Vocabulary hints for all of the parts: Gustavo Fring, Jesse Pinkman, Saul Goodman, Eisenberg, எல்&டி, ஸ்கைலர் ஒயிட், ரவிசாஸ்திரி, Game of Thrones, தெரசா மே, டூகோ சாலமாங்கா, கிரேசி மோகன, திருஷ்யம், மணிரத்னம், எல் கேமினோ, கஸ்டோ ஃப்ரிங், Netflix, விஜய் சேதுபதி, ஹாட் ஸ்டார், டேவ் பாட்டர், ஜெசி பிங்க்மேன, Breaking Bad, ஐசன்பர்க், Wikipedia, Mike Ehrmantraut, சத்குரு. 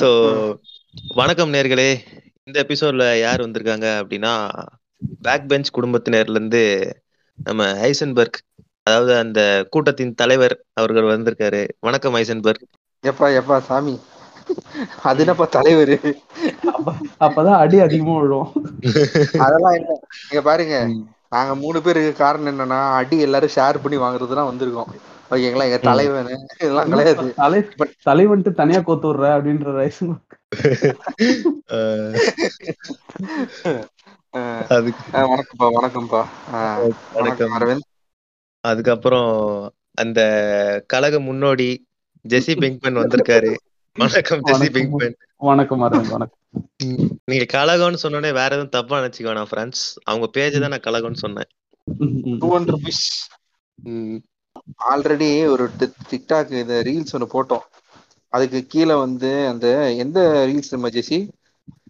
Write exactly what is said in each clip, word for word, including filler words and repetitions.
So வணக்கம் நேர்களே. இந்த எபிசோட்ல யார் வந்திருக்காங்க அப்படின்னா பேக் பெஞ்ச் குடும்பத்தினர்லேருந்து நம்ம ஐசன்பர்க், அதாவது அந்த கூட்டத்தின் தலைவர் அவர்கள் வந்திருக்காரு. வணக்கம் ஐசன்பர்க். எப்பா எப்பா சாமி, அது என்னப்பா தலைவர், அப்பதான் அடி அதிகமா விழுவோம். அதெல்லாம் என்ன, நீங்க பாருங்க, நாங்க மூணு பேருக்கு காரணம் என்னன்னா அடி எல்லாரும் ஷேர் பண்ணி வாங்குறதுலாம் வந்திருக்கோம். ஓகேங்களா, எங்க தலைவன் இதெல்லாம் கிடையாது, தலைவன்ட்டு தனியா கோத்துடுற அப்படின்ற வணக்கம்பா வணக்கம்பா வணக்கம் அரவிந்த். அதுக்கப்புறம் அந்த கழக முன்னோடி ஜெசி பிங்க்மேன் வந்திருக்காரு. வணக்கம் ஜெசி பிங்க்மேன். வணக்கம் அரவிந்த். வணக்கம். நீங்க கழகம்னு சொன்னோடனே வேற எதுவும் தப்பா நினைச்சுக்க வேணாம் ஃப்ரெண்ட்ஸ், அவங்க பேஜ் தான் நான் கழகம்னு சொன்னேன். ஆல்ரெடி ஒரு டிக்டாக் இந்த ரீல்ஸ் ஒன்று போட்டோம், அதுக்கு கீழே வந்து அந்த எந்த ரீல்ஸ் நம்ம ஜெசி,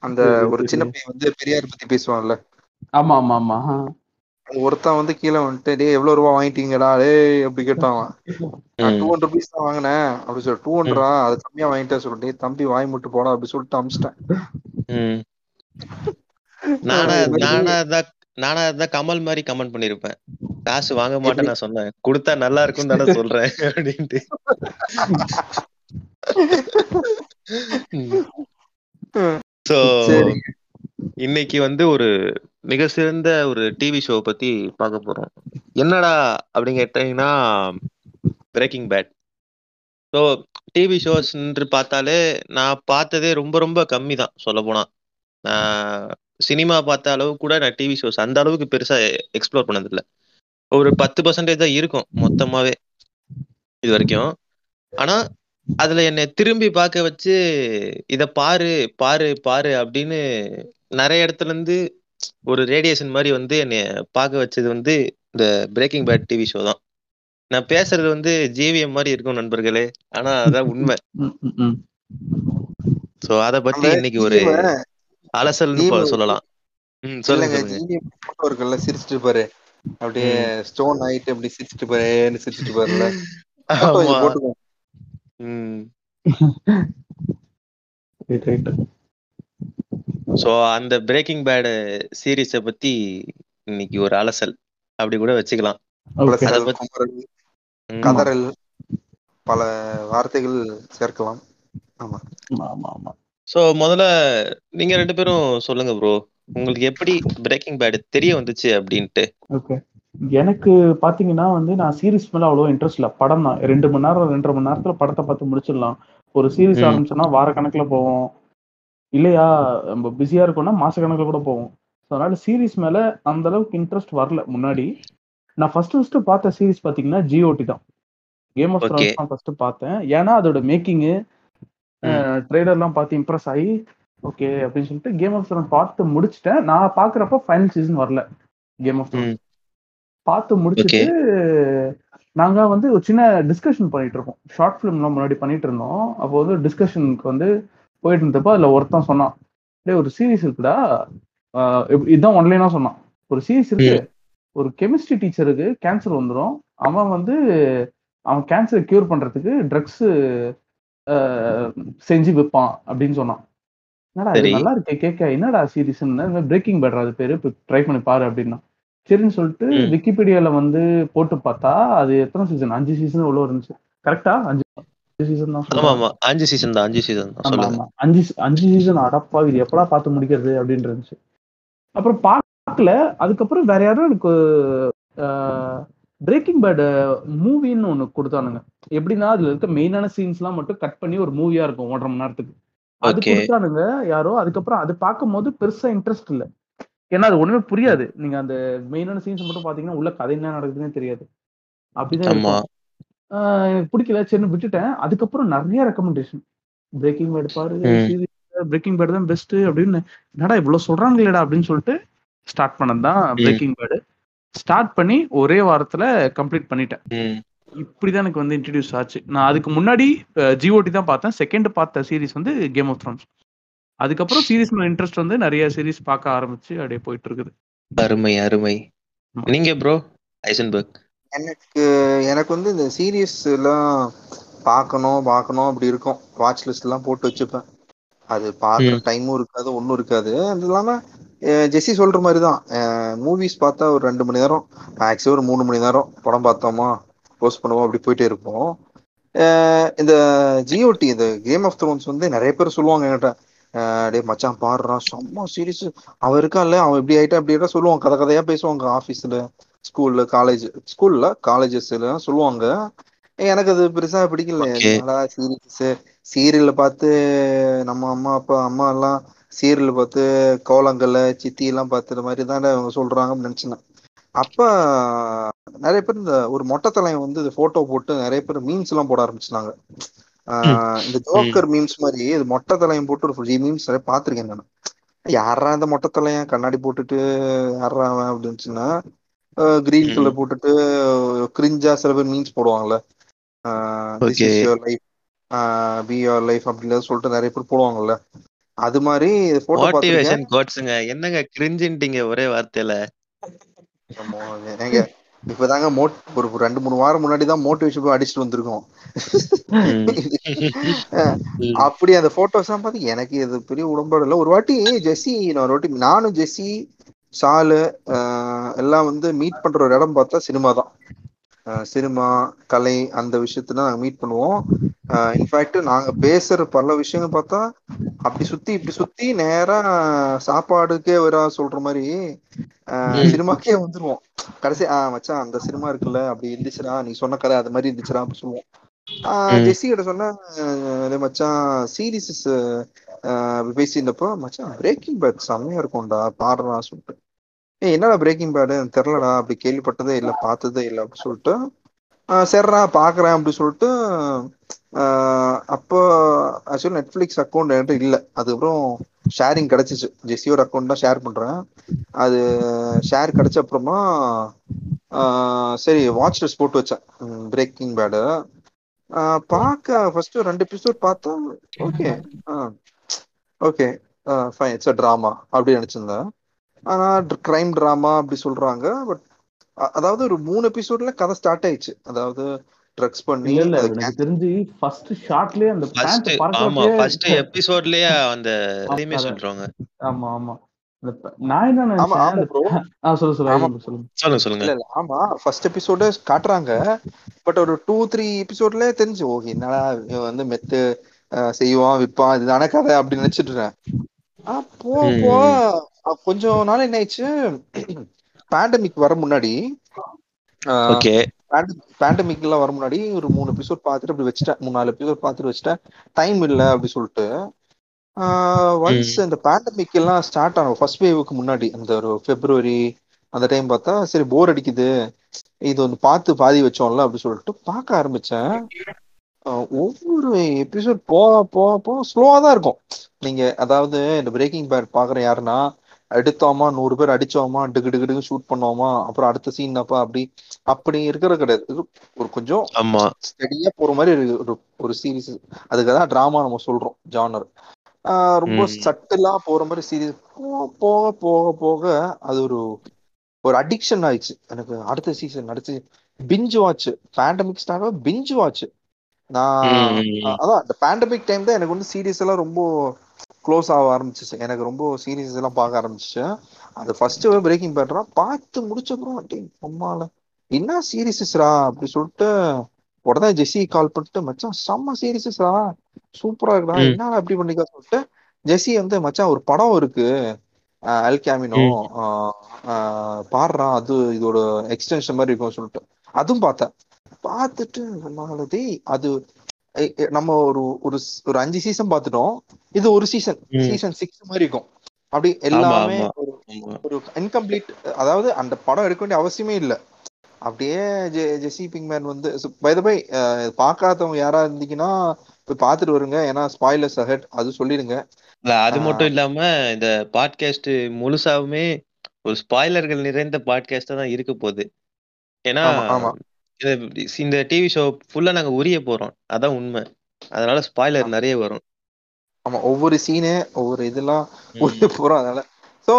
அந்த ஒரு சின்ன பையன் வந்து பெரியார் பத்தி பேசுவான்ல, ஆமா ஆமா ஆமா, ஒருத்தன் வந்து கீழே வந்துட்டு டே எவ்வளவு ரூபா வாங்கிட்டீங்கடா டே அப்படி கேட்டான். நான் டூ ஹண்ட்ரட் ருபீஸ் தான் வாங்கினேன் அப்படின்னு சொல்லிட்டு, டூ ஹண்ட்ரா அது கம்மியா வாங்கிட்டேன் சொல்லிட்டு தம்பி வாய் மட்டும் போடா அப்படின்னு சொல்லிட்டு அமிச்சிட்டேன். நானா நானா தான் நானா தான் கமல் மாதிரி கமெண்ட் பண்ணிருப்பேன், காசு வாங்க மாட்டேன் நான் சொன்னேன், கொடுத்தா நல்லா இருக்கும் தானே சொல்றேன் அப்படின்ட்டு. சோ இன்னைக்கு வந்து ஒரு மிக சிறந்த ஒரு டிவி ஷோ பத்தி பார்க்க போறோம். என்னடா அப்படின்னு கேட்டீங்கன்னா braking bad. So TV shows என்று பார்த்தாலே நான் பார்த்ததே ரொம்ப ரொம்ப கம்மி தான் சொல்ல போனா. சினிமா பார்த்த அளவு கூட நான் டிவி ஷோஸ் அந்த அளவுக்கு பெருசா எக்ஸ்ப்ளோர் பண்ணதில்லை. ஒரு பத்து பர்சன்டேஜ் தான் இருக்கும் மொத்தமாவே இது வரைக்கும். ஆனா அதுல என்னை திரும்பி பார்க்க வச்சு இதை பாரு பாரு பாரு அப்படின்னு நிறைய இடத்துல இருந்து ஒரு ரேடியேஷன் மாதிரி வந்து என்னை பார்க்க வச்சது வந்து இந்த பிரேக்கிங் பேட் டிவி ஷோ தான். நான் பேசுறது வந்து ஜிவிஎம் மாதிரி இருக்கும் நண்பர்களே, ஆனா அதான் உண்மை. சோ அதை பத்தி இன்னைக்கு ஒரு அலசல்னு சொல்லலாம். ம் சொல்லுங்க. இருக்குல்ல சிரிச்சுட்டு பாரு அப்படியே ஸ்டோன் ஆயிட்டு அப்படி சிரிச்சுட்டு போறேன்னு சிரிச்சுட்டு போறல போட்டுக்கோங்க. சோ அந்த பிரேக்கிங் பேட் சீரீஸை பத்தி இன்னைக்கு ஒரு அலசல் அப்படி கூட வச்சுக்கலாம். கதறல் பல வார்த்தைகள் சேர்க்கலாம். ஆமா ஆமா ஆமா. சோ முதல்ல நீங்க ரெண்டு பேரும் சொல்லுங்க ப்ரோ, உங்களுக்கு எப்படி பிரேக்கிங் பேட் தெரிய வந்துச்சு அப்படின்ட்டு. ஓகே, எனக்கு பாத்தீங்கன்னா வந்து நான் சீரீஸ் மேல அவ்வளோ இன்ட்ரெஸ்ட் இல்லை. படம் தான், ரெண்டு மணி நேரம் ரெண்டரை மணி நேரத்துல படத்தை பார்த்து முடிச்சிடலாம். ஒரு சீரீஸ் ஆரம்பிச்சோன்னா வார கணக்குல போவோம், இல்லையா நம்ம பிஸியா இருக்கோம்னா மாச கணக்குல கூட போவோம். ஸோ அதனால சீரீஸ் மேல அந்த அளவுக்கு இன்ட்ரெஸ்ட் வரல. முன்னாடி நான் ஃபர்ஸ்ட் ஃபர்ஸ்ட் பார்த்த சீரீஸ் பாத்தீங்கன்னா ஜிஓடி தான், கேம் ஆஃப் த்ரோன்ஸ் தான் ஃபர்ஸ்ட் பார்த்தேன். ஏன்னா அதோட மேக்கிங்கு ட்ரெய்லர்லாம் பார்த்து இம்ப்ரெஸ் ஆகி ஓகே அப்படின்னு சொல்லிட்டு கேம் ஆஃப் த்ரோன்ஸ் பார்த்து முடிச்சுட்டேன். நான் பாக்குறப்ப ஃபைனல் சீசன் வரல. கேம் ஆஃப் த்ரோன்ஸ் பார்த்து முடிச்சுட்டு நாங்க வந்து ஒரு சின்ன டிஸ்கஷன் பண்ணிட்டு இருக்கோம், ஷார்ட் ஃபிலிம்லாம் முன்னாடி பண்ணிட்டு இருந்தோம். அப்போ வந்து டிஸ்கஷனுக்கு வந்து போயிட்டு இருந்தப்போ அதுல ஒருத்தன் சொன்னான், டே ஒரு சீரீஸ் இருக்குடா, இதுதான் ஒன்லைனா சொன்னான், ஒரு சீரீஸ் இருக்கு, ஒரு கெமிஸ்ட்ரி டீச்சருக்கு கேன்சர் வந்துடும், அவன் வந்து அவன் கேன்சரை கியூர் பண்றதுக்கு ட்ரக்ஸ் செஞ்சு விற்பான் அப்படின்னு சொன்னான். என்னடா அது நல்லா இருக்கே கேட்க, என்னடா சீரீஸ்ன்னு, பிரேக்கிங் பேட் அது பேரு, ட்ரை பண்ணி பாரு அப்படின்னா சரின்னு சொல்லிட்டு விக்கிபீடியால வந்து போட்டு பார்த்தா அது எத்தனை சீசன், அஞ்சு சீசன் உள்ள இருந்துச்சு கரெக்டா, அஞ்சு சீசன் தான், அஞ்சு சீசன் தான், அஞ்சு சீசன் தான், அஞ்சு அஞ்சு சீசன் அடப்பா இது எப்படா பார்த்து முடிக்கிறது அப்படின்னு இருந்துச்சு. அப்புறம் பார்க்கல. அதுக்கப்புறம் வேற யாரும் எனக்கு பிரேக்கிங் பேட் மூவின்னு ஒன்று கொடுத்தானுங்க. எப்படின்னா அதுல இருக்க மெயினான சீன்ஸ் எல்லாம் மட்டும் கட் பண்ணி ஒரு மூவியா இருக்கும் ஒன்றரை மணி நேரத்துக்கு, அது கொடுத்தானுங்க யாரோ. அதுக்கப்புறம் அது பார்க்கும் போது பெருசா இன்ட்ரெஸ்ட் இல்லை, ஏன்னா அது ஒண்ணுமே புரியாது. நீங்க அந்த மெயினான சீன்ஸ் மட்டும் பாத்தீங்கன்னா உள்ள கதை என்ன நடக்குதுன்னு தெரியாது, அப்படிதான். எனக்கு பிடிக்கல சரின்னு விட்டுட்டேன். அதுக்கப்புறம் நிறைய ரெக்கமெண்டேஷன், பிரேக்கிங் பேட் பாரு, பிரேக்கிங் பேட் தான் பெஸ்ட் அப்படின்னு, என்னடா இவ்வளவு சொல்றாங்களேடா அப்படின்னு சொல்லிட்டு ஸ்டார்ட் பண்ணதான் பிரேக்கிங் பேட். ஸ்டார்ட் பண்ணி ஒரே வாரத்துல கம்ப்ளீட் பண்ணிட்டேன். இப்படிதான் எனக்கு வந்து இன்ட்ரடியூஸ் ஆச்சு. நான் அதுக்கு முன்னாடி ஜிஓடி தான் பார்த்தேன். செகண்ட் பார்த்த சீரிஸ் வந்து கேம் ஆஃப் த்ரோன்ஸ். அதுக்கப்புறம் சீரிஸ் மேல இன்ட்ரெஸ்ட் வந்து நிறைய சீரிஸ் பார்க்க ஆரம்பிச்சு அப்படியே போயிட்டு இருக்குது. அருமை அருமை. நீங்க ப்ரோ ஐசன்பர்க்? எனக்கு எனக்கு வந்து இந்த சீரிஸ் எல்லாம் பார்க்கணும் பார்க்கணும் அப்படி இருக்கும், வாட்ச் லிஸ்ட் எல்லாம் போட்டு வச்சுப்பேன். அது பார்க்குற டைமும் இருக்காது, ஒன்றும் இருக்காது. அது இல்லாமல் ஜெஸ்ஸி சொல்கிற மாதிரி தான், மூவிஸ் பார்த்தா ஒரு ரெண்டு மணி நேரம் மேக்ஸிமம் ஒரு மூணு மணி நேரம் படம் பார்த்தோமா போஸ்ட் பண்ணுவோம், அப்படி போயிட்டே இருப்போம். இந்த ஜியோடி இந்த கேம் ஆஃப் த்ரோன்ஸ் வந்து நிறைய பேர் சொல்லுவாங்க என்கிட்ட, அப்படியே மச்சான் பாடுறான் செம்ம சீரியஸ், அவன் இருக்கான் இல்லை அவன் இப்படி ஆகிட்டா அப்படின்னா சொல்லுவாங்க, கதை கதையாக பேசுவாங்க ஆஃபீஸில் ஸ்கூலில் காலேஜ் ஸ்கூலில் காலேஜஸ்லாம் சொல்லுவாங்க. எனக்கு அது பெருசாக பிடிக்கல, என்னடா சீரியஸு சீரியலில் பார்த்து நம்ம அம்மா அப்பா அம்மா எல்லாம் சீரியல் பார்த்து கோலங்கல்ல சித்தி எல்லாம் பார்த்துற மாதிரி தான் அவங்க சொல்கிறாங்கன்னு நினச்சினேன். அப்போ நிறைய பேர் இந்த ஒரு மொட்டை தலைவன் வந்து இது ஃபோட்டோ போட்டு நிறைய பேர் மீம்ஸ்லாம் போட ஆரம்பிச்சினாங்க, இந்த ஜோக்கர் மீம்ஸ் மாதிரி. இது மொட்டை தலைவன் போட்டு ஒரு ஃபுல் மீம்ஸ் நிறைய பார்த்துருக்கேன் நான். யாரா இந்த மொட்டை தலைவன் கண்ணாடி போட்டுட்டு யாரா அவன் அப்படின்னுச்சுன்னா கிரீன் கலர் போட்டுட்டு கிரிஞ்சா சில பேர் மீன்ஸ் போடுவாங்கல்ல, பி யுவர் லைஃப் அப்படின்னு சொல்லிட்டு நிறைய பேர் போடுவாங்கல்ல, அது மாதிரி போட்டோ மோட்டிவேஷன் கோட்ஸ்ங்க. என்னங்க கிரிஞ்சின்டிங்க ஒரே வார்த்தையில? இப்பதாங்க ஒரு ரெண்டு மூணு வாரம் முன்னாடி தான் மோட்டிவேஷன் போய் அடிச்சுட்டு வந்திருக்கோம். அப்படி அந்த போட்டோஸ் எல்லாம் பார்த்து எனக்கு இது பெரிய உடம்பாடு இல்லை. ஒரு வாட்டி ஜெஸ்ஸி நான் ஒரு வாட்டி நானும் ஜெஸ்ஸி சாலு எல்லாம் வந்து மீட் பண்ற ஒரு இடம் பார்த்தா சினிமா தான். சினிமா கலை அந்த விஷயத்தான் நாங்கள் மீட் பண்ணுவோம். இன்ஃபேக்ட் நாங்கள் பேசுகிற பல விஷயங்கள் பார்த்தா அப்படி சுற்றி இப்படி சுற்றி நேராக சாப்பாடுக்கே வரா சொல்கிற மாதிரி சினிமாக்கே வந்துடுவோம். கடைசி ஆ மச்சான் அந்த சினிமா இருக்குல்ல அப்படி இருந்துச்சுடா, நீ சொன்ன கதை அது மாதிரி இருந்துச்சுடா அப்படி சொல்லுவோம். ஜெஸ்ஸி கிட்ட சொன்ன மச்சான் சீரீஸஸ் பேசியிருந்தப்போ மச்சான் பிரேக்கிங் பேட் செம்மையா இருக்கும்டா பாடுறா சொல்லிட்டு, ஏ என்னடா பிரேக்கிங் பேடு தெரிலடா அப்படி கேள்விப்பட்டதே இல்லை பார்த்ததே இல்லை அப்படின்னு சொல்லிட்டு, சரிடா பார்க்குறேன் அப்படின்னு சொல்லிட்டு. அப்போ ஆக்சுவலி நெட்ஃப்ளிக்ஸ் அக்கௌண்ட் என்கிட்ட இல்லை, அதுக்கப்புறம் ஷேரிங் கிடச்சிச்சு, ஜெஸ்ஸியோட அக்கௌண்ட் தான் ஷேர் பண்ணுறேன். அது ஷேர் கிடச்ச அப்புறமா சரி வாட்ச் லிஸ்ட் போட்டு வச்சேன் பிரேக்கிங் பேடு. பார்க்க ஃபஸ்ட்டு ரெண்டு எபிசோட் பார்த்தா okay ah okay fine it's a drama அப்படின்னு நினச்சிருந்தேன். ஆனால் க்ரைம் ட்ராமா அப்படி சொல்கிறாங்க. பட் அதாவது ஒரு மூணு எபிசோட்ல கதை ஸ்டார்ட் ஆயிடுச்சு, அதாவது ட்ரக்ஸ் பண்ணி தெரிஞ்சு ஃபர்ஸ்ட் ஷாட்லயே அந்த ஆமா ஃபர்ஸ்ட் எபிசோட்லயே அந்த ரீமே சொல்றாங்க. ஆமா ஆமா நான் என்ன நினைச்சேன் ஆ சொல்ல சொல்ல சொல்லுங்க சொல்லுங்க ஆமா ஃபர்ஸ்ட் எபிசோட காட்றாங்க. பட் ஒரு டூ த்ரீ எபிசோட்ல தெரிஞ்சு ஓகே என்னடா வந்து மெத்து செய்வான் விற்பான் இதுதான கதை அப்படி நினைச்சிட்டுறேன். அப்போ கொஞ்சம் நாள் என்ன ஆயிடுச்சு, பேண்டமிக் வர முன்னாடி பேண்டமிக் எல்லாம் வர முன்னாடி ஒரு மூணு எபிசோட் பார்த்துட்டு அப்படி வச்சுட்டேன், மூணு நாலு எபிசோட் பார்த்துட்டு வச்சுட்டேன் டைம் இல்லை அப்படி சொல்லிட்டு. ஒன்ஸ் இந்த பேண்டமிக் எல்லாம் ஸ்டார்ட் ஆனோம் ஃபர்ஸ்ட் வேவுக்கு முன்னாடி அந்த ஒரு பிப்ரவரி அந்த டைம் பார்த்தா சரி போர் அடிக்குது இது ஒன்று பார்த்து பாதி வச்சோம்ல அப்படி சொல்லிட்டு பார்க்க ஆரம்பிச்சேன். ஒவ்வொரு எபிசோட் போக போக போக ஸ்லோவாக தான் இருக்கும். நீங்க அதாவது இந்த பிரேக்கிங் பேட் பாக்குற யாருன்னா எடுத்தோமா நூறு பேர் அடிச்சோமா டிக்கு டிக்கு ஷூட் பண்ணோமா அப்புறம் அடுத்த சீன் அப்பா அப்படி அப்படி இருக்கிறது கிடையாது. ஒரு கொஞ்சம் ஸ்டடியா போற மாதிரி ஒரு ஒரு சீரீஸ், அதுக்குதான் டிராமா நம்ம சொல்றோம் ஜானர். ஆஹ் ரொம்ப சட்டிலா போற மாதிரி சீரீஸ் போக போக போக அது ஒரு ஒரு அடிக்ஷன் ஆயிடுச்சு எனக்கு. அடுத்த சீசன் அடுத்த binge watch, pandemic start binge watch. நான் அதான் இந்த பேண்டமிக் டைம் தான் எனக்கு வந்து சீரீஸ் எல்லாம் ரொம்ப க்ளோஸ் ஆக ஆரம்பிச்சிச்சு, எனக்கு ரொம்ப சீரீஸ் எல்லாம் பார்க்க ஆரம்பிச்சிச்சு. அது ஃபர்ஸ்ட் பிரேக்கிங் பேட்ரா பார்த்து முடிச்சப்பறம் அப்படி அம்மால என்ன சீரீஸஸ்ரா அப்படி சொல்லிட்டு உடனே ஜெஸ்ஸி கால் பண்ணிட்டு மச்சான் செம்ம சீரீஸஸ்ரா சூப்பராக இருக்கா என்ன அப்படி பண்ணிக்கா சொல்லிட்டு ஜெஸ்ஸி வந்து மச்சான் ஒரு படம் இருக்கு எல் கேமினோ பாடுறான் அது இதோட எக்ஸ்டென்ஷன் மாதிரி இருக்கும் சொல்லிட்டு அதுவும் பார்த்தேன். பார்த்துட்டு நம்மளதே அது நம்ம ஒரு ஒரு அஞ்சு சீசன் பார்த்துட்டோம், இது ஒரு சீசன் சீசன் சிக்ஸ் மாதிரி இருக்கும். அப்படி எல்லாமே ஒரு இன்கம்ப்ளீட், அதாவது அந்த படம் எடுக்க வேண்டிய அவசியமே இல்லை. அப்படியே ஜெஸ்ஸி பிங்க்மேன் வந்து பை தி வே பார்க்காதவங்க யாரா இருந்தீங்கன்னா போய் பார்த்துட்டு வருங்க, ஏன்னா ஸ்பாயிலர்ஸ் அஹெட் அது சொல்லிடுங்க. அது மட்டும் இல்லாம இந்த பாட்காஸ்ட் முழுசாவுமே ஒரு ஸ்பாயிலர்கள் நிறைந்த பாட்காஸ்டா தான் இருக்க போகுது. ஏன்னா இந்த டிவி ஷோ ஃபுல்லா நாங்க உரிய போறோம், அதான் உண்மை. அதனால ஸ்பாயிலர் நிறைய வரும். ஆமா ஒவ்வொரு சீனு ஒவ்வொரு இதெல்லாம் உரிய போறோம். அதனால ஸோ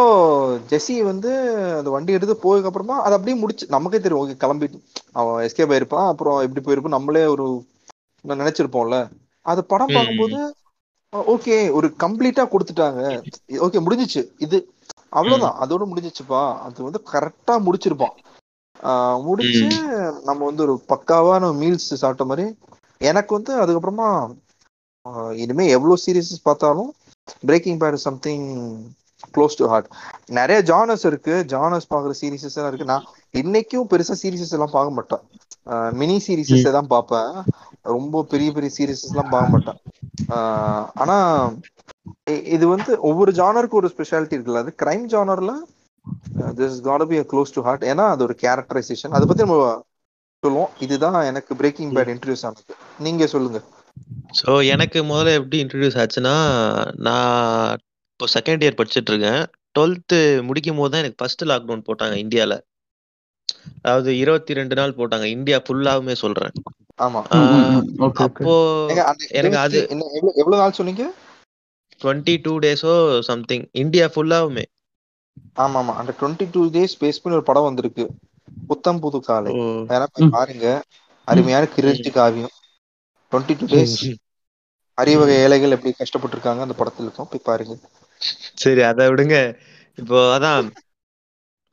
ஜெஸ்ஸி வந்து அந்த வண்டி எடுத்து போயிருக்கு, அப்புறமா அது அப்படியே முடிச்சு நமக்கே தெரியும் ஓகே கிளம்பிட்டு அவன் எஸ்கேப் ஆயிருப்பான் அப்புறம் எப்படி போயிருப்போம் நம்மளே ஒரு நினைச்சிருப்போம்ல. அது படம் பார்க்கும்போது ஓகே ஒரு கம்ப்ளீட்டா கொடுத்துட்டாங்க, ஓகே முடிஞ்சிச்சு, இது அவ்வளவுதான், அதோட முடிஞ்சிச்சுப்பா. அது வந்து கரெக்டா முடிச்சிருப்பான். முடிச்சு நம்ம வந்து ஒரு பக்காவான மீல்ஸ் சாப்பிட்ட மாதிரி. எனக்கு வந்து அதுக்கப்புறமா இனிமே எவ்வளவு சீரியஸ் பார்த்தாலும் braking bad something close to heart. நிறைய ஜானர்ஸ் இருக்கு, ஜானர்ஸ் பாக்குற சீரீஸஸ் எல்லாம் இருக்கு. நான் இன்னைக்கும் பெருசா சீரீஸஸ் எல்லாம் பார்க்க மாட்டேன், மினி சீரீஸஸ் தான் பார்ப்பேன், ரொம்ப பெரிய பெரிய சீரீஸஸ் எல்லாம் பார்க்க மாட்டேன். ஆனா இது வந்து ஒவ்வொரு ஜானருக்கு ஒரு ஸ்பெஷாலிட்டி இருக்குல்ல, அது கிரைம் ஜானர்ல this got to be a close to heart. ஏன்னா அது ஒரு கேரக்டரைசேஷன், அதை பத்தி நம்ம சொல்லுவோம். இதுதான் எனக்கு பிரேக்கிங் பேட் இன்ட்ரடியூஸ் ஆனது. நீங்க சொல்லுங்க. ஸோ எனக்கு முதல்ல எப்படி இன்ட்ரடியூஸ் ஆச்சுன்னா, நான் இப்போ செகண்ட் இயர் படிச்சுட்டு இருக்கேன். டுவெல்த்து முடிக்கும் போது தான் எனக்கு ஃபர்ஸ்ட் லாக்டவுன் போட்டாங்க இந்தியாவில். அதாவது இருபத்தி ரெண்டு நாள் போட்டாங்க, இந்தியா ஃபுல்லாகவுமே சொல்றேன். அப்போ எனக்கு அது எவ்வளவு நாள் சொன்னீங்க? டுவெண்ட்டி டூ டேஸோ சம்திங், இந்தியா ஃபுல்லாகவுமே. ஆமா ஆமா, அந்த டுவெண்ட்டி டூ டேஸ் பேஸ் பண்ணி ஒரு படம் வந்திருக்கு, புத்தம் புது காலை. பாருங்க, அருமையான கிருஷ்டி காவியம். டுவெண்ட்டி டூ டேஸ் அறிவகை ஏழைகள் எப்படி கஷ்டப்பட்டு இருக்காங்க அந்த படத்துல இருக்கும், போய் பாருங்க. சரி அதை விடுங்க. இப்போ அதான்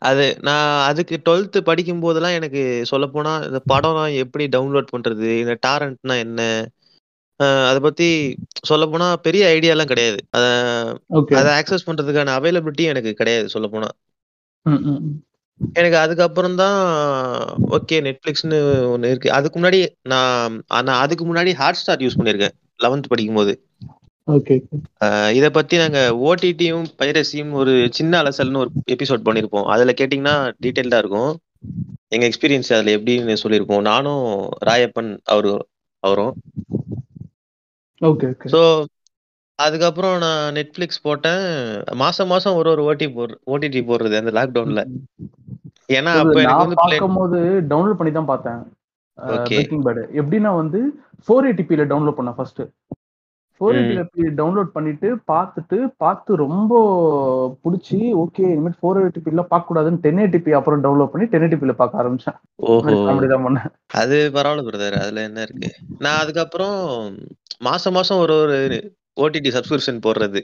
அது, நான் அதுக்கு டுவெல்த்து படிக்கும் போதெல்லாம் எனக்கு சொல்ல போனா இந்த படம்லாம் எப்படி டவுன்லோட் பண்றது, இந்த டாரண்ட்னா என்ன, அதை பத்தி சொல்ல போனா பெரிய ஐடியாலாம் கிடையாது. அதை அதை ஆக்சஸ் பண்றதுக்கான அவைலபிலிட்டி எனக்கு கிடையாது சொல்ல போனா. எனக்கு அதுக்கப்புறம் தான் ஓகே நெட்ஃபிளிக்ஸ்னு ஒன்று இருக்கு. அதுக்கு முன்னாடி நான் நான் அதுக்கு முன்னாடி ஹாட் ஸ்டார் யூஸ் பண்ணியிருக்கேன் லெவன்த் படிக்கும் போது. இதை பத்தி நாங்க ஓடிடியும் பைரசியும் ஒரு சின்ன அலசல்னு ஒரு எபிசோட் பண்ணியிருப்போம். அதுல கேட்டீங்கன்னா டீடைல்டா இருக்கும் எங்க எக்ஸ்பீரியன்ஸ் அதுல எப்படின்னு சொல்லியிருப்போம், நானும் ராயப்பன் அவரு அவரும். ஸோ அதுக்கப்புறம் நான் நெட்ஃபிளிக்ஸ் போட்டேன். மாசம் மாசம் ஒரு ஒரு ஓடி போடுற ஓடிடி போடுறது அந்த லாக்டவுன்ல. ஏன்னா அப்ப எனக்கு வந்து பார்க்கும்போது டவுன்லோட் பண்ணி தான் பார்த்தேன். பிரேக்கிங் பேட் எப்படின்னா வந்து ஃபோர் எயிட்டி பி ல டவுன்லோட் பண்ண first. Four eighty P download பண்ணிட்டு பார்த்துட்டு பார்த்து ரொம்ப பிடிச்சி, ஓகே இனிமேல் ஃபோர் எயிட்டி பி ல பார்க்க கூடாதுன்னு டென் எயிட்டி பி அப்புறம் டவுன்லோட் பண்ணி டென் எயிட்டி பி ல பார்க்க ஆரம்பிச்சேன். அப்படிதான் பண்ணேன். அது பரவாயில்ல பிரதர், அதுல என்ன இருக்கு. நான் அதுக்கப்புறம் மாசம் மாசம் ஒரு ஒரு ஓடிடி சப்ஸ்கிரிப்ஷன் போடுறது,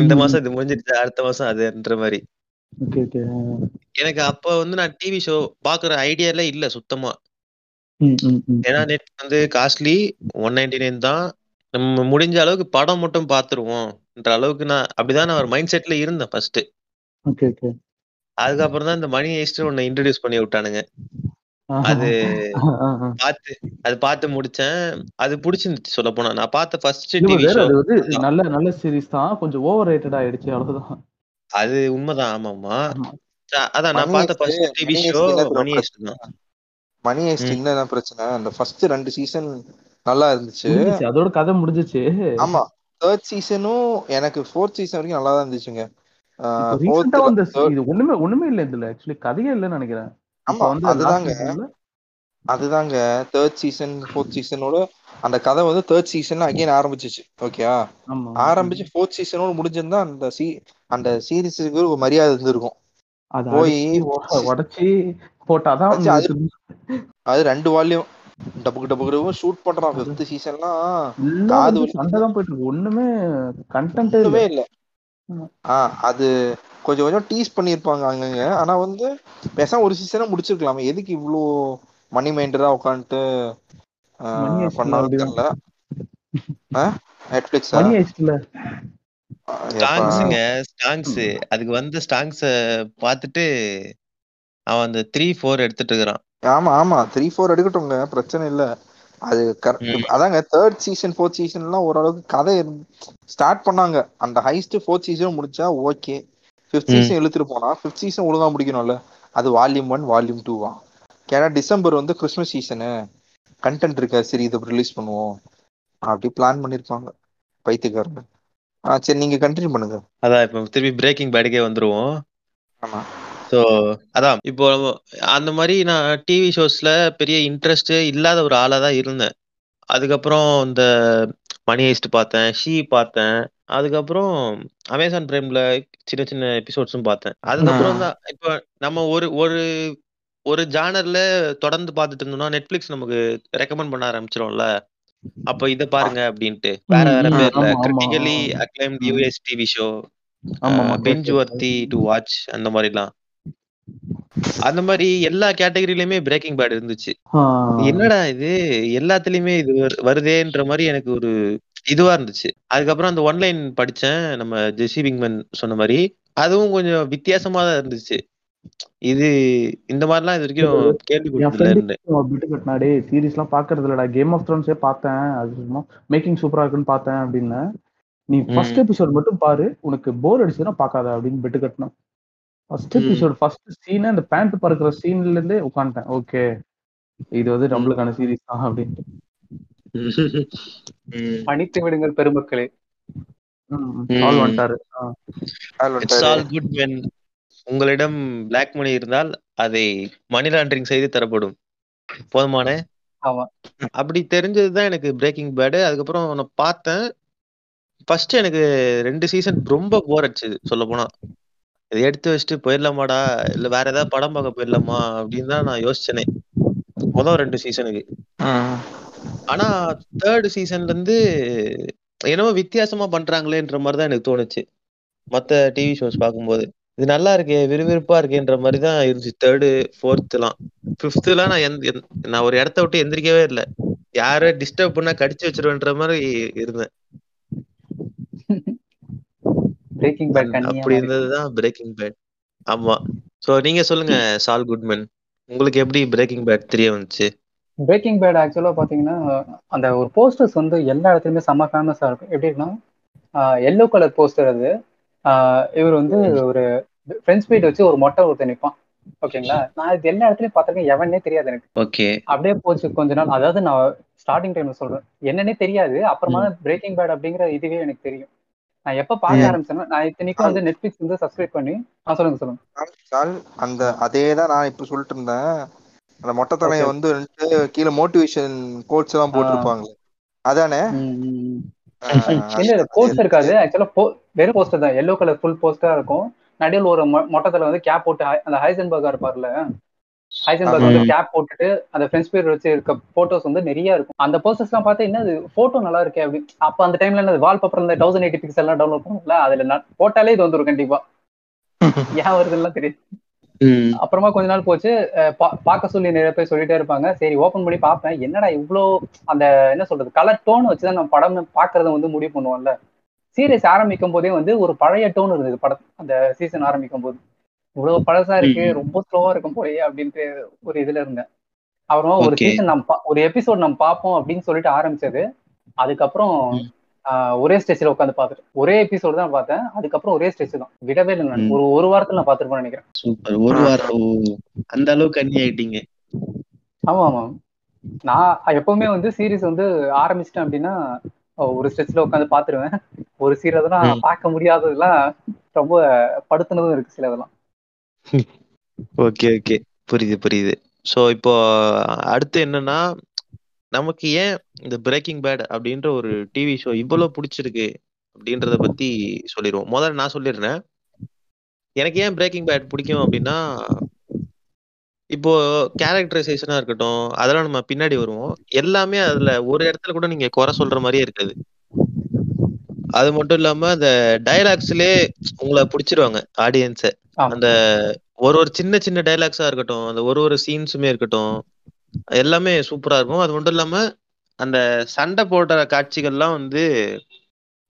இந்த மாசம் இது முடிஞ்சிடுச்சு அடுத்த மாசம் அதுன்ற மாதிரி. எனக்கு அப்ப வந்து நான் டிவி ஷோ பாக்குற ஐடியால இல்ல சுத்தமா. ஏன்னா நெட் வந்து காஸ்ட்லி ஒன் நைன்டி நைன் தான், நம்ம முடிஞ்ச அளவுக்கு படம் மட்டும் பாத்துருவோம்ன்ற அளவுக்கு நான் அப்படிதான் நான் ஒரு மைண்ட் செட்ல இருந்தேன் ஃபர்ஸ்ட். அதுக்கப்புறம் தான் இந்த மணி ஹேஸ்ட் ஒன்னு இன்ட்ரடியூஸ் பண்ணி விட்டானுங்க. அது பார்த்து அது பார்த்து முடிச்சேன், அது பிடிச்சிருந்துச்சு சொல்ல போனா. நான் பார்த்த ஃபர்ஸ்ட் டிவி ஷோ நல்ல நல்ல சீரிஸ் தான், கொஞ்சம் ஓவர் ரேட்டட் ஆயிடுச்சு அவ்வளவுதான். அது உண்மைதான். ஆமாமா, அதான் நான் பார்த்த first TV show money heist தான். மணி ஹேஸ்ட் என்ன பிரச்சனை, அந்த ஃபர்ஸ்ட் ரெண்டு சீசன் நல்லா இருந்துச்சு, அதோட கதை முடிஞ்சிச்சு. ஆமா, தேர்ட் சீசனும் எனக்கு ஃபோர்த் சீசன் வரைக்கும் நல்லா தான் இருந்துச்சுங்க. ஒண்ணுமே ஒண்ணுமே இல்லை இதுல, ஆக்சுவலி கதையே இல்லைன்னு நினைக்கிறேன். ஆமா அதுதாங்க அதுதாங்க தேர்ட் சீசன் ஃபோர்த் சீசனோட அந்த கதை வந்து தேர்ட் சீசன்ல அகைன் ஆரம்பிச்சிச்சு. ஓகேயா, ஆரம்பிச்சு ஃபோர்த் சீசனோட முடிஞ்சிருந்தா அந்த சீ அந்த சீரீஸுக்கு ஒரு மரியாதை இருந்திருக்கும். போய் உடச்சி போட்டாதான் அது ரெண்டு வால்யூம் டபுக்கு டபுக்கு ஷூட் பண்றான். ஃபிஃப்த் சீசன்லாம் காது சண்டைதான் போயிட்டு இருக்கு, ஒண்ணுமே கண்டென்ட்டே இல்ல. ஆஹ் அது கொஞ்சம் கொஞ்சம் டீஸ் பண்ணியிருப்பாங்க அங்கங்க. ஆனா வந்து பேசாம ஒரு சீசனா முடிச்சிருக்கலாமே, எதுக்கு இவ்வளோ மணி மைண்டரா உட்காந்துட்டு பண்ணாலும் தெரியல. நெட்ஃபிளிக்ஸ் ஸ்டாங்ஸ்ங்க ஸ்டாங்ஸ், அதுக்கு வந்த ஸ்டாங்ஸ் பார்த்துட்டு அவன் அந்த த்ரீ ஃபோர் எடுத்துட்டு இருக்கிறான். ஆமா ஆமா, த்ரீ ஃபோர் எடுக்கட்டும்ங்க, பிரச்சனை இல்ல. அது கரெக்ட். அதாங்க தேர்ட் சீசன் ஃபோர்த் சீசன்லாம் ஓரளவுக்கு கதை ஸ்டார்ட் பண்ணாங்க. அந்த ஹைஸ்ட் ஃபோர்த் சீசன் முடிச்சா ஓகே, ஃபிஃப்த் சீசன் எழுத்துட்டு போனா ஃபிஃப்த் சீசன் ஒழுங்கா முடிக்கணும்ல. அது வால்யூம் ஒன் வால்யூம் டூவா. ஏன்னா டிசம்பர் வந்து கிறிஸ்மஸ் சீசனு, கண்டென்ட் இருக்கா, சரி இதை ரிலீஸ் பண்ணுவோம் அப்படி பிளான் பண்ணிருப்பாங்க பைத்தியக்காரங்க. ஆ சரி, நீங்க கண்டினியூ பண்ணுங்க. அதான் இப்போ திருப்பி பிரேக்கிங் பேடுக்கே வந்துருவோம். ஆமா, ஸோ அதான் இப்போ அந்த மாதிரி நான் டிவி ஷோஸ்ல பெரிய இன்ட்ரெஸ்டே இல்லாத ஒரு ஆளாக தான் இருந்தேன். அதுக்கப்புறம் இந்த மணி ஹெய்ஸ்ட் பார்த்தேன், ஷீ பார்த்தேன், அதுக்கப்புறம் அமேசான் பிரைம்ல சின்ன சின்ன எபிசோட்ஸும் பார்த்தேன். அதுக்கப்புறம் தான் இப்போ நம்ம ஒரு ஒரு ஒரு ஜானர்ல தொடர்ந்து பார்த்துட்டு இருந்தோம்னா நெட்ஃபிளிக்ஸ் நமக்கு ரெக்கமெண்ட் பண்ண ஆரம்பிச்சிடும்ல. அப்ப இத பாருங்க அப்படின்ட்டு வேற வேற பேர்ல critically acclaimed US TV show binge worthy to watch அந்த மாதிரி எல்லாம் அந்த மாதிரி எல்லா கேட்டகரியிலுமே பிரேக்கிங் பேட் இருந்துச்சு. என்னடா இது எல்லாத்துலயுமே இது வருதேன்ற மாதிரி எனக்கு ஒரு இதுவா இருந்துச்சு. அதுக்கப்புறம் அந்த ஒன்லைன் படிச்சேன் நம்ம ஜெசி பிங்க்மேன் சொன்ன மாதிரி, அதுவும் கொஞ்சம் வித்தியாசமா தான் இருந்துச்சு. இது இந்த மாதிரிலாம் இது வரைக்கும் கேள்விப்பட்டது சீரீஸ் எல்லாம் பாக்குறது இல்லடா. கேம் ஆஃப் த்ரோன்ஸே பார்த்தேன், அது சும்மா மேக்கிங் சூப்பரா இருக்குன்னு பார்த்தேன் அப்படின்னு. நீ ஃபர்ஸ்ட் எபிசோட் மட்டும் பாரு, உனக்கு போர் அடிச்சுன்னா பாக்காத அப்படின்னு பெட்டு கட்டணும். ஃபர்ஸ்ட் எபிசோட் ஃபர்ஸ்ட் சீன் அந்த பேண்ட் பறக்கிற சீன்ல இருந்தே உட்காந்துட்டேன். ஓகே இது வந்து நம்மளுக்கான சீரீஸ் தான் அப்படின்ட்டு. மணித்து விடுங்கள் பெருமக்களே, சால் வந்துட்டாரு. சால் குட்மேன், உங்களிடம் பிளாக் மணி இருந்தால் அதை மணி லாண்டரிங் செய்து தரப்படும். போதுமான அப்படி தெரிஞ்சதுதான் எனக்கு பிரேக்கிங் பேடு. அதுக்கப்புறம் நான் பார்த்தேன் ஃபர்ஸ்ட், எனக்கு ரெண்டு சீசன் ரொம்ப போர் அடிச்சது. சொல்ல போனா இதை எடுத்து வச்சுட்டு போயிடலாமாடா, இல்லை வேற ஏதாவது படம் பார்க்க போயிடலாமா அப்படின்னு தான் நான் யோசிச்சேனே முதல் ரெண்டு சீசனுக்கு. ஆனா தேர்ட் சீசன்ல இருந்து என்னவோ வித்தியாசமா பண்றாங்களேன்ற மாதிரி தான் எனக்கு தோணுச்சு. மற்ற டிவி ஷோஸ் பார்க்கும்போது இது நல்லா இருக்கே, விறுவிறுப்பா இருக்கேன்ற மாதிரி தான் இருந்துச்சு. தேர்டு ஃபோர்த்துலாம் ஃபிஃப்த்துலாம் நான் எந்த நான் ஒரு இடத்த விட்டு எந்திரிக்கவே இல்லை. யாரை டிஸ்டர்ப் பண்ணா கடிச்சு வச்சிருவேன்ற மாதிரி இருந்தேன். அப்படி இருந்ததுதான் பிரேக்கிங் பேட். ஆமா, சோ நீங்க சொல்லுங்க சால் குட்மேன், உங்களுக்கு எப்படி பிரேக்கிங் பேட் தெரிய வந்துச்சு? பிரேக்கிங் பேட் ஆக்சுவலா பாத்தீங்கன்னா அந்த ஒரு போஸ்டர்ஸ் வந்து எல்லா இடத்துலயுமே செம்ம ஃபேமஸா இருக்கும். எப்படின்னா எல்லோ கலர் போஸ்டர் அது. இவர் வந்து ஒரு ஃப்ரெண்ட்ஸ் மீட் வச்சு ஒரு மொட்டை ஒருத்தர் நிற்பான். ஓகேங்களா, நான் இது எல்லா இடத்துலயும் பாத்திருக்கேன், எவனே தெரியாது எனக்கு. ஓகே, அப்படியே போச்சு கொஞ்ச நாள். அதாவது நான் ஸ்டார்டிங் டைம்ல சொல்றேன், என்னன்னே தெரியாது. அப்புறமா பிரேக்கிங் பேட் அப்படிங்கிற இதுவே எனக்கு தெரியும். நான் எப்ப பார்க்க ஆரம்பிச்சேன்னா, நான் இத்தனைக்கும் வந்து நெட்ஃபிக்ஸ் வந்து சப்ஸ்கிரைப் பண்ணி நான் சொல்லுங்க சொல்லுங்க அந்த அதேதான் நான் இப்ப சொல்லிட்டு இருந்தேன். அந்த மொட்டை தலையை வந்து கீழே மோட்டிவேஷன் கோட்ஸ் எல்லாம் போட்டிருப்பாங்க, அதானே? இல்ல இல்ல போஸ்டர் இருக்காது ஆக்சுவலா, வெறும் போஸ்டர் தான். எல்லோ கலர் ஃபுல் போஸ்டரா இருக்கும். நடுவில் ஒரு மொட்டை தலை வந்து கேப் போட்டு, அந்த ஹைசன்பர்கா இருப்பார்ல, ஹைசன்பர்க் வந்து கேப் போட்டுட்டு அந்த ஃப்ரெண்ட்ஸ் பேர் வச்சு இருக்க போட்டோஸ் வந்து நிறைய இருக்கும். அந்த போஸ்டர்ஸ் எல்லாம் பார்த்தா என்ன போட்டோ நல்லா இருக்கே அப்படி. அப்ப அந்த டைம்ல என்ன வால் பேப்பர் இந்த தௌசண்ட் எயிட்டி பிக்சல் எல்லாம் டவுன்லோட் பண்ணுவோம்ல, அதுல போட்டாலே இது வந்துடும் கண்டிப்பா. ஏன் வருதுலாம் தெரியும். அப்புறமா கொஞ்ச நாள் போச்சு, பார்க்க சொல்லி நிறைய பேர் சொல்லிட்டே இருப்பாங்க. சரி ஓபன் பண்ணி பார்ப்பேன், என்னடா இவ்வளோ அந்த என்ன சொல்றது கலர் டோன் வச்சுதான் நம்ம படம் பாக்குறத வந்து முடிவு பண்ணுவோம்ல. சீரியஸ் ஆரம்பிக்கும் போதே வந்து ஒரு பழைய டோன் இருந்தது படம். அந்த சீசன் ஆரம்பிக்கும் போது இவ்வளவு பழசா இருக்கு, ரொம்ப ஸ்லோவா இருக்கும் போலயே அப்படின்ட்டு ஒரு இதுல இருந்தேன். அப்புறமா ஒரு சீசன் நம்ம ஒரு எபிசோட் நம்ம பார்ப்போம் அப்படின்னு சொல்லிட்டு ஆரம்பிச்சது. அதுக்கப்புறம் ஒரே ஸ்டேஜ்ல உட்காந்து பாத்துட்டு ஒரே எபிசோடு தான் பார்த்தேன். அதுக்கப்புறம் ஒரே ஸ்டேஜ் தான், விடவே இல்லை. ஒரு ஒரு வாரத்துல நான் பாத்துருப்பேன் நினைக்கிறேன். சூப்பர், ஒரு வாரம் அந்த அளவுக்கு கண்ணி ஆயிட்டீங்க? ஆமா ஆமா, நான் எப்பவுமே வந்து சீரீஸ் வந்து ஆரம்பிச்சிட்டேன் அப்படின்னா ஒரு ஸ்டெச்ல உட்காந்து பாத்துருவேன். ஒரு சில இதெல்லாம் பார்க்க முடியாததெல்லாம் ரொம்ப படுத்துனதும் இருக்கு சில இதெல்லாம். ஓகே ஓகே, புரியுது புரியுது. ஸோ இப்போ அடுத்து என்னன்னா, நமக்கு ஏன் இந்த பிரேக்கிங் பேட் அப்படின்ற ஒரு டிவி ஷோ இவ்வளவு பிடிச்சிருக்கு அப்படின்றத பத்தி சொல்லிடுவோம். முதல்ல நான் சொல்லிடுறேன் எனக்கு ஏன் பிரேக்கிங் பேட் பிடிக்கும் அப்படின்னா, இப்போ கேரக்டரைசேஷனா இருக்கட்டும் அதெல்லாம் நம்ம பின்னாடி வருவோம். எல்லாமே அதுல ஒரு இடத்துல கூட நீங்க குறை சொல்ற மாதிரியே இருக்காது. அது மட்டும் இல்லாம அந்த டைலாக்ஸ்லயே உங்களை பிடிச்சிருவாங்க ஆடியன்ஸ. அந்த ஒரு ஒரு சின்ன சின்ன டைலாக்ஸா இருக்கட்டும், அந்த ஒரு ஒரு சீன்ஸுமே இருக்கட்டும், எல்லாமே சூப்பரா இருக்கும். அது மட்டும் இல்லாம அந்த சண்டை போடுற காட்சிகள்லாம் வந்து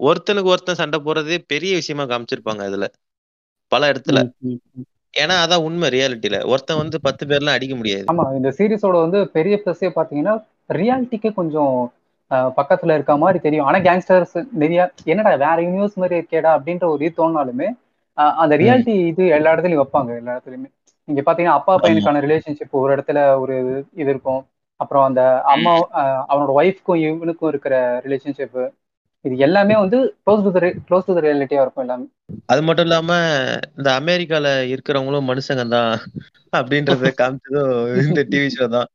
ஒருத்தனுக்கு ஒருத்தன் சண்டை போடுறதே பெரிய விஷயமா காமிச்சிருப்பாங்க அதுல பல இடத்துல. ஏன்னா அதான் உண்மை, ரியாலிட்டியில ஒருத்தன் வந்து பத்து பேர்லாம் அடிக்க முடியாது. ஆமா, இந்த சீரிஸோட வந்து பெரிய ப்ளஸ்ஸே பாத்தீங்கன்னா ரியாலிட்டிக்கே கொஞ்சம் பக்கத்துல இருக்க மாதிரி தெரியும். ஆனா கேங்ஸ்டர்ஸ் நிறைய என்னடா வேற யூனிவர்ஸ் மாதிரி இருக்கேடா அப்படின்ற ஒரு இது தோணாலுமே அந்த ரியாலிட்டி இது எல்லா இடத்துலயும் வைப்பாங்க. எல்லா இடத்துலயுமே நீங்க பாத்தீங்கன்னா அப்பா பையனுக்கான ரிலேஷன்ஷிப் ஒரு இடத்துல ஒரு இது இருக்கும். அப்புறம் அந்த அம்மா அவனோட ஒய்ஃப்க்கும் இவனுக்கும் இருக்கிற ரிலேஷன்ஷிப், இது எல்லாமே வந்து close to the close to the ரியாலிட்டியா இருக்கும் எல்லாமே. அது மட்டும் இல்லாம இந்த அமெரிக்கால இருக்கிறவங்களும் மனுஷங்க தான் அப்படின்றத காமிச்சதும் இந்த டிவி ஷோ தான்.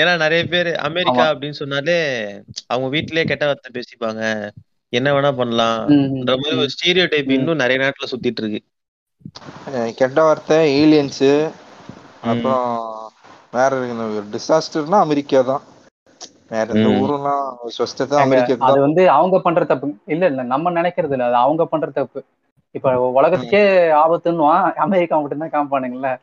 ஏன்னா நிறைய பேர் அமெரிக்கா அப்படின்னு சொன்னாலே அவங்க வீட்டிலேயே கெட்ட வார்த்தை பேசிப்பாங்க, என்ன வேணா பண்ணலாம்ன்ற மாதிரி ஒரு ஸ்டீரியோ டைப் இன்னும் நிறைய நாட்டுல சுத்திட்டு இருக்கு. கெட்ட வார்த்தை, ஏலியன்ஸு, அப்புறம் வேற இருக்கு டிசாஸ்டர்னா அமெரிக்கா தான். வேற எந்த ஊரெல்லாம் ஸ்வஸ்தத்தை அமெரிக்கா அது வந்து அவங்க பண்ற தப்பு இல்ல இல்ல நம்ம நினைக்கிறது இல்ல, அது அவங்க பண்ற தப்பு. இப்ப உலகத்துக்கே ஆபத்துன்னு அமெரிக்கா மட்டும்தான் காமிப்பானுங்களா?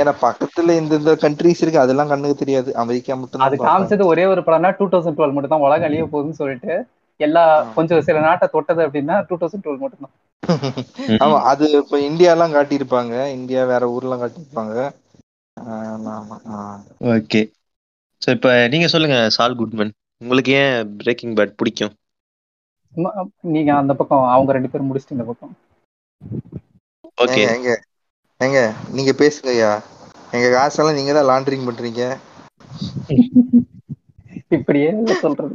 ஏன்னா பக்கத்துல இந்த கண்ட்ரிஸ் இருக்கு, அதெல்லாம் கண்ணுக்கு தெரியாது, அமெரிக்கா மட்டும். அது காமிச்சது ஒரே ஒரு படம்னா டூ தௌசண்ட் டுவெல் மட்டும் தான் உலகம் அழிய போகுதுன்னு சொல்லிட்டு எல்லா கொஞ்சம் சில நாட்டை தொட்டது அப்படின்னா டூ தௌசண்ட் டுவெல் மட்டும் தான். ஆமா, அது இப்ப இந்தியா எல்லாம் காட்டியிருப்பாங்க, இந்தியா வேற ஊர்லாம் காட்டியிருப்பாங்க. ஓகே, சோ இப்போ நீங்க சொல்லுங்க சால் குட்மேன், உங்களுக்கு ஏன் பிரேக்கிங் பேட் பிடிக்கும்? நீங்க அந்த பக்கம், அவங்க ரெண்டு பேரும் முடிச்சிட்டு இந்த பக்கம். ஓகே, எங்க எங்க நீங்க பேசுங்கயா, எங்க காசெல்லாம் நீங்க தான் லாண்டரிங் பண்றீங்க. இப்படியே சொல்றது.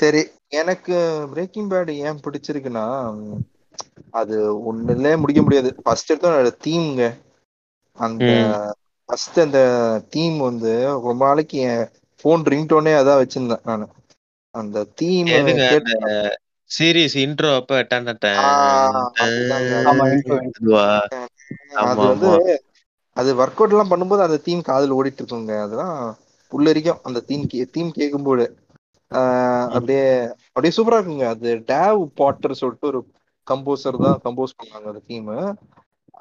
சரி, எனக்கு பிரேக்கிங் பேட் ஏன் பிடிச்சிருக்குன்னா, அது ஒண்ணுல முடிக்க முடியாது. ஃபர்ஸ்ட் எடுத்தோம் தீம்ங்க, அந்த ஃபர்ஸ்ட் அந்த தீம் வந்து ரொம்ப நாளைக்கு என் போன் ரிங்டோனே அதான் வச்சிருந்தேன் நான். அந்த தீம் சீரிஸ் இன்ட்ரோ அப்ப அது வந்து அது ஒர்க் அவுட் எல்லாம் பண்ணும்போது அந்த தீம் காதுல ஓடிட்டு இருக்குங்க. அதெல்லாம் உள்ளரிக்கும் அந்த தீம் தீம் கேட்கும்போது அப்படியே அப்படியே சூப்பரா இருக்குங்க. அது டேவ் பாட்டர் சொல்லிட்டு ஒரு கம்போசர் தான் கம்போஸ் பண்ணாங்க அந்த தீம்.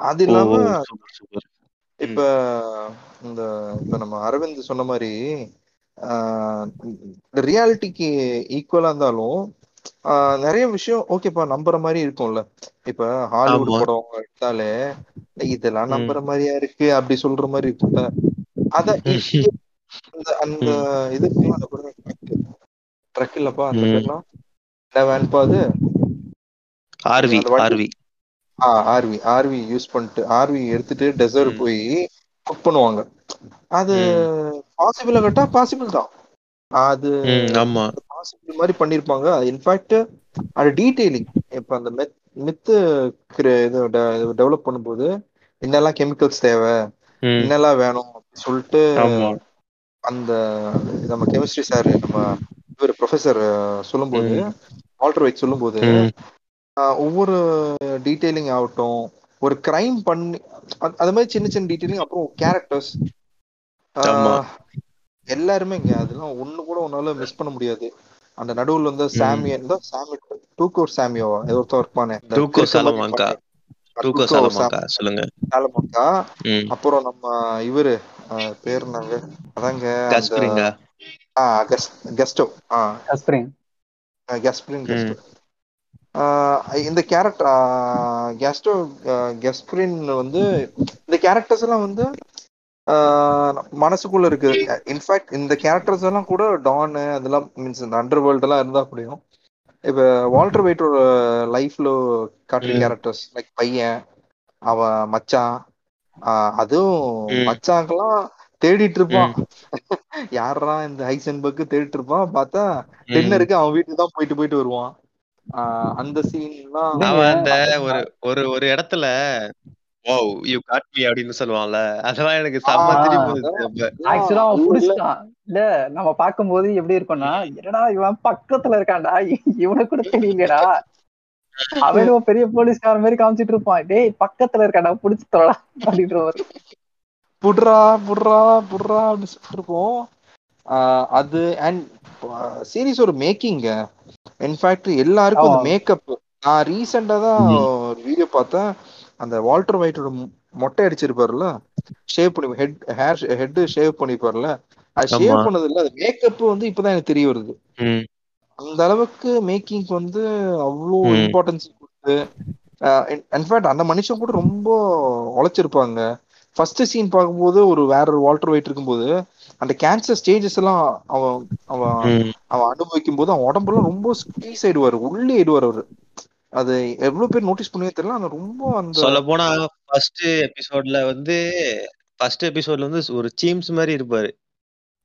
அது இல்லாம இப்ப இந்த இப்ப நம்ம அரவிந்த் சொன்ன மாதிரி ரியாலிட்டிக்கு ஈக்குவலா இருந்தாலும் நிறைய விஷயம் ஓகேப்பா நம்புற மாதிரி இருக்கும்ல. இப்ப ஹாலிவுட் படம் எடுத்தாலே இதெல்லாம் நம்புற மாதிரியா இருக்கு அப்படி சொல்ற மாதிரி இருக்கும்ல. அத அந்த இதுக்கு அந்த கூட ட்ரக் இல்லப்பா, அந்த பேர்லாம் என்ன வேணுப்பா, அது ஆர்வி ஆர்வி ஆ ஆர்வி ஆர்வி யூஸ் பண்ணிட்டு ஆர்வி எடுத்துட்டு டெசர்ட் போய் குக் பண்ணுவாங்க. அது பாசிபிளா கேட்டா பாசிபிள் தான், அது ஆமா பாசிபிள் மாதிரி பண்ணிருப்பாங்க. இன்ஃபேக்ட் அது டீடைலிங் இப்ப அந்த மித்து டெவலப் பண்ணும்போது என்னெல்லாம் கெமிக்கல்ஸ் தேவை என்னெல்லாம் வேணும் சொல்லிட்டு அந்த நம்ம கெமிஸ்ட்ரி சார் நம்ம இவர் ப்ரொஃபஸர் சொல்லும்போது, வால்டர் வைட் சொல்லும்போது, ஒவ்வொரு டீடைலிங் ஆகட்டும், ஒரு கிரைம் பண்ணி அது மாதிரி சின்ன சின்ன டீடைலிங், அப்புறம் கேரக்டர்ஸ் எல்லாருமே இங்க அதெல்லாம் ஒண்ணு கூட ஒன்னால மிஸ் பண்ண முடியாது. அந்த நடுவில் வந்து சாமியன் தான் சாமி டூகோ சாமியோவா ஒருத்தர் இருப்பானே, டூகோ சாலமாங்கா, டூகோ சாலமாங்கா சொல்லுங்க, சாலமாங்கா. அப்புறம் நம்ம இவரு பேர் நாங்க அதாங்க கஸ்ப்ரிங்கா, ஆ கஸ்டோ, ஆ கஸ்ப்ரிங் கஸ்ப்ரிங் கஸ்டோ இந்த கேரக்டர் கஸ்டோ கஸ்ப்ரின் வந்து இந்த கேரக்டர்ஸ் எல்லாம் வந்து மனசுக்குள்ள இருக்கு. இன்ஃபேக்ட் இந்த கேரக்டர்ஸ் எல்லாம் கூட டானு அதெல்லாம் மீன்ஸ் இந்த அண்டர் வேர்ல்டு எல்லாம் இருந்தா கூடயும் இப்ப வால்டர் வைட்டோட லைஃப்ல காட்டுற கேரக்டர்ஸ் லைக் பையன் அவ மச்சான், அதுவும் மச்சாங்கெல்லாம் தேடிட்டு இருப்பான் யாரா இந்த ஐசன்பர்க்கு தேடிட்டு இருப்பான், பார்த்தா டின்னருக்கு அவன் வீட்டுக்கு தான் போயிட்டு போயிட்டு வருவான். ஆஹ் அந்த சீன் எல்லாம் அவன் அந்த ஒரு ஒரு ஒரு இடத்துல வாவ் யூ காட் மீ அப்படினு சொல்வான்ல, அதெல்லாம் எனக்கு செம்ம தெரியுது. ஆக்சுவலா அவன் புடிச்சான் இல்ல, நம்ம பாக்கும்போது எப்படி இருக்கும்னா என்னடா இவன் பக்கத்துல இருக்கான்டா இவனுக்கு கூட தெரியலடா, அவனோ பெரிய போலீஸ்கார மாதிரி காமிச்சிட்டு இருப்பான், டேய் பக்கத்துல இருக்கான்டா புடிச்சு தரடா அப்படின்றவர் புட்ரா புட்ரா புட்ரா அப்படி சொல்லிருப்போம். அது அண்ட் சீரிஸ் ஒரு மேக்கிங், இன்ஃபேக்ட் எல்லாருக்கும் அந்த மேக்கப். நான் ரீசெண்டா தான் ஒரு வீடியோ பார்த்தேன், அந்த வால்டர் வைட்டோட மொட்டை அடிச்சிருப்பாருல, ஷேவ் பண்ணி ஹெட் ஹேர் ஹெட் ஷேவ் பண்ணிருப்பாருல, அது ஷேவ் பண்ணது இல்ல அது மேக்கப் வந்து இப்பதான் எனக்கு தெரிய வருது. அந்த அளவுக்கு மேக்கிங் வந்து அவ்வளோ இம்பார்ட்டன்ஸ் கொடுத்து இன்ஃபேக்ட் அந்த மனுஷன் கூட ரொம்ப உழைச்சிருப்பாங்க. ஃபர்ஸ்ட் சீன் பார்க்கும்போது ஒரு வேற வால்டர் வைட் இருக்கும்போது அந்த கேன்சர் ஸ்டேஜஸ் எல்லாம் அவன் அவன் அவன் அனுபவிக்கும் போது அவன் உடம்புலாம் ரொம்ப ஸ்க்வீஸ் ஆயிடுவாரு, உள்ளே ஆயிடுவார் அவரு. அது எவ்வளவு பேர் நோட்டீஸ் பண்ணுவே தெரியல. அந்த ரொம்ப அந்த சொல்ல போனா ஃபர்ஸ்ட் எபிசோட்ல வந்து ஃபர்ஸ்ட் எபிசோட்ல வந்து ஒரு சீம்ஸ் மாதிரி இருப்பாரு.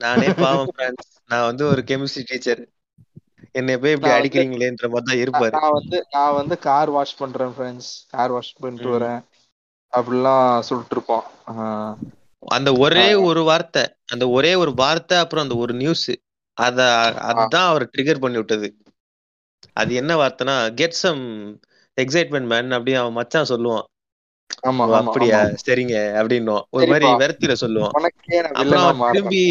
நானே பாவம் ஃப்ரெண்ட்ஸ், நான் வந்து ஒரு கெமிஸ்ட்ரி டீச்சர், என்னைய போய் இப்படி அடிக்கிறீங்களேன்ற மாதிரி தான் இருப்பாரு. நான் வந்து நான் வந்து கார் வாஷ் பண்றேன் ஃப்ரெண்ட்ஸ், கார் வாஷ் பண்ணிட்டு வரேன் அப்படிலாம் சொல்லிட்டு இருப்பான். அந்த ஒரே ஒரு வார்த்தை அந்த ஒரே ஒரு வார்த்தை அப்புறம் அந்த ஒரு நியூஸ் அத அதுதான் அவர் ட்ரிகர் பண்ணி விட்டது. அது என்ன வார்த்தைனா கெட் சம் எக்ஸைட்மெண்ட் மேன் அப்படி அவன் மச்சான் சொல்லுவான். ஆமா அப்படியா சரிங்க அப்படின்னோம். ஒரு மாதிரி விரத்தில சொல்லுவோம். திரும்பி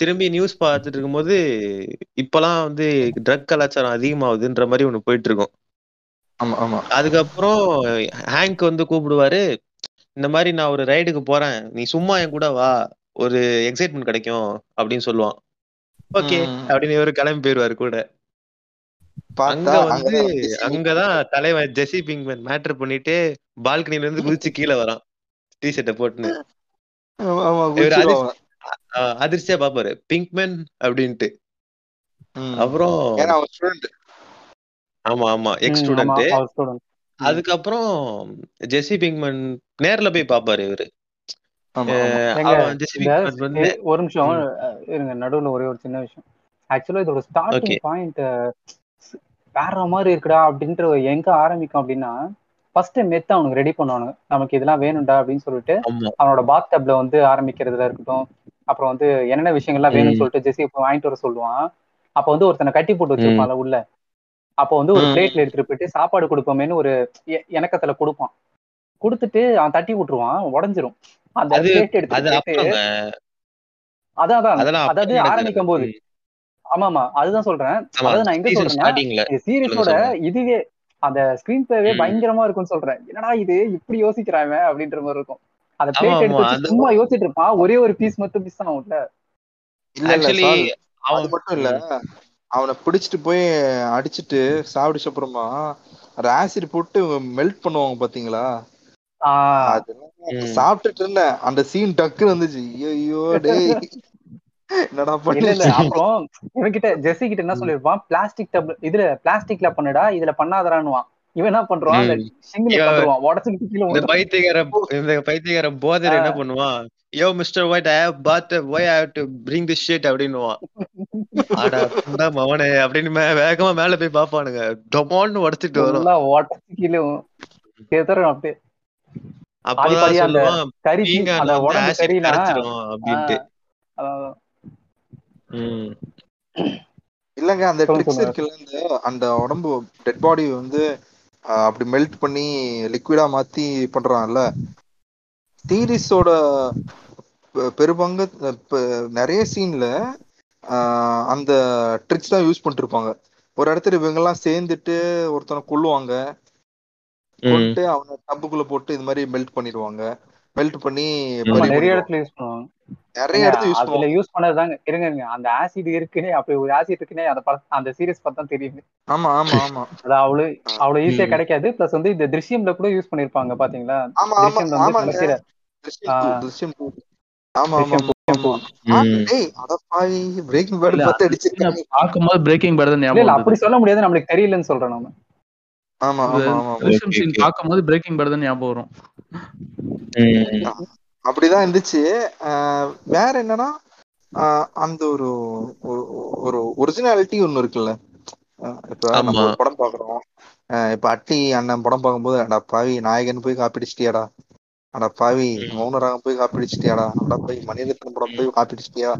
திரும்பி நியூஸ் பார்த்துட்டு இருக்கும் போது இப்பெல்லாம் வந்து ட்ரக் கலாச்சாரம் அதிகமாகுதுன்ற மாதிரி ஒண்ணு போயிட்டு இருக்கும். அதுக்கப்புறம் ஹேங்க் வந்து கூப்பிடுவாரு, இந்த மாதிரி நான் ஒரு ரைடுக்கு போறேன், நீ சும்மா என் கூட வா, ஒரு எக்ஸைட்மெண்ட் கிடைக்கும் அப்படின்னு சொல்லுவான். ஓகே அப்படின்னு இவரு கிளம்பி போயிருவாரு கூட. அங்க வந்து அங்கதான் தலைவன் ஜெசி பிங்க்மேன் மேட்டர் பண்ணிட்டு பால்கனில இருந்து குதிச்சு கீழே வரான் டீ ஷர்ட்டை போட்டுன்னு. அதிர்ச்சியா பாப்பாரு பிங்க்மேன் அப்படின்ட்டு. அப்புறம் ஆமா ஆமா எக்ஸ் ஸ்டூடெண்ட். அதுக்கப்புறம் ஜெசி பிங்க்மேன் நேர்ல போய் பாப்பாரு இவரு. ஒரு நிமிஷம் இருங்க, நடுவுல ஒரே ஒரு சின்ன விஷயம். ஆக்சுவலா இதோட ஸ்டார்டிங் பாயிண்ட் வேற மாதிரி இருக்குடா அப்படின்ற எங்க ஆரம்பிக்கும் அப்படின்னா, ஃபர்ஸ்ட் மெத்த அவனுக்கு ரெடி பண்ணுவானுங்க, நமக்கு இதெல்லாம் வேணும்டா அப்படின்னு சொல்லிட்டு அவனோட பாத் டப்ல வந்து ஆரம்பிக்கிறதுல இருக்கட்டும், அப்புறம் வந்து என்னென்ன விஷயங்கள்லாம் வேணும்னு சொல்லிட்டு ஜெசி வாங்கிட்டு வர சொல்லுவான். அப்ப வந்து ஒருத்தனை கட்டி போட்டு வச்சிருப்பான்ல உள்ள, அப்ப வந்து ஒரு பிளேட்ல எடுத்துட்டு போயிட்டு சாப்பாடு கொடுப்போமேன்னு ஒரு இணக்கத்துல கொடுப்பான். கொடுத்துட்டு அவன் தட்டி விட்டுருவான், உடஞ்சிரும் அந்த பிளேட் எடுத்து. அதான் அதான் அதாவது ஆரம்பிக்கும் போது. ஆமா ஆமா அதுதான் சொல்றேன். அதாவது நான் எங்க சொல்றேன், சீரியஸோட இதுவே அந்த ஸ்கிரீன் பிளேவே பயங்கரமா இருக்கும்னு சொல்றேன். என்னடா இது இப்படி யோசிக்கிறாங்க அப்படின்ற மாதிரி இருக்கும். அந்த பிளேட் எடுத்து சும்மா யோசிச்சுட்டு இருப்பான், ஒரே ஒரு பீஸ் மட்டும் மிஸ் ஆகும். இல்ல இல்ல அவன் மட்டும் இல்ல, அவனை பிடிச்சிட்டு போய் அடிச்சுட்டு சாப்பிடுச்சு அப்புறமா ஆசிட் போட்டு மெல்ட் பண்ணுவாங்க பாத்தீங்களா. சாப்பிட்டுட்டு இல்ல அந்த சீன் டக்கு வந்துச்சு. ஐயோ டேய் என்னடா பண்ணல. அப்புறம் இவன்கிட்ட ஜெசி கிட்ட என்ன சொல்லிருப்பான், பிளாஸ்டிக் டப் இதுல பிளாஸ்டிக்ல பண்ணுடா இதுல பண்ணாதறானுவான். இவன் என்ன பண்றான், சிங்கிள் பண்றான், உடைச்சிட்டு கீழ வந்து பைத்தியக்கார இந்த பைத்தியக்கார போதர் என்ன பண்ணுவான், yo mister White I have bought why I have to bring this shit அப்படினுவான். அட புண்டா மவனே அப்படினே வேகமா மேலே போய் பாப்பானுங்க, டமான்னு உடைச்சிட்டு வரும். எல்லாம் உடைச்சிட்டு கீழ தேதறோம் அப்படியே. அப்பதான் சொல்லுவான் கறி அந்த உடம்பு சரியில்லை அப்படிட்டு. ம் இல்லங்க அந்த ட்ரிக்ஸ் இருக்குல்ல, அந்த அந்த உடம்பு டெட் பாடி வந்து அப்படி மெல்ட் பண்ணி லிக்விடா மாத்தி பண்றாங்கல்ல. சீரிஸோட பெருபங்க நிறைய சீன்ல அந்த ட்ரிக்ஸ் தான் யூஸ் பண்ணிட்டு இருப்பாங்க. ஒரு இடத்துல இவங்கெல்லாம் சேர்ந்துட்டு ஒருத்தனை கொல்லுவாங்க, போட்டு அவனை டப்புக்குள்ள போட்டு இது மாதிரி மெல்ட் பண்ணிடுவாங்க. மெல்ட் பண்ணி நிறைய இடத்துல யூஸ் பண்ணுவாங்க. நிறைய இடத்துல யூஸ் பண்ணுவாங்க. அதுல யூஸ் பண்ணதாங்க இருங்க இருங்க, அந்த ஆசிட் இருக்குனே அப்படி ஒரு ஆசிட் இருக்குனே அந்த அந்த சீரிஸ் பார்த்தா தெரியுது. ஆமா ஆமா ஆமா அது அவ்வளவு அவ்வளவு ஈஸியா கிடைக்காது. பிளஸ் வந்து இந்த திருஷ்யம்ல கூட யூஸ் பண்ணிருப்பாங்க பாத்தீங்களா. திருஷ்யம் வந்து சீர திருஷ்யம் டூ. ஆமா ஆமா ஏய் அட பாவி பிரேக்கிங் பேட் பார்த்து அடிச்சிருக்காங்க. பாக்கும்போது பிரேக்கிங் பேட் தான் ஞாபகம். இல்ல அப்படி சொல்ல முடியாது, நமக்கு தெரியலன்னு சொல்றேன் நாம. ஆமா ஆமா ஆமா திருஷ்யம் சீன் பாக்கும்போது பிரேக்கிங் பேட் தான் ஞாபகம் வரும். அப்படிதான் இருந்துச்சு. வேற என்னன்னா அந்த ஒரு ஒரு ஒரிஜினாலிட்டி ஒண்ணு இருக்குல்ல. இப்ப நம்ம ஒரு படம் பாக்குறோம், இப்ப அட்டி அண்ணன் படம் பார்க்கும்போது அடா பாவி நாயகன் போய் காப்பிடிச்சிட்டியாடா, அடா பாவி மௌனராக போய் காப்பிடிச்சிட்டியாடா, அடா பாவி மணிரத்னம் படம் போய் காப்பிடிச்சிட்டியா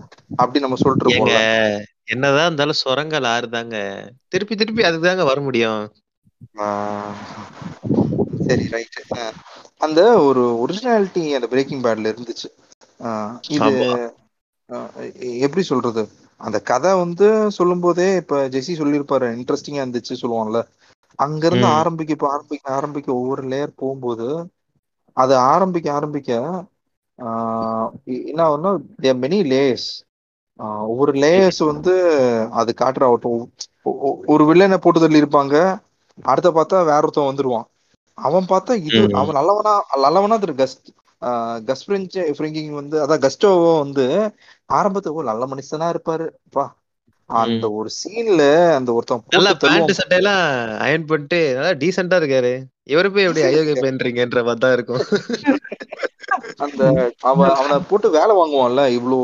அப்படின்னு நம்ம சொல்லிட்டு இருக்கோம். என்னதான் இருந்தாலும் சொரங்கள் ஆறுதாங்க, திருப்பி திருப்பி அதுக்கு தாங்க வர முடியும். சரி ரைட். அந்த ஒரு ஒரிஜினாலிட்டி அந்த பிரேக்கிங் பேட்ல இருந்துச்சு. இது எப்படி சொல்றது, அந்த கதை வந்து சொல்லும் போதே இப்ப ஜெசி சொல்லியிருப்பாரு இன்ட்ரெஸ்டிங்கா இருந்துச்சு சொல்லுவாங்கல்ல. அங்க இருந்து ஆரம்பிக்க இப்ப ஆரம்பிக்க ஆரம்பிக்க ஒவ்வொரு லேயர் போகும்போது அது ஆரம்பிக்க ஆரம்பிக்க ஆஹ் என்ன ஒன்னா தேர் மெனி லேயர்ஸ். ஒவ்வொரு லேயர்ஸ் வந்து அது காட்டுற ஒரு வில்லனை போட்டு தள்ளி இருப்பாங்க, அடுத்த பார்த்தா வேற ஒருத்தன் வந்துருவான். அவன் பார்த்தா இது அவன் நல்லவனா நல்லவனா திரு கஸ்ட் கஸ் ஃப்ரிங்கிங் வந்து அதான் கஸ்டோவோ வந்து ஆரம்பத்துக்கு நல்ல மனுஷனா இருப்பாருப்பா. அந்த ஒரு சீன்ல அந்த ஒருத்தன் சட்டையெல்லாம் அயன் பண்ணிட்டு நல்லா டீசெண்டா இருக்காரு, இவரு போய் எப்படி அயோக்கிய பண்றீங்கன்ற பார்த்தா இருக்கும். அந்த அவன் அவனை போட்டு வேலை வாங்குவான்ல, இவ்வளோ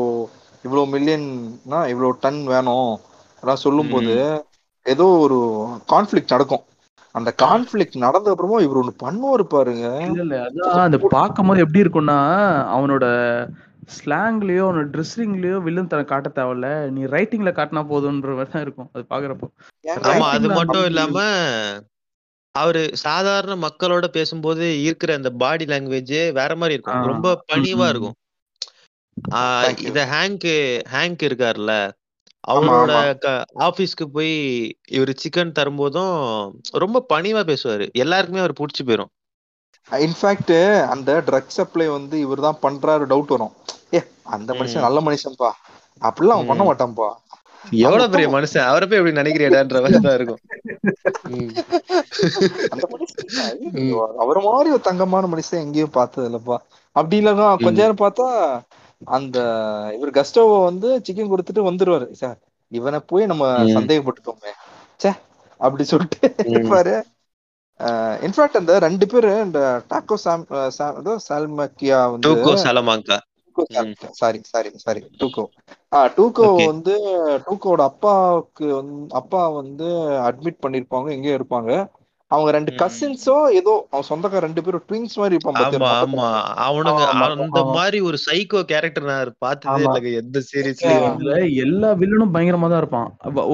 இவ்வளோ மில்லியன்னா இவ்வளோ டன் வேணும் அதெல்லாம் சொல்லும் போது ஏதோ ஒரு கான்ஃபிளிக்ட் நடக்கும். அந்த கான்ஃபிளிக்ட் நடந்த அப்புறமா இவர் ஒண்ணு பண்ணுவாரு பாருங்க. இல்ல இல்ல அதான் அந்த பாக்கும்போது எப்படி இருக்கும்னா, அவனோட ஸ்லாங்லயோ அவனோட ட்ரெஸ்ஸிங்லயோ வில்லன் தன காட்ட தேவையில்ல, நீ ரைட்டிங்ல காட்டினா போதும்ன்ற மாதிரி தான் இருக்கும் அது பாக்குறப்போ. அது மட்டும் இல்லாம அவரு சாதாரண மக்களோட பேசும்போது இருக்கிற அந்த பாடி லாங்குவேஜே வேற மாதிரி இருக்கும், ரொம்ப பணிவா இருக்கும். இத ஹேங்க் ஹேங்க் இருக்காருல்ல, அவரோட ஆபீஸ்க்கு போய் இவரு சிக்கன் தரும்போதும் ரொம்ப பணிவா பேசுவாரு, எல்லாருக்குமே அவர் பிடிச்சி போயிரும். இன்ஃபேக்ட் அந்த ட்ரக் சப்ளை வந்து இவர் தான் பண்றாரு டவுட் வரும். ஏ அந்த மனுஷன் நல்ல மனுஷன்பா, அப்படிலாம் அவன் பண்ண மாட்டான்பா, எவ்வளவு பெரிய மனுஷன், அவரை போய் எப்படி நினைக்கிறேடான்ற மாதிரிதான் இருக்கும். அவர் மாதிரி ஒரு தங்கமான மனுஷன் எங்கேயும் பார்த்தது இல்லப்பா. அப்படி இல்லைன்னா கொஞ்ச நேரம் பார்த்தா அந்த இவர் கஸ்டோவோ வந்து சிக்கன் கொடுத்துட்டு வந்துருவாரு. சார் இவனை போய் நம்ம சந்தேகப்பட்டுக்கோமே சே அப்படி சொல்லிட்டு இருப்பாரு. இன்ஃபேக்ட் அந்த ரெண்டு பேரு இந்த டாக்கோ சால்மாக்கியா வந்து Salamanca sorry sorry sorry Tuco ஆஹ் டூகோ வந்து டூகோட அப்பாவுக்கு அப்பா வந்து அட்மிட் பண்ணிருப்பாங்க, எங்கேயோ இருப்பாங்க. அவங்க ரெண்டு கசின்ஸோ ஏதோ அவன் சொந்தக்கார ரெண்டு பேரும் ட்வின்ஸ் மாதிரி இருப்பான். எல்லா வில்லனும் பயங்கரமா தான் இருப்பான்,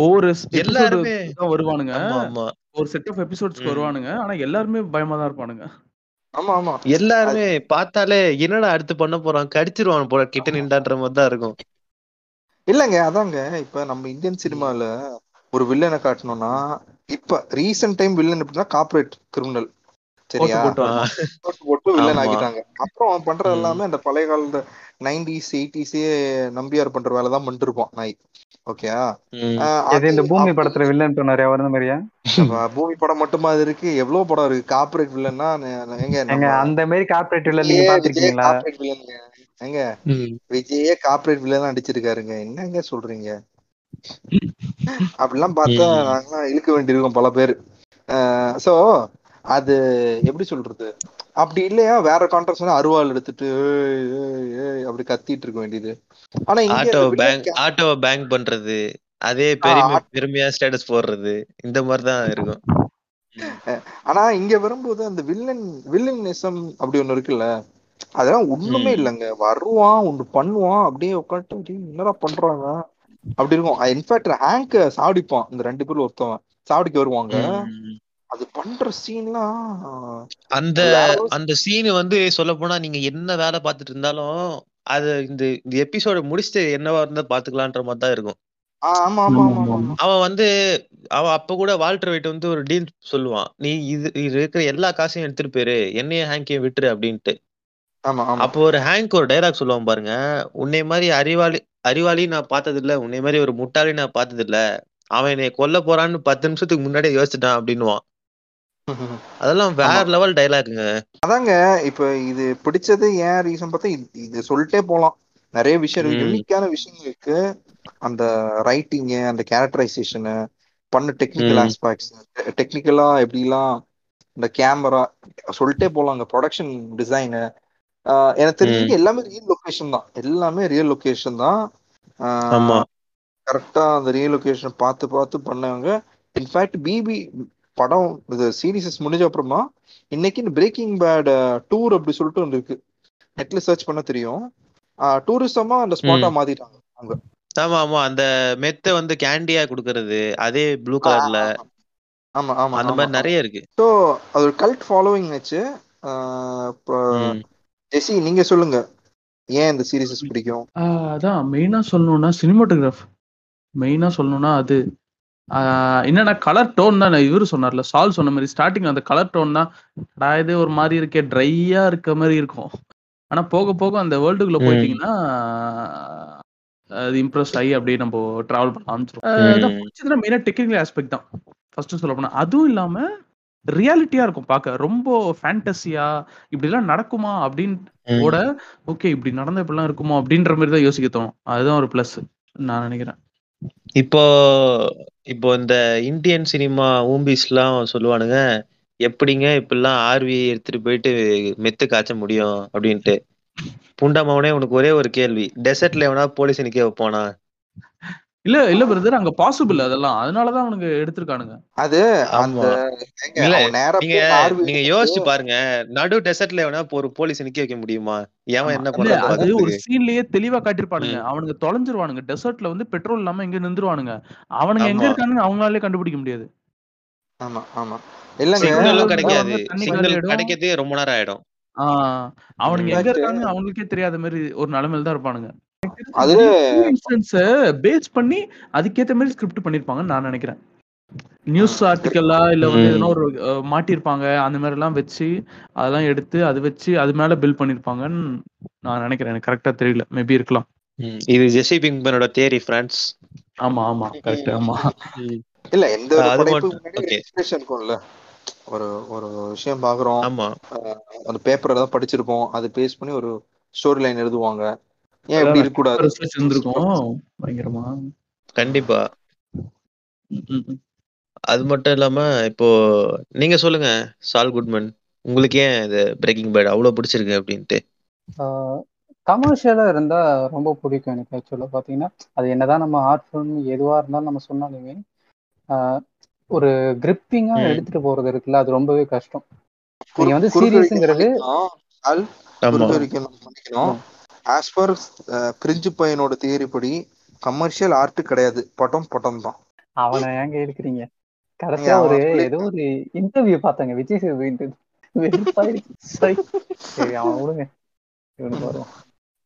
ஒவ்வொரு எல்லாருமே வருவானுங்க, ஒரு செட் ஆஃப் எபிசோட்ஸ்க்கு வருவானுங்க, ஆனா எல்லாருமே பயமா தான் இருப்பானுங்க. ஆமா ஆமா எல்லாருமே பார்த்தாலே என்னடா அடுத்து பண்ண போறான், கடிச்சிருவான் போல கிட்ட நின்றான்ற மாதிரி தான் இருக்கும். இல்லங்க அதாங்க இப்ப நம்ம இந்தியன் சினிமால ஒரு வில்லனை காட்டணும்னா இப்ப ரீசன்ட் டைம் வில்லன் எப்படின்னா கார்பரேட் கிரிமினல் சரியா போட்டு வில்லன் ஆக்கிட்டாங்க. அப்புறம் அவன் பண்றது எல்லாமே அந்த பழைய காலத்து நைன்டிஸ் எயிட்டிஸே நம்பியார் பண்ற வேலை தான் பண்ணிட்டு இருப்பான் நாய். ஓகே இந்த பூமி படத்துல வில்லன் நிறைய வருது மாதிரியா, பூமி படம் மட்டுமா அது இருக்கு, எவ்வளவு படம் இருக்கு கார்பரேட் வில்லன்னா. அந்த மாதிரி கார்பரேட் வில்லன் நீங்க பாத்துக்கிட்டீங்களா? கார்பரேட் வில்லன்ங்க எங்க விஜயே கார்பரேட் வில்லன் அடிச்சிருக்காருங்க, என்னங்க சொல்றீங்க? அப்படிலாம் பார்த்தா நாங்களாம் இழுக்க வேண்டியிருக்கோம் பல பேர். ஸோ அது எப்படி சொல்றது, அப்படி இல்லையா வேற கான்ட்ராக்ட் அருவாள் எடுத்துட்டு அப்படி கத்திட்டு இருக்க வேண்டியது. ஆனா ஆட்டோ பேங்க் பண்றது, அதே பெருமையா ஸ்டேட்டஸ் போடுறது, இந்த மாதிரிதான் இருக்கும். ஆனா இங்க வரும்போது அந்த வில்லன் வில்லனிசம் அப்படி ஒண்ணு இருக்குல்ல, அதெல்லாம் ஒண்ணுமே இல்லைங்க. வருவான் ஒன்று பண்ணுவான், அப்படியே உட்காந்து என்னடா பண்றாங்க அப்படி இருக்கும். இன்ஃபேக்ட் ஹேங்க் சாவடிப்பான், இந்த ரெண்டு பேரும் ஒருத்தவன் சாவடிக்க வருவாங்க. அது பண்ற சீன்லாம் அந்த அந்த சீன் வந்து சொல்ல போனா நீங்க என்ன வேலை பார்த்துட்டு இருந்தாலும் அது இந்த எபிசோட முடிச்சுட்டு என்னவா இருந்தா பாத்துக்கலான்ற மாதிரி தான் இருக்கும். ஆமா ஆமா ஆமா அவன் வந்து அவன் அப்ப கூட வால்டர் வைட் வந்து ஒரு டீல் சொல்லுவான், நீ இது இருக்கிற எல்லா காசையும் எடுத்துட்டு போயிரு, என்னையும் ஹேங்கையும் விட்டுரு அப்படின்ட்டு. அப்போ ஒரு ஹேங்க் ஒரு டைலாக் சொல்லுவான் பாருங்க, உன்னை மாதிரி அறிவாளி அறிவாளி நான் பார்த்தது இல்ல, உன்னை மாதிரி ஒரு முட்டாளி நான் பார்த்தது இல்ல, அவன் என்னை கொல்ல போறான்னு பத்து நிமிஷத்துக்கு முன்னாடி யோசிச்சுட்டான் அப்படின்னுவான். அதெல்லாம் வேற லெவல் டைலாக்குங்க. அதாங்க இப்ப இது பிடிச்சது ஏன் ரீசன் பார்த்தா இது சொல்லிட்டே போலாம். நிறைய விஷயம் யூனிக்கான விஷயங்களுக்கு அந்த ரைட்டிங்கு, அந்த கேரக்டரைசேஷனு பண்ண டெக்னிக்கல் ஆஸ்பெக்ட்ஸ், டெக்னிக்கலா எப்படிலாம் இந்த கேமரா சொல்லிட்டே போலாம். அந்த ப்ரொடக்ஷன் டிசைனு எனக்கு தெரிஞ்சு எல்லாமே ரியல் லொகேஷன் தான், எல்லாமே ரியல் லொகேஷன் தான். கரெக்டா அந்த ரியல் லொகேஷன் பார்த்து பார்த்து பண்ணவங்க. இன்ஃபேக்ட் பிபி படம் இது சீரீஸஸ் முடிஞ்ச அப்புறமா இன்னைக்கு பிரேக்கிங் பேட் டூர் அப்படி சொல்லிட்டு ஒன்று இருக்கு, நெட்ல சர்ச் பண்ண தெரியும். டூரிசமா அந்த ஸ்பாட்டா மாத்திட்டாங்க அவங்க. ஆமா ஆமா அந்த மெத்தை வந்து கேண்டியா கொடுக்கறது அதே ப்ளூ கலர்ல. ஆமா ஆமா அந்த மாதிரி நிறைய இருக்கு. ஸோ அது ஒரு கல்ட் ஃபாலோவிங் ஆச்சு. ஜெசி நீங்க சொல்லுங்க ஏன் இந்த சீரிஸஸ் பிடிக்கும்? அதான் மெயினா சொல்லணும்னா சினிமாட்டோகிராஃப் மெயினா சொல்லணும்னா அது என்னன்னா கலர் டோன் தான். இவரு சொன்னார்ல சால் சொன்ன மாதிரி ஸ்டார்டிங் அந்த கலர் டோன் தான் இது ஒரு மாதிரி இருக்கே, ட்ரையா இருக்க மாதிரி இருக்கும். ஆனா போக போக அந்த வேர்ல்டுக்குள்ள போயிட்டீங்கன்னா அது இம்ப்ரெஸ் ஆகி அப்படியே நம்ம டிராவல் பண்ண ஆரம்பிச்சிடும். மெயினா டெக்னிக்கல் ஆஸ்பெக்ட் தான் ஃபர்ஸ்ட் சொல்ல போனா. அதுவும் இல்லாம ரியாலிட்டியா இருக்கும் பார்க்க, ரொம்ப ஃபேண்டசியா இப்படிலாம் நடக்குமா அப்படின்னு கூட ஓகே இப்படி நடந்த இப்படிலாம் இருக்குமா அப்படின்ற மாதிரி தான் யோசிக்க தோணும். அதுதான் ஒரு பிளஸ் நான் நினைக்கிறேன். இப்போ இப்போ இந்த இந்தியன் சினிமா ஊம்பிஸ்லாம் சொல்லுவானுங்க, எப்படிங்க இப்பெல்லாம் ஆர்வி எடுத்துட்டு போயிட்டு மெத்து காய்ச்ச முடியும் அப்படின்ட்டு. புண்டாமவனே உனக்கு ஒரே ஒரு கேள்வி, டெசர்ட்ல எவனா போலீஸ் நிக்க வைப்பானா? இல்ல இல்ல பிரதர் அங்க பாசிபிள் அதெல்லாம், அதனாலதான் அவனுக்கு எடுத்திருக்கானுங்க. அது நீங்க யோசிச்சு பாருங்க, நடு டெசர்ட்ல எவனா ஒரு போலீஸ் நிக்க வைக்க முடியுமா? ஏன் என்ன பண்றது? அது ஒரு சீன்லயே தெளிவா காட்டிருப்பானுங்க, அவனுக்கு தொலைஞ்சிருவானுங்க டெசர்ட்ல வந்து பெட்ரோல் இல்லாம எங்க நின்றுவானுங்க, அவனுங்க எங்க இருக்கானுங்க அவங்களாலே கண்டுபிடிக்க முடியாது. ஆமா ஆமா இல்லங்க சிக்னல் கிடைக்காது, சிக்னல் கிடைக்கதே ரொம்ப நேரம் ஆயிடும். அவனுக்கு எங்க இருக்காங்க அவங்களுக்கே தெரியாத மாதிரி ஒரு நிலைமையில தான் இருப்பானுங்க. அது இன்ஸ்டன்ஸ் பேஸ் பண்ணி அதுக்கேத்த மாதிரி ஸ்கிரிப்ட் பண்ணிருப்பாங்கன்னு நான் நினைக்கிறேன். நியூஸ் ஆர்டிக்கலா இல்ல வந்து எதனா ஒரு மாட்டிருப்பாங்க அந்த மாதிரி எல்லாம் வச்சு அதெல்லாம் எடுத்து அது வச்சு அது மேல பில் பண்ணிருப்பாங்கன்னு நான் நினைக்கிறேன். எனக்கு கரெக்டா தெரியல, மேபி இருக்கலாம். இது ஜெசி பிங்க்மனோட தியரி ஃப்ரெண்ட்ஸ். ஆமா ஆமா கரெக்ட். ஆமா இல்ல எந்த ஒரு படைப்புக்கு இன்ஸ்பிரேஷன் இருக்கும்ல, ஒரு ஒரு விஷயம் பாக்குறோம், ஆமா அந்த பேப்பர் ஏதாவது படிச்சிருப்போம், அது பேஸ் பண்ணி ஒரு ஸ்டோரி லைன் எழுதுவாங்க. ஏன் இப்படி இருக்க கூடாது? ரிசர்ச் இருந்திருக்கும் பயங்கரமா கண்டிப்பா. அது மட்டும் இல்லாம இப்போ நீங்க சொல்லுங்க சால் குட்மேன், உங்களுக்கு ஏன் இது பிரேக்கிங் பேட் அவ்வளவு பிடிச்சிருக்கு அப்படின்ட்டு? கமர்ஷியலா இருந்தா ரொம்ப பிடிக்கும் எனக்கு. ஆக்சுவலா பாத்தீங்கன்னா அது என்னதான் நம்ம ஆர்ட் ஃபிலிம் எதுவா இருந்தாலும் நம்ம சொன்னாலுமே ஒரு கிரிப்பிங்கா எடுத்துட்டு போறது இருக்குல்ல, அது ரொம்பவே கஷ்டம். நீங்க வந்து சீரியஸ்ங்கிறது ஆஸ் பர் பிரிஞ்சு பையனோட தியரி படி கமர்ஷியல் ஆர்ட் கிடையாது, படம் படம் தான். அவனை ஏங்க எடுக்கிறீங்க? கடைசியா ஒரு ஏதோ ஒரு இன்டர்வியூ பார்த்தாங்க விஜய் சேதுபதி, அவன் விடுங்க இவனுக்கு வருவான்.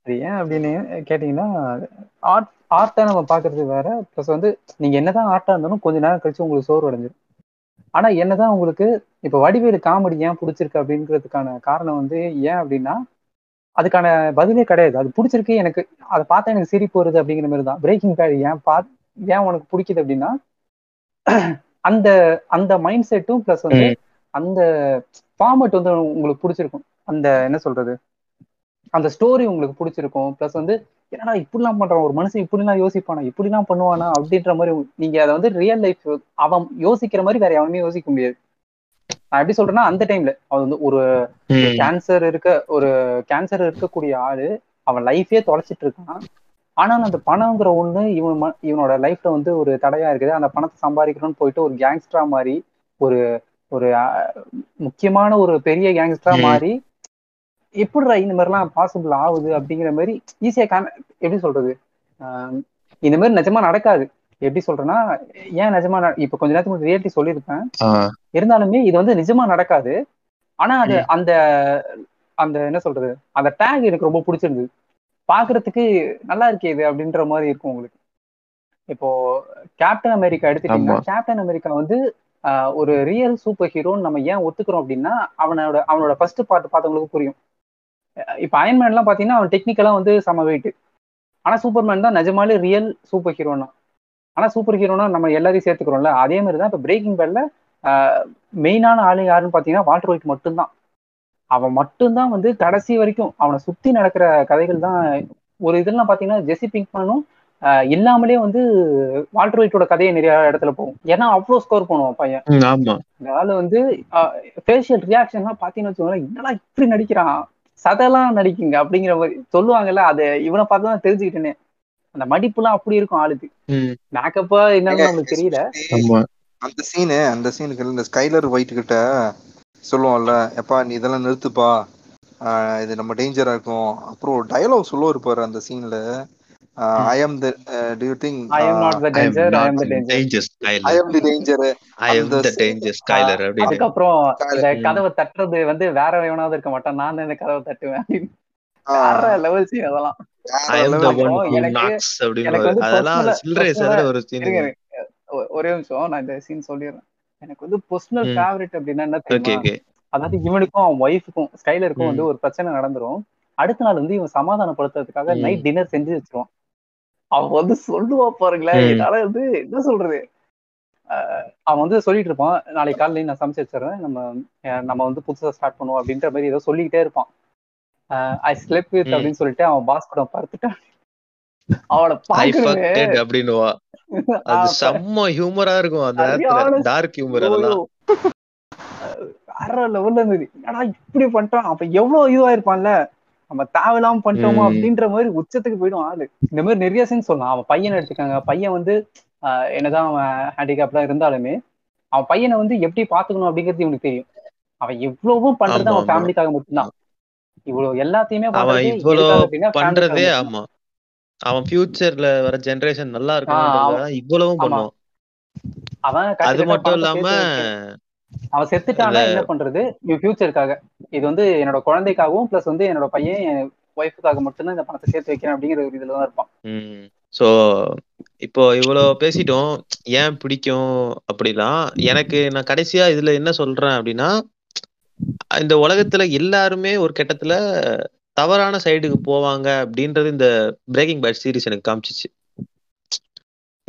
அது ஏன் அப்படின்னு கேட்டீங்கன்னா ஆர்ட் ஆர்ட்டை நம்ம பார்க்கறது வேற, ப்ளஸ் வந்து நீங்க என்னதான் ஆர்ட்டா இருந்தாலும் கொஞ்ச நேரம் கழிச்சு உங்களுக்கு சோர்வு அடைஞ்சிடும். ஆனா என்னதான் உங்களுக்கு இப்ப வடிவேலு காமெடி ஏன் பிடிச்சிருக்கு அப்படிங்கிறதுக்கான காரணம் வந்து ஏன் அப்படின்னா அதுக்கான பதிலே கிடையாது. அது பிடிச்சிருக்கு எனக்கு, அதை பார்த்தா எனக்கு சிரிப்பு வருது அப்படிங்கிற மாதிரி தான். பிரேக்கிங் பேட் ஏன் பார்த்து ஏன் உனக்கு பிடிக்குது அப்படின்னா அந்த அந்த மைண்ட் செட்டும் பிளஸ் வந்து அந்த ஃபார்மட் வந்து உங்களுக்கு பிடிச்சிருக்கும், அந்த என்ன சொல்றது அந்த ஸ்டோரி உங்களுக்கு பிடிச்சிருக்கும். பிளஸ் வந்து என்னன்னா இப்படிலாம் பண்றான் ஒரு மனுஷன், இப்படிலாம் யோசிப்பானா, இப்படிலாம் பண்ணுவானா அப்படின்ற மாதிரி நீங்க அதை வந்து ரியல் லைஃப் அவன் யோசிக்கிற மாதிரி வேற எவனுமே யோசிக்க முடியாது. நான் எப்படி சொல்றேன்னா அந்த டைம்ல அவன் வந்து ஒரு கேன்சர் இருக்க ஒரு கேன்சர் இருக்கக்கூடிய ஆளு, அவன் லைஃபே தொலைச்சிட்டு இருக்கான். ஆனாலும் அந்த பணங்கிற ஒண்ணு இவன் இவனோட லைஃப்ல வந்து ஒரு தடையா இருக்குது. அந்த பணத்தை சம்பாதிக்கணும்னு போயிட்டு ஒரு கேங்ஸ்டரா மாதிரி ஒரு ஒரு முக்கியமான ஒரு பெரிய கேங்ஸ்டரா மாதிரி எப்படிடா இந்த மாதிரிலாம் பாசிபிள் ஆகுது அப்படிங்கிற மாதிரி ஈஸியா கான் எப்படி சொல்றது இந்த மாதிரி நிஜமா நடக்காது. எப்படி சொல்றேன்னா ஏன் நிஜமா இப்ப கொஞ்ச நேரத்துக்கு ரியாலிட்டி சொல்லியிருப்பேன், இருந்தாலுமே இது வந்து நிஜமா நடக்காது. ஆனா அது அந்த அந்த என்ன சொல்றது அந்த டேக் எனக்கு ரொம்ப பிடிச்சிருந்தது. பாக்குறதுக்கு நல்லா இருக்கே இது அப்படின்ற மாதிரி இருக்கும் உங்களுக்கு. இப்போ கேப்டன் அமெரிக்கா எடுத்துக்கிட்டீங்கன்னா கேப்டன் அமெரிக்கா வந்து ஒரு ரியல் சூப்பர் ஹீரோன்னு நம்ம ஏன் ஒத்துக்கிறோம் அப்படின்னா அவனோட அவனோட ஃபர்ஸ்ட் பார்ட் பார்த்தவங்களுக்கு புரியும். இப்போ அயன்மேன் எல்லாம் பாத்தீங்கன்னா அவன் டெக்னிக்கலா வந்து சம வெயிட், ஆனா சூப்பர்மேன் தான் நிஜமாலே ரியல் சூப்பர் ஹீரோனா. ஆனா சூப்பர் ஹீரோனா நம்ம எல்லாரையும் சேர்த்துக்கிறோம்ல, அதே மாதிரிதான் இப்போ பிரேக்கிங் பேட்ல மெயினான ஆளு யாருன்னு பாத்தீங்கன்னா வால்டர் ஒயிட் மட்டும்தான். அவன் மட்டும்தான் வந்து கடைசி வரைக்கும் அவனை சுத்தி நடக்கிற கதைகள் தான். ஒரு இதெல்லாம் பாத்தீங்கன்னா ஜெசி பிங்க்மேனும் இல்லாமலே வந்து வால்டர் ஒயிட்டோட கதையை நிறைய இடத்துல போகும். ஏன்னா அவ்வளவு ஸ்கோர் பண்ணுவான் பையன். அதனால வந்து ஃபேஷியல் ரியாக்ஷன் எல்லாம் பாத்தீங்கன்னு வச்சுக்கோங்களேன், இதெல்லாம் இப்படி நடிக்கிறான் சதெல்லாம் நடிக்குங்க அப்படிங்கிற மாதிரி சொல்லுவாங்கல்ல, அதை இவனை பார்த்து தான் தெரிஞ்சுக்கிட்டேனே. அந்த மடிப்புலாம் அப்படி இருக்கும் ஆளுக்கு, மேக்கப்பா என்னன்னு நம்மளுக்கு தெரியல. அந்த சீனு அந்த சீனுக்கு இந்த ஸ்கைலர் ஒயிட் கிட்ட சொல்லுவோம்ல, எப்பா நீ இதெல்லாம் நிறுத்துப்பா இது நம்ம டேஞ்சரா இருக்கும். அப்புறம் ஒரு டயலாக் சொல்லுவா இருப்பாரு அந்த சீன்ல, I am the to you think I am not the danger I am the danger I am the danger I am the danger Skyler அப்படின்னு. அப்புறம் இந்த கதவை தட்டுறது வந்து வேற எவனாவது இருக்க மாட்டான், நான் தான் இந்த கதவை தட்டுவேன் அப்படின்னு. வேற லெவல் சீன் அதெல்லாம். ஐ am the one who knocks அப்படின்னு அதெல்லாம் சில்ரேஸ் அதோட ஒரு சீன். ஒரே நிமிஷம் நான் இந்த சீன் சொல்லிடுறேன். எனக்கு வந்து பர்சனல் ஃபேவரட் அப்படின்னா என்ன தெரியுமா, அதாவது இவனுக்கும் அவன் ஒய்ஃபுக்கும் ஸ்கைலருக்கும் வந்து ஒரு பிரச்சனை நடந்துரும். அடுத்த நாள் வந்து இவன் சமாதானப்படுத்துறதுக்காக நைட் டின்னர் செஞ்சு வச்சிருவான். அவன் வந்து சொல்லுவா பாருங்களேன், என்னால வந்து என்ன சொல்றது அவன் வந்து சொல்லிட்டு இருப்பான், நாளைக்கு காலையில நான் சமைச்சு வச்சிடறேன் நம்ம நம்ம வந்து புதுசா ஸ்டார்ட் பண்ணுவோம் அப்படின்ற மாதிரி ஏதோ சொல்லிக்கிட்டே இருப்பான். ஐ ஸ்லெப் வித் அப்படின்னு சொல்லிட்டு அவன் பாஸ் கூட பார்த்துட்டான். அவளை பாக்குறது அப்படின்னுவா, அது செம்ம ஹியூமரா இருக்கும் அந்த நேரத்துல, டார்க் ஹியூமர். அதெல்லாம் வேற லெவல்ல இருந்தது. என்னடா இப்படி பண்றான், அப்ப எவ்வளவு இதுவா இருப்பான்ல, நம்ம தேவையில்லாம பண்ணிட்டோமா அப்படின்ற மாதிரி உச்சத்துக்கு போயிடும் ஆளு. இந்த மாதிரி நிறைய சீன் சொல்லலாம். அவன் பையனை எடுத்துக்காங்க, பையன் வந்து ஆஹ் என்னதான் அவன் ஹேண்டிகேப்லாம் இருந்தாலுமே அவன் பையனை வந்து எப்படி பாத்துக்கணும் அப்படிங்கிறது இவனுக்கு தெரியும். அவன் எவ்வளவும் பண்றது அவன் ஃபேமிலிக்காக மட்டும்தான், இவ்வளவு எல்லாத்தையுமே பண்றதே. ஆமா அவன் ஃபியூச்சர்ல வர ஜெனரேஷன் நல்லா இருக்கும் இவ்வளவும் பண்ணுவான். அது மட்டும் இல்லாம அவ செத்துட்டானா என்ன பண்றது ஃபியூச்சருக்காக. இது வந்து என்னோட குழந்தைக்காகவும் பிளஸ் வந்து என்னோட பையன் என் ஒய்ஃபுக்காக மட்டும்தான் இந்த பணத்தை சேர்த்து வைக்கிறேன் அப்படிங்கிற ஒரு இதுலதான் இருப்பான். ஸோ இப்போ இவ்வளோ பேசிட்டோம் ஏன் பிடிக்கும் அப்படிலாம். எனக்கு நான் கடைசியா இதுல என்ன சொல்றேன் அப்படின்னா, இந்த உலகத்துல எல்லாருமே ஒரு கட்டத்துல தவறான சைடுக்கு போவாங்க அப்படின்றது இந்த பிரேக்கிங் பேட் சீரிஸ் எனக்கு காமிச்சிச்சு.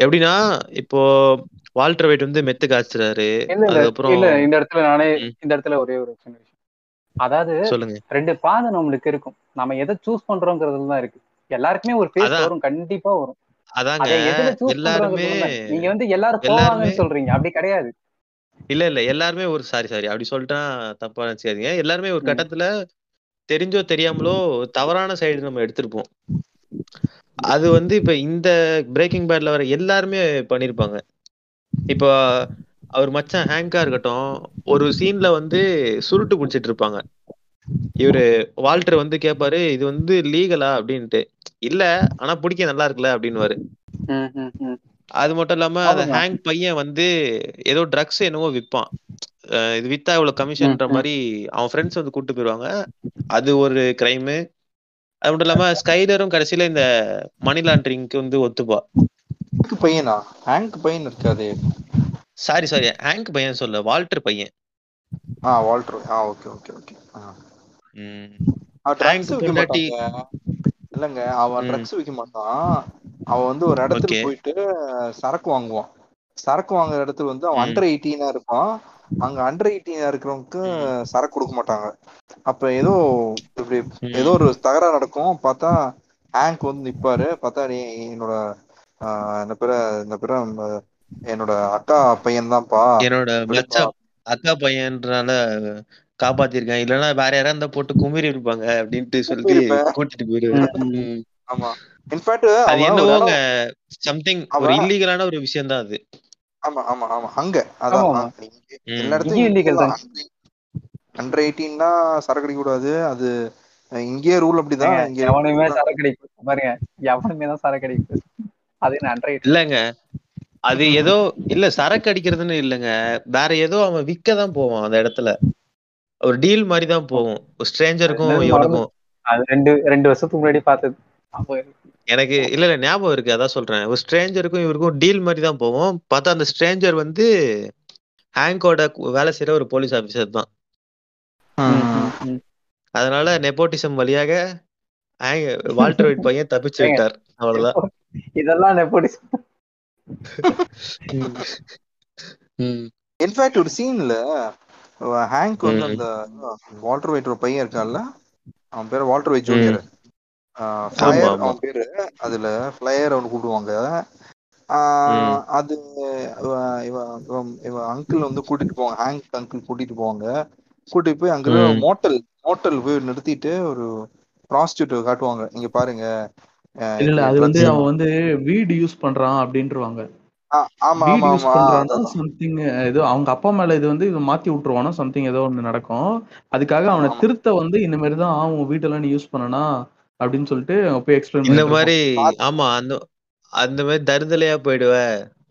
எப்படின்னா இப்போ வால்டர் வைட் வந்து மெத்து காய்ச்சுறாரு. அதுக்கப்புறம் இந்த இடத்துல நானே இந்த இடத்துல ஒரே ஒரு விஷயம், அதாவது சொல்லுங்க, ரெண்டு பாதை நம்மளுக்கு இருக்கும், நம்ம எதை சூஸ் பண்றோம்ங்கிறதுல தான் இருக்கு. எல்லாருக்குமே ஒரு பேஸ் வரும், கண்டிப்பா வரும். அதாங்க எல்லாருமே நீங்க வந்து எல்லாரும் போவாங்கன்னு சொல்றீங்க, அப்படி கிடையாது. இல்ல இல்ல எல்லாருமே ஒரு சாரி சாரி அப்படி சொல்லிட்டா தப்பா நினைச்சுக்காதீங்க. எல்லாருமே ஒரு கட்டத்துல தெரிஞ்சோ தெரியாமலோ தவறான சைடு நம்ம எடுத்திருப்போம். அது வந்து இப்ப இந்த பிரேக்கிங் பேட்ல வர எல்லாருமே பண்ணிருப்பாங்க. இப்போ அவர் மச்சான் ஹேங்கா இருக்கட்டும், ஒரு சீன்ல வந்து சுருட்டு குடிச்சிட்டு இருப்பாங்க. இவரு வால்டர் வந்து கேட்பாரு, இது வந்து லீகலா அப்படின்ட்டு. இல்ல ஆனா பிடிக்க நல்லா இருக்குல்ல அப்படின்னுவாரு. அது மட்டும் இல்லாம அந்த ஹேங்க் பையன் வந்து ஏதோ ட்ரக்ஸ் என்னவோ விற்பான், இது வித்தா இவ்வளவு கமிஷன்ற மாதிரி அவன் ஃப்ரெண்ட்ஸ் வந்து கூப்பிட்டு போயிருவாங்க. அது ஒரு கிரைமு. அது மட்டும் இல்லாம ஸ்கைலரும் கடைசியில இந்த மணி லாண்டரிங்க்கு வந்து ஒத்துப்பா. பையனா ஹேங்க் பையன் இருக்காது, சாரி சாரி ஹேங்க் பையன் சொல்ல, வால்டர் பையன். ஆ வால்டர். ஆ ஓகே ஓகே ஓகே. ம் அவ ட்ரக்ஸ் விக்க மாட்டான். இல்லங்க அவ ட்ரக்ஸ் விக்க மாட்டான். அவ வந்து ஒரு இடத்துக்கு போயிட்டு சரக்கு வாங்குவான். சரக்கு வாங்குற இடத்துல வந்து அவன் அண்டர் எயிட்டீனா இருப்பான். அங்க அண்டர் எயிட்டீனா இருக்கிறவனுக்கு சரக்கு கொடுக்க மாட்டாங்க. அப்ப ஏதோ இப்படி ஏதோ ஒரு தகராறு நடக்கும். பார்த்தா ஹேங்க் வந்து நிப்பாரு. பார்த்தா நீ என்னோட என்ன பேர என்ன பேர என்னோட அக்கா பையன் தான்ப்பா, என்னோட அக்கா பையன்றனால காப்பாத்திருக்கேன், இல்லைன்னா வேற யாராவது இருந்தா போட்டு குமிரி இருப்பாங்க அப்படின்ட்டு சொல்லி கூட்டிட்டு போயிடுவேன். ஆமா இன்ஃபேக்ட் அது என்னவோங்க சம்திங் ஒரு இல்லீகலான ஒரு விஷயம் தான் அது. ஆமா ஆமா ஆமா அங்க அதான் எல்லா இடத்துலயும் இல்லீகல் தான். அண்டர் எயிட்டீன்னா சரக்கடி கூடாது. அது இங்கே ரூல் அப்படிதான். இங்க எவனுமே சரக்கடி பாருங்க, எவனுமே தான் சரக்கடி. அது என்ன அண்டர் எயிட் இல்லங்க, அது ஏதோ இல்ல சரக்கு அடிக்கிறதுன்னு இல்லைங்க, வேற ஏதோ அவன் விற்க தான் போவான். அந்த இடத்துல ஒரு டீல் மாதிரி தான் போகும் ஸ்ட்ரேஞ்சருக்கும் இவனுக்கும். அது ரெண்டு ரெண்டு வருஷத்துக்கு முன்னாடி பார்த்தது எனக்கு இல்ல இல்ல ஞாபகம் இருக்கு. அதான் சொல்றேன், ஒரு ஸ்ட்ரேஞ்சருக்கும் இவருக்கும் டீல் மாதிரி தான் போவோம். பார்த்தா அந்த ஸ்ட்ரேஞ்சர் வந்து ஹேங்கோட வேலை செய்யற ஒரு போலீஸ் ஆபீசர் தான். அதனால நெப்போட்டிசம் வழியாக வால்டர் வைட் பையன் தப்பிச்சு விட்டார். அவ்வளவுதான். இதெல்லாம் நெப்போட்டிசம். இன்ஃபேக்ட் ஒரு சீன்ல ஹேங்க் வந்து அந்த வால்டர் வைட் ஒரு பையன் இருக்கான்ல, அவன் பேரு வால்டர் வைட் ஜூனியர். அவன் பேரு அதுல ஃபிளையர் அவனு கூப்பிடுவாங்க. அது இவன் அங்கிள் வந்து கூட்டிட்டு போவாங்க, ஹேங்க் அங்கிள் கூட்டிட்டு போவாங்க. கூட்டிட்டு போய் அங்க மோட்டல் மோட்டல் போய் நிறுத்திட்டு ஒரு ப்ராஸ்டியூட் காட்டுவாங்க, இங்க பாருங்க. இல்ல அது வந்து அவன் வந்து வீடு யூஸ் பண்றான் அப்படின்றாங்க. ஆமா ஆமா ஆமா சம்திங் ஏதோ அவங்க அப்பா மேல இது வந்து இவன் மாத்தி விட்டுருவானோ சம்திங் ஏதோ ஒண்ணு நடக்கும். அதுக்காக அவனை திருத்த வந்து இந்த மாதிரிதான் அவன் வீட்டெல்லாம் நீ யூஸ் பண்ணனா அப்படின்னு சொல்லிட்டு போய் எக்ஸ்பிளைன் இந்த மாதிரி. ஆமா அந்த அந்த மாதிரி தருதலையா போயிடுவ,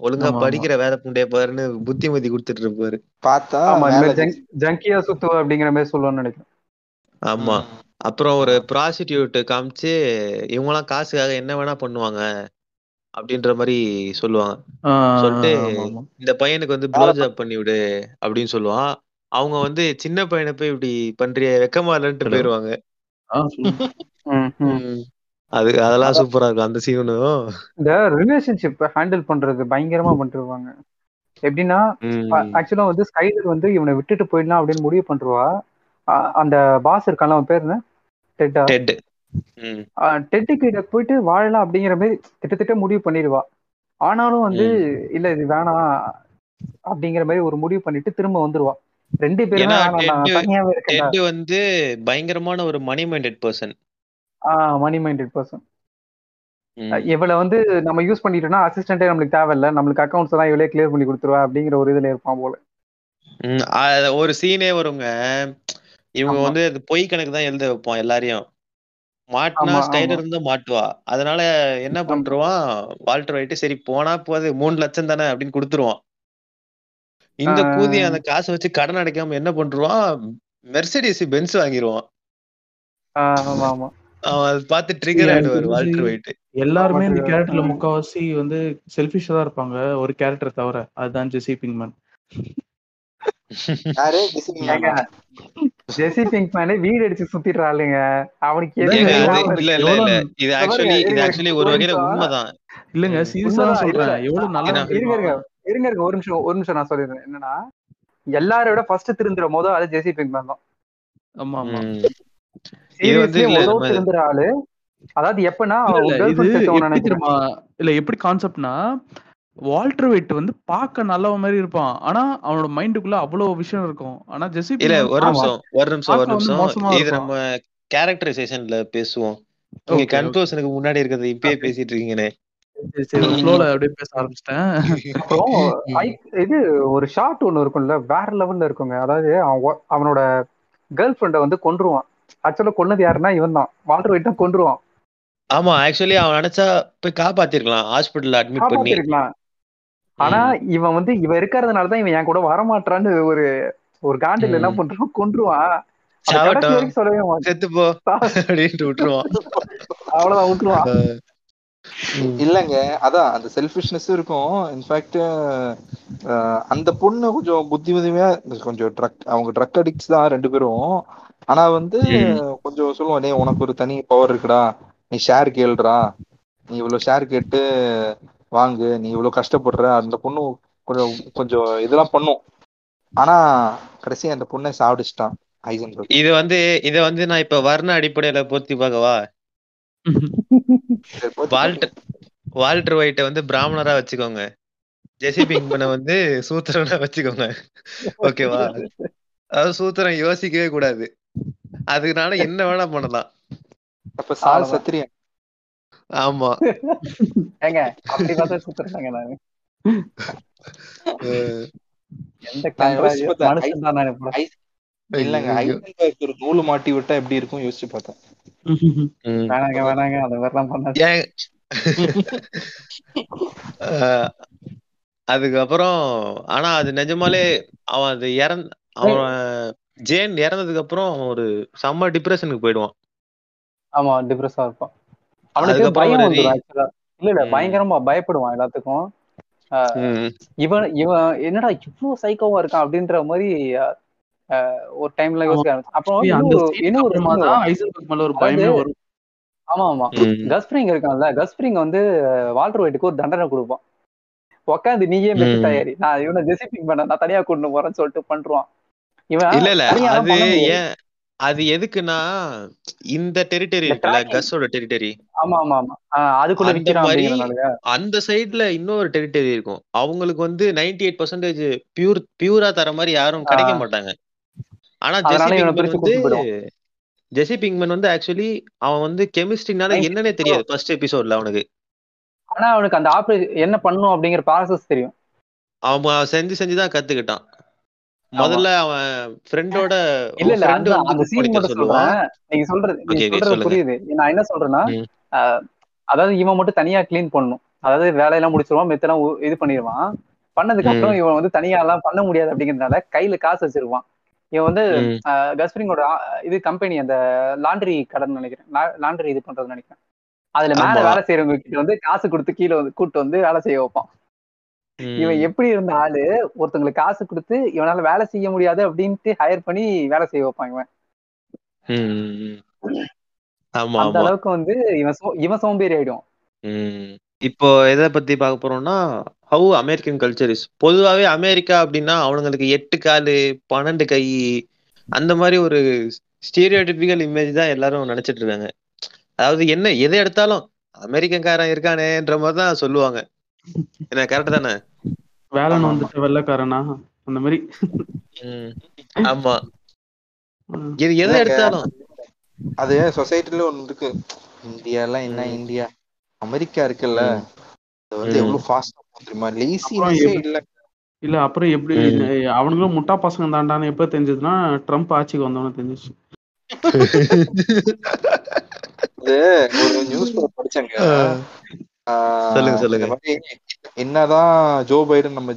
ஒழுங்கா படிக்கிற வேலை புண்டைய பாருன்னு புத்திமதி கொடுத்துட்டு இருப்பாரு. பார்த்தா ஜங்கியா சுத்துவ அப்படிங்கிற மாதிரி சொல்லுவான்னு நினைக்கிறேன். ஆமா அப்புறம் ஒரு ப்ராஸ்டிடியூட் காமிச்சு இவங்கெல்லாம் காசுக்காக என்ன வேணா பண்ணுவாங்க அப்படின்ற மாதிரி சொல்லுவாங்க. சொல்லிட்டு இந்த பையனுக்கு வந்து ப்ளோ ஜாப் பண்ணி விடு அப்படின்னு சொல்லுவான். அவங்க வந்து சின்ன பையனை போய் இப்படி பண்றிய வெக்கமா இல்லைன்ட்டு போயிருவாங்க. அது அதெல்லாம் சூப்பரா இருக்கும் அந்த சீனும். இந்த ரிலேஷன்ஷிப் ஹேண்டில் பண்றது பயங்கரமா பண்ணிருவாங்க. எப்படின்னா ஆக்சுவலா வந்து ஸ்கைலர் வந்து இவனை விட்டுட்டு போயிடலாம் அப்படின்னு முடிவு பண்றவா. அந்த பாஸ் இருக்கான்ல, அவன் பேரு டெட்டா, டெட்டுக்கு போயிட்டு வாழலாம் அப்படிங்கிற மாதிரி திட்டத்திட்ட முடிவு பண்ணிடுவா. ஆனாலும் வந்து இல்ல இது வேணாம் அப்படிங்கிற மாதிரி ஒரு முடிவு பண்ணிட்டு திரும்ப வந்துருவா. ரெண்டு பேரும் வந்து பயங்கரமான ஒரு மணி மைண்டட் பர்சன். ஆஹ் மணி மைண்டட் பர்சன். இவளை வந்து நம்ம யூஸ் பண்ணிட்டோம்னா அசிஸ்டன்ட்டே நம்மளுக்கு தேவை இல்லை, நம்மளுக்கு அக்கௌண்ட்ஸ் எல்லாம் இவளே கிளியர் பண்ணி கொடுத்துருவா அப்படிங்கிற ஒரு இதுல இருப்பான் போல. ஒரு சீனே வருங்க, இவங்க வந்து பொய் கணக்கு தான் எழுத வைப்போம் எல்லாரையும். மாட்டினா ஸ்கைலர் இருந்து மாட்டுவா. அதனால என்ன பண்றான் வால்டர் வைட், சரி போனா போது மூணு லட்சம் தானே அப்படின்னு கொடுத்துருவான். இந்த கூதி அந்த காசை வச்சு கடன் அடைக்காம என்ன பண்றான், மெர்சிடிஸ் பென்ஸ் வாங்கிடுவான். எல்லாருமே இந்த கேரக்டர்ல முக்காவாசி வந்து செல்ஃபிஷா தான் இருப்பாங்க ஒரு கேரக்டர் தவிர. அதுதான் ஜெசி பிங்க்மேன். ஜெசி பிங்க்மேன் வீடு அடிச்சு சுத்திடுறாளுங்க அவனுக்கு. இது ஆக்சுவலி இது ஆக்சுவலி ஒரு வகையில உண்மைதான் இல்லங்க. சீரியஸா சொல்றேன், எவ்வளவு நல்லா இருங்க இருங்க இருங்க ஒரு நிமிஷம் ஒரு நிமிஷம் நான் சொல்லிடுறேன். என்னன்னா எல்லாரோட ஃபர்ஸ்ட் திருந்துற போதும் அது ஜெசி பிங்க்மேன் தான். ஆமா ஆமா வால்டர் வைட் வந்து பாக்க நல்ல மாதிரி இருப்பான், ஆனா அவனோட மைண்டுக்குள்ள அவ்வளவு விஷயம் இருக்கும். ஆனா ஜெசி இல்ல. ஒரு நிமிஷம் ஒரு நிமிஷம் ஒரு நிமிஷம் இது நம்ம கேரக்டரைசேஷன்ல பேசுவோம். நீங்க கன்க்ளூஷனுக்கு முன்னாடி இருக்கிறது இப்பயே பேசிட்டு இருக்கீங்களே. இது ஒரு ஷார்ட் ஒண்ணு இருக்கும்ல, வேற லெவல்ல இருக்குங்க. அதாவது அவனோட கேர்ள் ஃப்ரெண்ட வந்து கொன்றுவான். ஆக்சுவலா கொன்னது யாருன்னா இவன் தான், வால்டர் வைட் தான் கொன்றுவான். ஆமா ஆக்சுவலி அவன் நினைச்சா போய் காப்பாத்திருக்கலாம், ஹாஸ்பிட்டல்ல அட்மிட் பண்ணிருக்கலாம். ஆனா இவன் வந்து இவன் இருக்கிறதுனாலதான் இவன் என் கூட வரமாட்டான்னு ஒரு ஒரு காண்டில் என்ன பண்றான், கொன்றுவான். சொல்லவே விட்டுருவான், அவ்வளவுதான் விட்டுருவான். இல்லங்க அதான் அந்த செல்ஃபிஷ்னஸும் இருக்கும். இன்ஃபேக்ட் அந்த பொண்ணு கொஞ்சம் புத்தி உதவியா கொஞ்சம் ட்ரக் அவங்க ட்ரக் அடிக்ட்ஸ் தான் ரெண்டு பேரும். ஆனா வந்து கொஞ்சம் சொல்லுவோம், நீ உனக்கு ஒரு தனி பவர் இருக்குடா, நீ ஷேர் கேளுடா, நீ இவ்வளவு ஷேர் கேட்டு வாங்கு, நீ இவ்வளவு கஷ்டப்படுற. அந்த பொண்ணு கொஞ்சம் கொஞ்சம் இதெல்லாம் பண்ணும். ஆனா கடைசியா அந்த பொண்ணை சாப்பிடுச்சிட்டான் ஐசன்பர்க். இது வந்து இதை வந்து நான் இப்ப வர்ண அடிப்படையில போத்தி பார்க்கவா, வால்டர் வால்டர் வைட்ட வந்து பிராமணரா வச்சுக்கோங்க, ஜெசி பிங்க்மேனை வந்து சூத்திரனா வச்சுக்கோங்க. ஓகேவா, அதாவது சூத்திரன் யோசிக்கவே கூடாது, அதுக்குனால என்ன வேணா பண்ணலாம். அப்ப சால் சத்திரியன். ஆமா ஏங்க அப்படி பார்த்தா சூத்திரங்க நானு. எந்த கண்டராஜ் இல்லங்க, ஐசன்பர்க் ஒரு நூல் மாட்டி விட்டா எப்படி இருக்கும் யோசிச்சு பார்த்தேன். அதுக்கப்புறம் ஆனா அது நிஜமாலே அவன் அது இறந்த அவன் ஜேன் இறந்ததுக்கு அப்புறம் ஒரு செம்ம டிப்ரெஷனுக்கு போயிடுவான். ஆமா டிப்ரெஸா இருப்பான். அவனுக்கு பயம் வந்துரும். இல்ல இல்ல பயங்கரமா பயப்படுவான் எல்லாத்துக்கும். இவன் இவன் என்னடா இவ்வளவு சைக்கோவா இருக்கான் அப்படின்ற மாதிரி ஒரு டைம்ல யோசிக்க. அப்புறம் இன்னும் ஒரு ஐசன்பர்க் மேல ஒரு பயமே வரும். ஆமா ஆமா கஸ்ப்ரிங் இருக்கான்ல, கஸ்ப்ரிங் வந்து வால்டர் வைட்டுக்கு ஒரு தண்டனை கொடுப்பான், உக்காந்து நீயே மெச்சு தயாரி, நான் இவனை ஜெசி பிங்க்மேன் நான் தனியா கூட்டு போறேன்னு சொல்லிட்டு பண்றான் இவன். இல்ல இல்ல அது ஏன் அது எதுக்குன்னா இந்த டெரிட்டரி இருக்குல்ல கஸோட டெரிட்டரி. ஆமா ஆமா ஆமா அதுக்குள்ள நிக்கிற மாதிரி அந்த சைடுல இன்னொரு டெரிட்டரி இருக்கும். அவங்களுக்கு வந்து தொண்ணூற்று எட்டு சதவீதம் பியூர் பியூரா தர மாதிரி யாரும் கிடைக்க மாட்டாங்க. ஆனா ஜெசி பிங்க்மேன் வந்து ஜெசி பிங்க்மேன் வந்து ஆக்சுவலி அவன் வந்து கெமிஸ்ட்ரினால என்னன்னே தெரியாது ஃபர்ஸ்ட் எபிசோட்ல அவனுக்கு. ஆனா அவனுக்கு அந்த ஆபரேஷன் என்ன பண்ணும் அப்படிங்கிற ப்ராசஸ் தெரியும். அவன் செஞ்சு செஞ்சுதான் கத்துக்கிட்டான். முதல்ல அவன் ஃப்ரெண்டோட இல்ல இல்ல அந்த சீன் மட்டும் சொல்லுவேன். நீங்க சொல்றது நீங்க சொல்றது புரியுது. நான் என்ன சொல்றேன்னா, அதாவது இவன் மட்டும் தனியா கிளீன் பண்ணும், அதாவது வேலையெல்லாம் முடிச்சிருவான், மெத்தெல்லாம் இது பண்ணிடுவான். பண்ணதுக்கு அப்புறம் இவன் வந்து தனியா எல்லாம் பண்ண முடியாது அப்படிங்கிறதுனால கையில காசு வச்சிருவான். இவன் வந்து கஸ்ப்ரிங்கோட இது கம்பெனி அந்த லாண்டரி கடன் நினைக்கிறேன், லாண்டரி இது பண்றது நினைக்கிறேன், அதுல மேல வேலை செய்யறவங்க கிட்ட வந்து காசு கொடுத்து கீழே வந்து கூட்டு வந்து வேலை செய்ய வைப்பான். இவன் எப்படி இருந்த ஆளு, ஒருத்தங்களுக்கு காசு கொடுத்து இவனால வேலை செய்ய முடியாது அப்படின்ட்டு ஹையர் பண்ணி வேலை செய்ய வைப்பான் இவன். அந்த அளவுக்கு வந்து இவன் சோம்பேறி ஆயிடும். இப்போ எதை பத்தி பார்க்க போறோம்னா, ஹவு அமெரிக்கன் கல்ச்சர் இஸ். பொதுவாகவே அமெரிக்கா அப்படின்னா அவனுங்களுக்கு எட்டு காலு பன்னெண்டு கை அந்த மாதிரி ஒரு ஸ்டீரியோடிபிக்கல் இமேஜ் தான் எல்லாரும் நினைச்சிட்டு இருக்காங்க. அதாவது என்ன எதை எடுத்தாலும் அமெரிக்கன்காரன் இருக்கானேன்ற மாதிரி தான் சொல்லுவாங்க. என்ன கரெக்ட் தானே, வேலன் வந்துட்டு வெள்ளக்காரனா அந்த மாதிரி. ஆமா இது எதை எடுத்தாலும் அது சொசைட்டில ஒண்ணு இருக்கு. இந்தியா எல்லாம் என்ன இந்தியா அமெரிக்கா இருக்குல்ல, அது வந்து எவ்வளவு ஃபாஸ்டா போதுமா லேசினஸே இல்ல இல்ல. அப்புறம் எப்படி அவனுங்களும் முட்டா பசங்க தாண்டான்னு எப்ப தெரிஞ்சதுன்னா ட்ரம்ப் ஆட்சிக்கு வந்தவன தெரிஞ்சிச்சு. அது ஒரு நியூஸ் படிச்சேங்க, என்னதான் ஜோ பைடன் நம்ம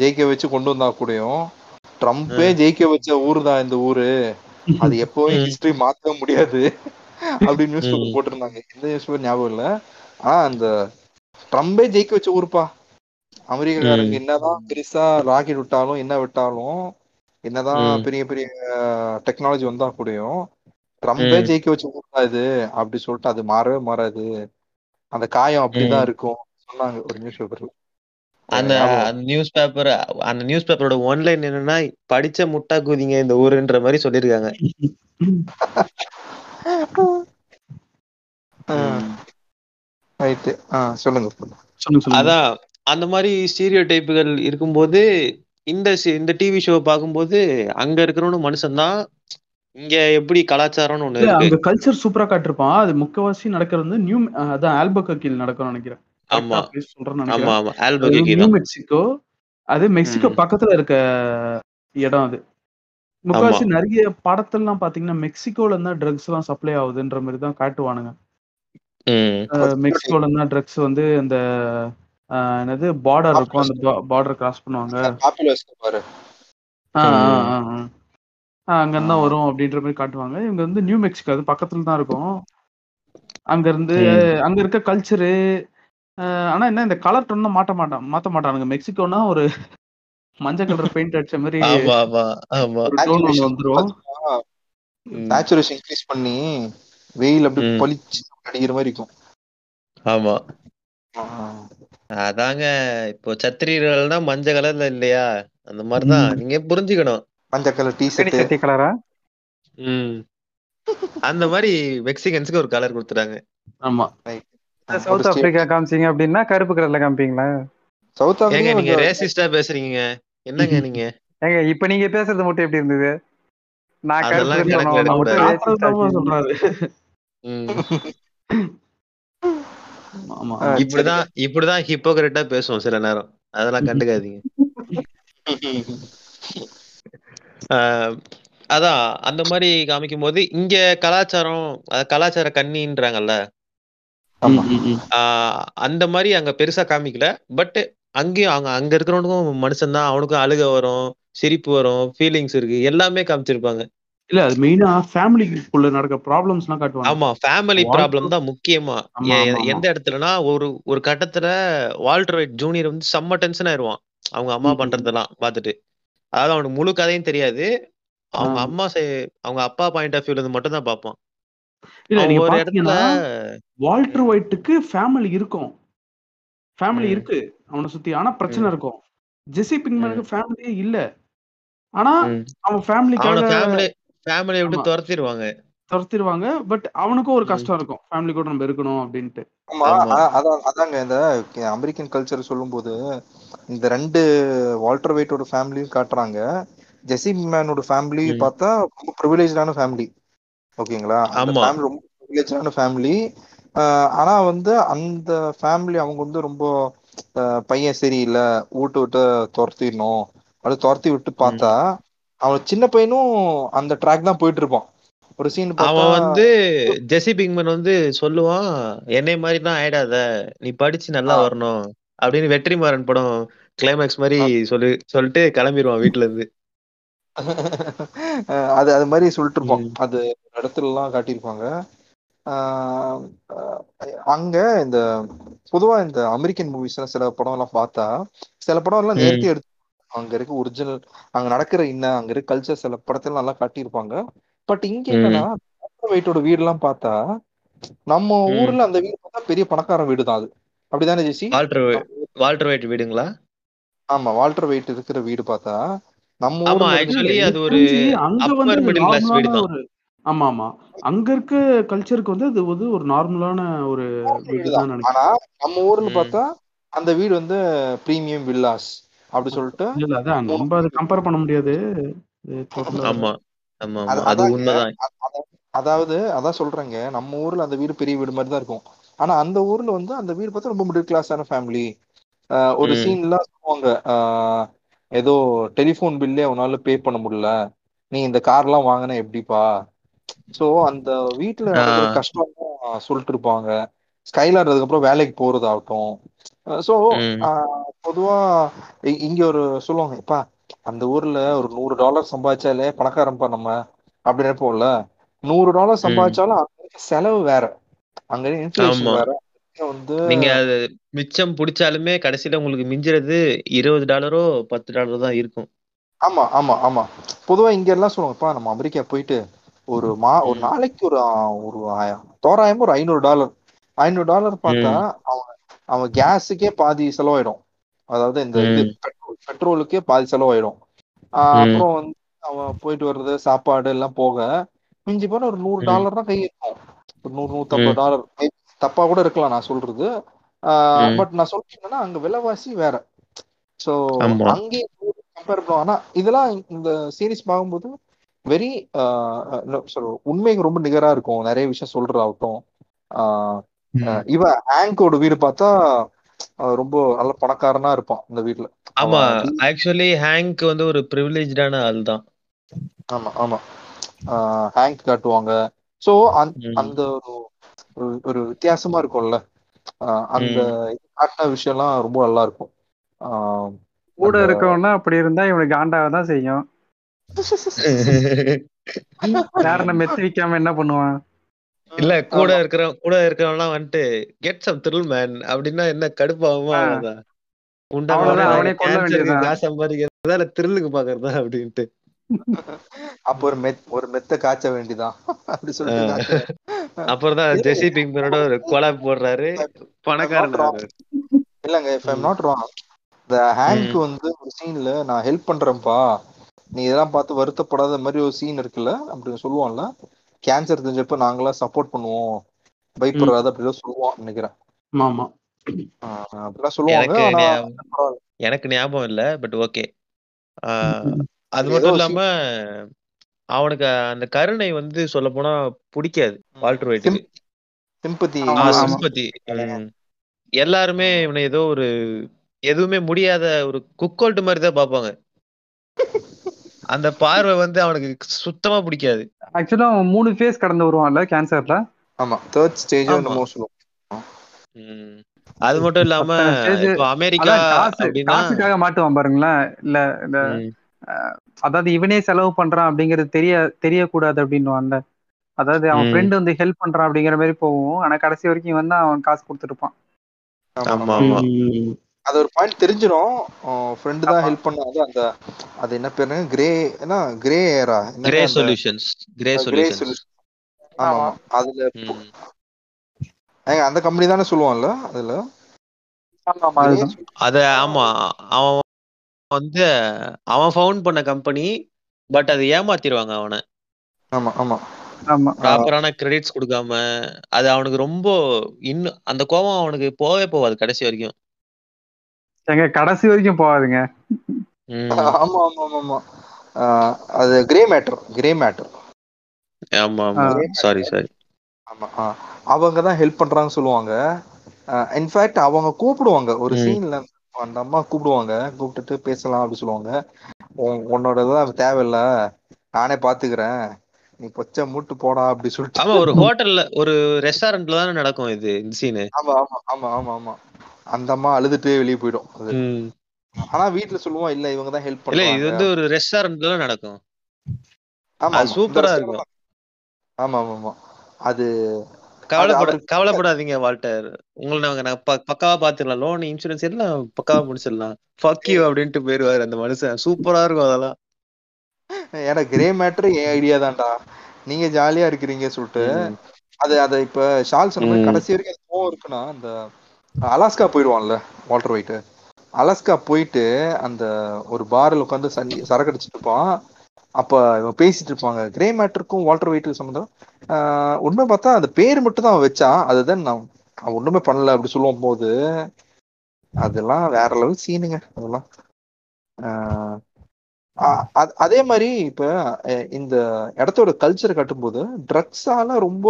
ஜெயிக்க வச்சு கொண்டு வந்தா கூடயும் ட்ரம்பே ஜெயிக்க வச்ச ஊரு தான் இந்த ஊரு, அது எப்பவுமே ஹிஸ்டரி மாற்ற முடியாது அப்படின்னு நியூஸ் பேப்பர் போட்டிருந்தாங்க. எந்த நியூஸ் பேப்பர் ஞாபகம் இல்லை. ஆனா அந்த ட்ரம்பே ஜெயிக்க வச்ச ஊருப்பா. அமெரிக்காக்காரங்க என்னதான் பெருசா ராக்கெட் விட்டாலும் என்ன விட்டாலும் என்னதான் பெரிய பெரிய டெக்னாலஜி வந்தா கூடயும் ட்ரம்பே ஜெயிக்க வச்ச ஊர் தான் இது அப்படி சொல்லிட்டு அது மாறவே மாறாது, அந்த காயம் அப்படிதான் இருக்கும் சொன்னாங்க ஒரு நியூஸ் பேப்பர்ல. அந்த நியூஸ் பேப்பர் அந்த நியூஸ் பேப்பரோட ஒன்லைன் என்னன்னா படிச்ச முட்டா கூதிங்க இந்த ஊருன்ற மாதிரி சொல்லிருக்காங்க. அதான் அந்த மாதிரி ஸ்டீரியோ டைப்புகள் இருக்கும்போது இந்த இந்த டிவி ஷோ பார்க்கும்போது அங்க இருக்கிறவனும் மனுஷன்தான், இங்க எப்படி கலாச்சாரம்னு ஒண்ணு இருக்கு, கல்ச்சர் சூப்பரா காட்டிருப்பான். அது முக்கவாசி நடக்கிறது வந்து நியூ அதான் ஆல்பர்கக்கில் நடக்கும்னு நினைக்கிறேன். ஆமா ஆமா ஆமா ஆல்பர்கக்கி நியூ மெக்சிகோ. அது மெக்சிகோ பக்கத்துல இருக்க இடம். அது முக்காசி நிறைய படத்தெல்லாம் பாத்தீங்கன்னா மெக்சிகோல இருந்தா ட்ரக்ஸ் எல்லாம் சப்ளை ஆகுதுன்ற மாதிரி தான் காட்டுவானுங்க. மெக்சிகோல இருந்தா ட்ரக்ஸ் வந்து அந்த என்னது பார்டர் இருக்கும், அந்த பார்டர் கிராஸ் பண்ணுவாங்க, அங்கிருந்தா வரும் அப்படின்ற மாதிரி காட்டுவாங்க. இவங்க வந்து நியூ மெக்சிகோ அது பக்கத்துல தான் இருக்கும். அங்க இருந்து அங்க இருக்க கல்ச்சரு ஆனா என்ன இந்த கலர் டோன் தான் மாட்ட மாட்டான் மாத்த மாட்டானுங்க. மெக்சிகோனா ஒரு மஞ்சள் கலர் பெயிண்ட் அடிச்ச மாதிரி நேச்சுரேஷன் இன்க்ரீஸ் பண்ணி வெயில் அப்படி பளிச்சு அடிக்கிற மாதிரி இருக்கும். ஆமா அதாங்க இப்போ சத்திரியர்கள்னா மஞ்சள் கலர்ல இல்லையா அந்த மாதிரிதான் நீங்க புரிஞ்சுக்கணும். மஞ்சள் கலர் டீ ஷர்ட் கலரா அந்த மாதிரி மெக்சிகன்ஸுக்கு ஒரு கலர் கொடுத்துட்டாங்க. ஆமா சவுத் ஆப்பிரிக்கா காமிச்சீங்க அப்படின்னா கருப்பு கலர்ல காமிப்பீங்களா? சவுத் ஆப்பிரிக்கா நீங்க ரேசிஸ்டா பேசுறீங்க என்னங்க நீங்க? ஏங்க இப்போ நீங்க பேசுறது மட்டும் எப்படி இருந்தது? நான் கருப்பு சொன்னா மட்டும் ரேசிஸ்டா சொல்றாரு. ஆமா இப்படிதான் இப்படிதான் ஹிப்போகிரட்டா பேசுவோம் சில நேரம், அதெல்லாம் கண்டுக்காதீங்க. அதான் அந்த மாதிரி காமிக்கும் போது இங்க கலாச்சாரம் கலாச்சார கண்ணின்றாங்கல்ல அந்த மாதிரி அங்க பெருசா காமிக்கல. பட் அங்கேயும் அவங்க அங்க இருக்கிறவனுக்கும் மனுஷன் தான், அவனுக்கும் அழுக வரும், சிரிப்பு வரும், ஃபீலிங்ஸ் இருக்கு, எல்லாமே காமிச்சிருப்பாங்க. இல்ல அது மெயினா ஃபேமிலிக்குள்ள நடக்க ப்ராப்ளம்ஸ் எல்லாம் காட்டுவாங்க. ஆமா ஃபேமிலி ப்ராப்ளம் தான் முக்கியமா. எந்த இடத்துலனா ஒரு ஒரு கட்டத்துல வால்டர் ஒயிட் ஜூனியர் வந்து செம்ம டென்ஷன் ஆயிடுவான் அவங்க அம்மா பண்றதெல்லாம் பார்த்துட்டு. அதாவது அவனுக்கு முழு கதையும் தெரியாது, அவங்க அம்மா அவங்க அப்பா பாயிண்ட் ஆஃப் வியூல இருந்து மட்டும் தான் பார்ப்பான். இல்ல நீங்க பாத்தீங்கன்னா வால்டர் ஒயிட்டுக்கு ஃபேமிலி இருக்கும், ஃபேமிலி இருக்கு அவனை சுத்தி, ஆனா பிரச்சனை இருக்கும். ஜெசி பிங்க்மேனுக்கு ஃபேமிலியே இல்ல, ஆனா அவன் ஃபேமிலிக்காக ஃபேமிலியை விட்டு துரத்திடுவாங்க துரத்திடுவாங்க பட் அவனுக்கும் ஒரு கஷ்டம் இருக்கும் ஃபேமிலி கூட நம்ம இருக்கணும் அப்படின்ட்டு. அதாங்க இந்த அமெரிக்கன் கல்ச்சர் சொல்லும் போது இந்த ரெண்டு வால்டர் ஒயிட்டோட ஃபேமிலியும் காட்டுறாங்க. ஜெசி பிங்க்மேனோட ஃபேமிலி பார்த்தா ரொம்ப ப்ரிவிலேஜான ஃபேமிலி, ஓகேங்களா, ரொம்ப ஃபேமிலி. ஆனா வந்து அந்த ஃபேமிலி அவங்க வந்து ரொம்ப பையன் சரியில்லை வீட்டு விட்டு துரத்திடணும் அது துரத்தி விட்டு பார்த்தா அவன் சின்ன பையனும் அந்த ட்ராக் தான் போயிட்டு இருப்பான். ஒரு சீன் அவன் வந்து ஜெசி பிங்க்மேன் வந்து சொல்லுவான் என்னை மாதிரி தான் ஆயிடாத, நீ படிச்சு நல்லா வரணும் அப்படின்னு வெற்றிமாறன் படம் கிளைமேக்ஸ் மாதிரி சொல்லி சொல்லிட்டு கிளம்பிடுவான் வீட்டுல இருந்து. அது அது மாதிரி சொல்லிட்டு இருப்போம். அது இடத்துல எல்லாம் காட்டியிருப்பாங்க. அங்க இந்த பொதுவா இந்த அமெரிக்கன் மூவிஸ் எல்லாம் சில படம் எல்லாம் பார்த்தா சில படம் எல்லாம் நேர்த்தி எடுத்து அங்க இருக்க ஒரிஜினல் அங்க நடக்கிற என்ன அங்க இருக்க கல்ச்சர் சில படத்துல நல்லா காட்டியிருப்பாங்க. பட் இங்க என்னன்னா வெயிட்டோட வீடு எல்லாம் பார்த்தா நம்ம ஊர்ல அந்த வீடு பார்த்தா பெரிய பணக்கார வீடு தான். அது அப்படிதானே ஜெசி? Walter white வீடுங்களா? ஆமா வால்டர் ஒயிட் இருக்கிற வீடு பார்த்தா அங்க இருக்க கல்ச்சருக்கு வந்து அது வந்து ஒரு நார்மலான ஒரு வீடு தான். ஆனா நம்ம ஊர்ல பார்த்தா அந்த வீடு வந்து பிரீமியம் வில்லாஸ் அப்படி சொல்லிட்டு இல்ல அதான் நம்ம அது கம்பேர் பண்ண முடியாது. ஆமா ஆமா அது உண்மைதான். அதாவது அதான் சொல்றேங்க நம்ம ஊர்ல அந்த வீடு பெரிய வீடு மாதிரி தான் இருக்கும், ஆனா அந்த ஊர்ல வந்து அந்த வீடு பார்த்தா ரொம்ப மிடில் கிளாஸான ஃபேமிலி. ஒரு சீன்லாம் சொல்லுவாங்க ஏதோ டெலிஃபோன் பில்லே அவனால பே பண்ண முடியல, நீ இந்த கார்லாம் வாங்கின எப்படிப்பா. ஸோ அந்த வீட்டுல கஷ்டம் சொல்லிட்டு இருப்பாங்க. ஸ்கைலர் அதுக்கப்புறம் வேலைக்கு போறது ஆகட்டும். ஸோ பொதுவா இ- இங்க ஒரு சொல்லுவாங்க, எப்பா அந்த ஊர்ல ஒரு நூறு டாலர் சம்பாதிச்சாலே பணக்காரன்பா நம்ம அப்படின்னு இருப்போம்ல. நூறு டாலர் ம் சம்பாதிச்சாலும் அங்க இருக்க செலவு வேற, அங்க இருக்க இன்ஃபிளேஷன் ஆமா, வேற, அங்க வந்து நீங்க அது மிச்சம் பிடிச்சாலுமே கடைசியில உங்களுக்கு மிஞ்சிறது இருபது டாலரோ பத்து டாலரோ தான் இருக்கும். ஆமா ஆமா ஆமா பொதுவா இங்க எல்லாம் சொல்லுவாங்கப்பா நம்ம அமெரிக்கா போயிட்டு ஒரு மா ஒரு ம் நாளைக்கு ஒரு ஆ, ஒரு ஆய- தோராயமா ஒரு ஐநூறு டாலர், ஐநூறு டாலர் பார்த்தா ம் அவன் அவன் கேஸுக்கே பாதி செலவாயிடும், அதாவது இந்த இது ம் பெட்ரோல் பெட்ரோலுக்கே பாதி செலவாயிடும். ஆஹ் ம் அப்புறம் வந்து அவன் போயிட்டு வர்றது சாப்பாடு எல்லாம் போக மிஞ்சி போனா ஒரு நூறு ம் டாலர் தான் கை இருக்கும், ஒரு நூறு நூத்தம்பது ம் டாலர் தப்பா கூட இருக்கலாம் நான் சொல்றது. ஆஹ் ம் பட் நான் சொல்றது என்னன்னா அங்க விலைவாசி வேற. ஸோ ஆமா அங்கேயே கம்பேர் பண்ணுவோம். ஆனா இதெல்லாம் இந்த சீரிஸ் பார்க்கும்போது வெரி உண்மைக்கு ரொம்ப நிகரா இருக்கும், நிறைய விஷயம் சொல்றதாகட்டும். ஆஹ் ம் அஹ் இவ ஆங்கோட வீடு பார்த்தா அஹ் ரொம்ப நல்ல பணக்காரனா இருப்பான் இந்த வீட்ல ஆமா அவன். டி ஆக்சுவலி ஹேங்க் வந்து ஒரு ப்ரிவிலேஜான ஆள் தான். ஆமா ஆமா ஆஹ் ஹேங்க் காட்டுவாங்க. ஸோ ம் அந்த ஒரு ஒரு ஒரு வித்தியாசமா இருக்கும்ல. ஆஹ் அந்த ம் இது காட்டின விஷயம்லாம் ரொம்ப நல்லா இருக்கும். ஆஹ் கூட அந்த இருக்கவனா அப்படி இருந்தா இவனுக்கு ஆண்டாவை தான் செய்யும். வேற நம்ம மெத்தி வைக்காம என்ன பண்ணுவான்? இல்ல கூட ஆமா இருக்கிற கூட இருக்கிறவன்லாம் வந்துட்டு கெட் சம் த்ரில் மேன் அப்படின்னா என்ன கடுப்பாகுமா? ஆ, அவ்வளவுதான், உண்ட மாதிரி அவ்வளவுதான், நாங்க அவனே கொல்ல கேன்சருக்கு வேண்டியதுதான். காசு சம்பாதிக்கிறதா இல்ல த்ரில்லுக்கு பாக்குறதா அப்படின்ட்டு. அப்ப ஒரு மெத் ஒரு மெத்த காய்ச்ச வேண்டியதான் அப்படி சொல்லிட்டு அஹ், காய்ச்ச அப்புறம் தான் இது ஜெசி பிங்மனோட ஒரு கொலாப் போடுறாரு, நாட் பணக்காரன் ராங் ஆகுறாரு. இல்லங்க, இஃப் ஐம் ம் நாட் ராங் இந்த ஹேங்க் ம் வந்து ஒரு சீன்ல நான் ஹெல்ப் பண்றேன்ப்பா நீ இதெல்லாம் பார்த்து வருத்தப்படாத மாதிரி ஒரு சீன் இருக்குல்ல அப்படின்னு சொல்லுவான்ல. கேன்சர் தெரிஞ்சப்ப நாங்களாம் சப்போர்ட் பண்ணுவோம் ம் பயப்படுறாத அப்படிலாம் சொல்லுவான் நினைக்கிறேன். ஆமா ஆமா. ஆஹ் அப்படிலாம் சொல்லுவாங்க. எனக்கு ஆனா ஞாபகம் பரவாயில்ல. எனக்கு ஞாபகம் இல்லை, பட் ஓகே. ம். அது அதுல ஏதோ மட்டும் ஒரு இல்லாம சீன் அவனுக்கு அந்த கருணை வந்து சொல்ல போனா பிடிக்காது வால்டர் சிம் ஒயிட்டுக்கு. சிம்பத்தி ஆமா ஆஹ் ஆமா சிம்பத்தி. ம் எல்லாருமே இவனை ஏதோ ஒரு எதுவுமே முடியாத ஒரு குக்கோல்ட்டு மாதிரி தான் பார்ப்பாங்க. அந்த பார்வை வந்து அவனுக்கு சுத்தமா பிடிக்காது. ஆக்சுவலா அவன் மூணு ஃபேஸ் கடந்து வருவான்ல கேன்சர்ல, ஆமா தேர்ட் ஸ்டேஜ் ஆமா. என்னமோ சொல்லுவோம். ம் அது மட்டும் இல்லாம அத்தனை ஸ்டேஜ். இப்போ அமெரிக்கா அதான் காசு அப்படின்னா காசுக்காக மாட்டுவான் பாருங்களேன். இல்ல இந்த ம் அஹ், அதாவது இவனே செலவு பண்றான் அப்படிங்கிறது தெரிய தெரியக்கூடாது அப்படின்னுவான்ல. அதாவது அவன் ம் ஃப்ரெண்டு வந்து ஹெல்ப் பண்றான் அப்படிங்கிற மாதிரி போகும், ஆனா கடைசி வரைக்கும் இவன் தான் அவன் காசு கொடுத்துருப்பான். ஆமா ஆமா ஆமா ஆமா ம். அது ஒரு பாயிண்ட் தெரிஞ்சிடும் ஃப்ரெண்டு தான் ஆமா ஹெல்ப் பண்ணாது. அந்த அது என்ன பேரு கிரே என்ன கிரே ஏரா கிரே என்னன்னு அந்த solutions grey grey solutions solution. ஆமா ஆமா ஆமா அதுல பு- ம் ஏங்க, அந்த கம்பெனி தானே சொல்லுவான்ல அதுல ஆமா ஆமா கிரே அதுதான். அத. ஆமா, அவன் வந்து அவன் ஃபவுண்ட் பண்ண கம்பெனி, பட் அது ஏமாத்திடுவாங்க அவனை ஆமா ஆமா ஆமா ஆஹ் ப்ராப்பரான கிரெடிட்ஸ் கொடுக்காம. அது அவனுக்கு ரொம்ப இன்னும் அந்த கோபம் அவனுக்கு போவே போகாது கடைசி வரைக்கும். எங்க கடைசி வரைக்கும் போகாதுங்க. ஆமா ம் ஆமா ஆமா ஆமா ஆஹ் அது கிரே மேட்டர் கிரே மேட்டர் ஆமா ஆமா grey ah sorry matter sorry ஆமா ஆ அவங்க தான் ஹெல்ப் பண்றாங்கன்னு சொல்லுவாங்க. இன்ஃபேக்ட் அவங்க கூப்பிடுவாங்க ஒரு ம் சீன்ல அந்த அம்மா கூப்பிடுவாங்க, கூப்பிட்டுட்டு பேசலாம் அப்படி சொல்லுவாங்க. உன்- உன்னோட இதெல்லாம் தேவையில்ல நானே பாத்துக்கிறேன் நீ பொச்ச மூட்டு போடா அப்படி சொல்லிட்டு. ஆமா. ஒரு ஹோட்டல்ல ஒரு ரெஸ்டாரண்ட்ல தானே நடக்கும் இது இந்த சீனு. ஆமா ஆமா ஆமா ஆமா ஆமா அந்த அம்மா அழுதுட்டே வெளியே போயிடும் அது. ம் ஆனா வீட்டுல சொல்லுவோம் இல்ல இவங்க தான் ஹெல்ப் இல்ல இது பண்றாங்க. வந்து ஒரு ரெஸ்டாரண்ட்ல தான் நடக்கும். ஆமா அது ஆமா இந்த சூப்பரா இருக்கும். ரெஸ்டாரண்ட் ஆமா ஆமா ஆமா அது அது கவலைப்பட அவருக்கு கவலைப்படாதீங்க வால்டர், உங்களை நாங்க நாங்க ப- பக்காவா பாத்துக்கலாம், லோன் இன்சூரன்ஸ் எல்லாம் பக்காவா முடிச்சிடலாம், ஃபக் யூ அப்படின்ட்டு போயிருவாரு அந்த மனுஷன். சூப்பரா இருக்கும் அதெல்லாம். ஏன்னா கிரே மேட்ரு என் ஐடியா தான்டா நீங்க ஜாலியா இருக்கிறீங்க சொல்லிட்டு. ம் அது அதை இப்ப ஷால் சொன்ன மாதிரி ம் கடைசி வரைக்கும் அது கோவம் இருக்குன்னா அந்த அலாஸ்கா போயிடுவான்ல வால்டர் ஒயிட். அலாஸ்கா போயிட்டு அந்த ஒரு பாரில் உட்காந்து சண்டி சரக்கு அடிச்சிட்டு இருப்பான். அப்ப இவன் பேசிட்டு இருப்பாங்க கிரே மேட்டருக்கும் வால்டர் வெயிட்டுக்கும் சம்மந்தம். ஆஹ் உண்மை பார்த்தா அந்த பேர் மட்டும் தான் அவன் வச்சான், அதுதான் நான் அவன் ஒண்ணுமே பண்ணல அப்படி சொல்லும் போது அதெல்லாம் வேற லெவல் சீனுங்க அதெல்லாம். ஆஹ் அ- அ- அதே மாதிரி இப்ப அஹ், இந்த இடத்தோட கல்ச்சர் காட்டும்போது ட்ரக்ஸால ரொம்ப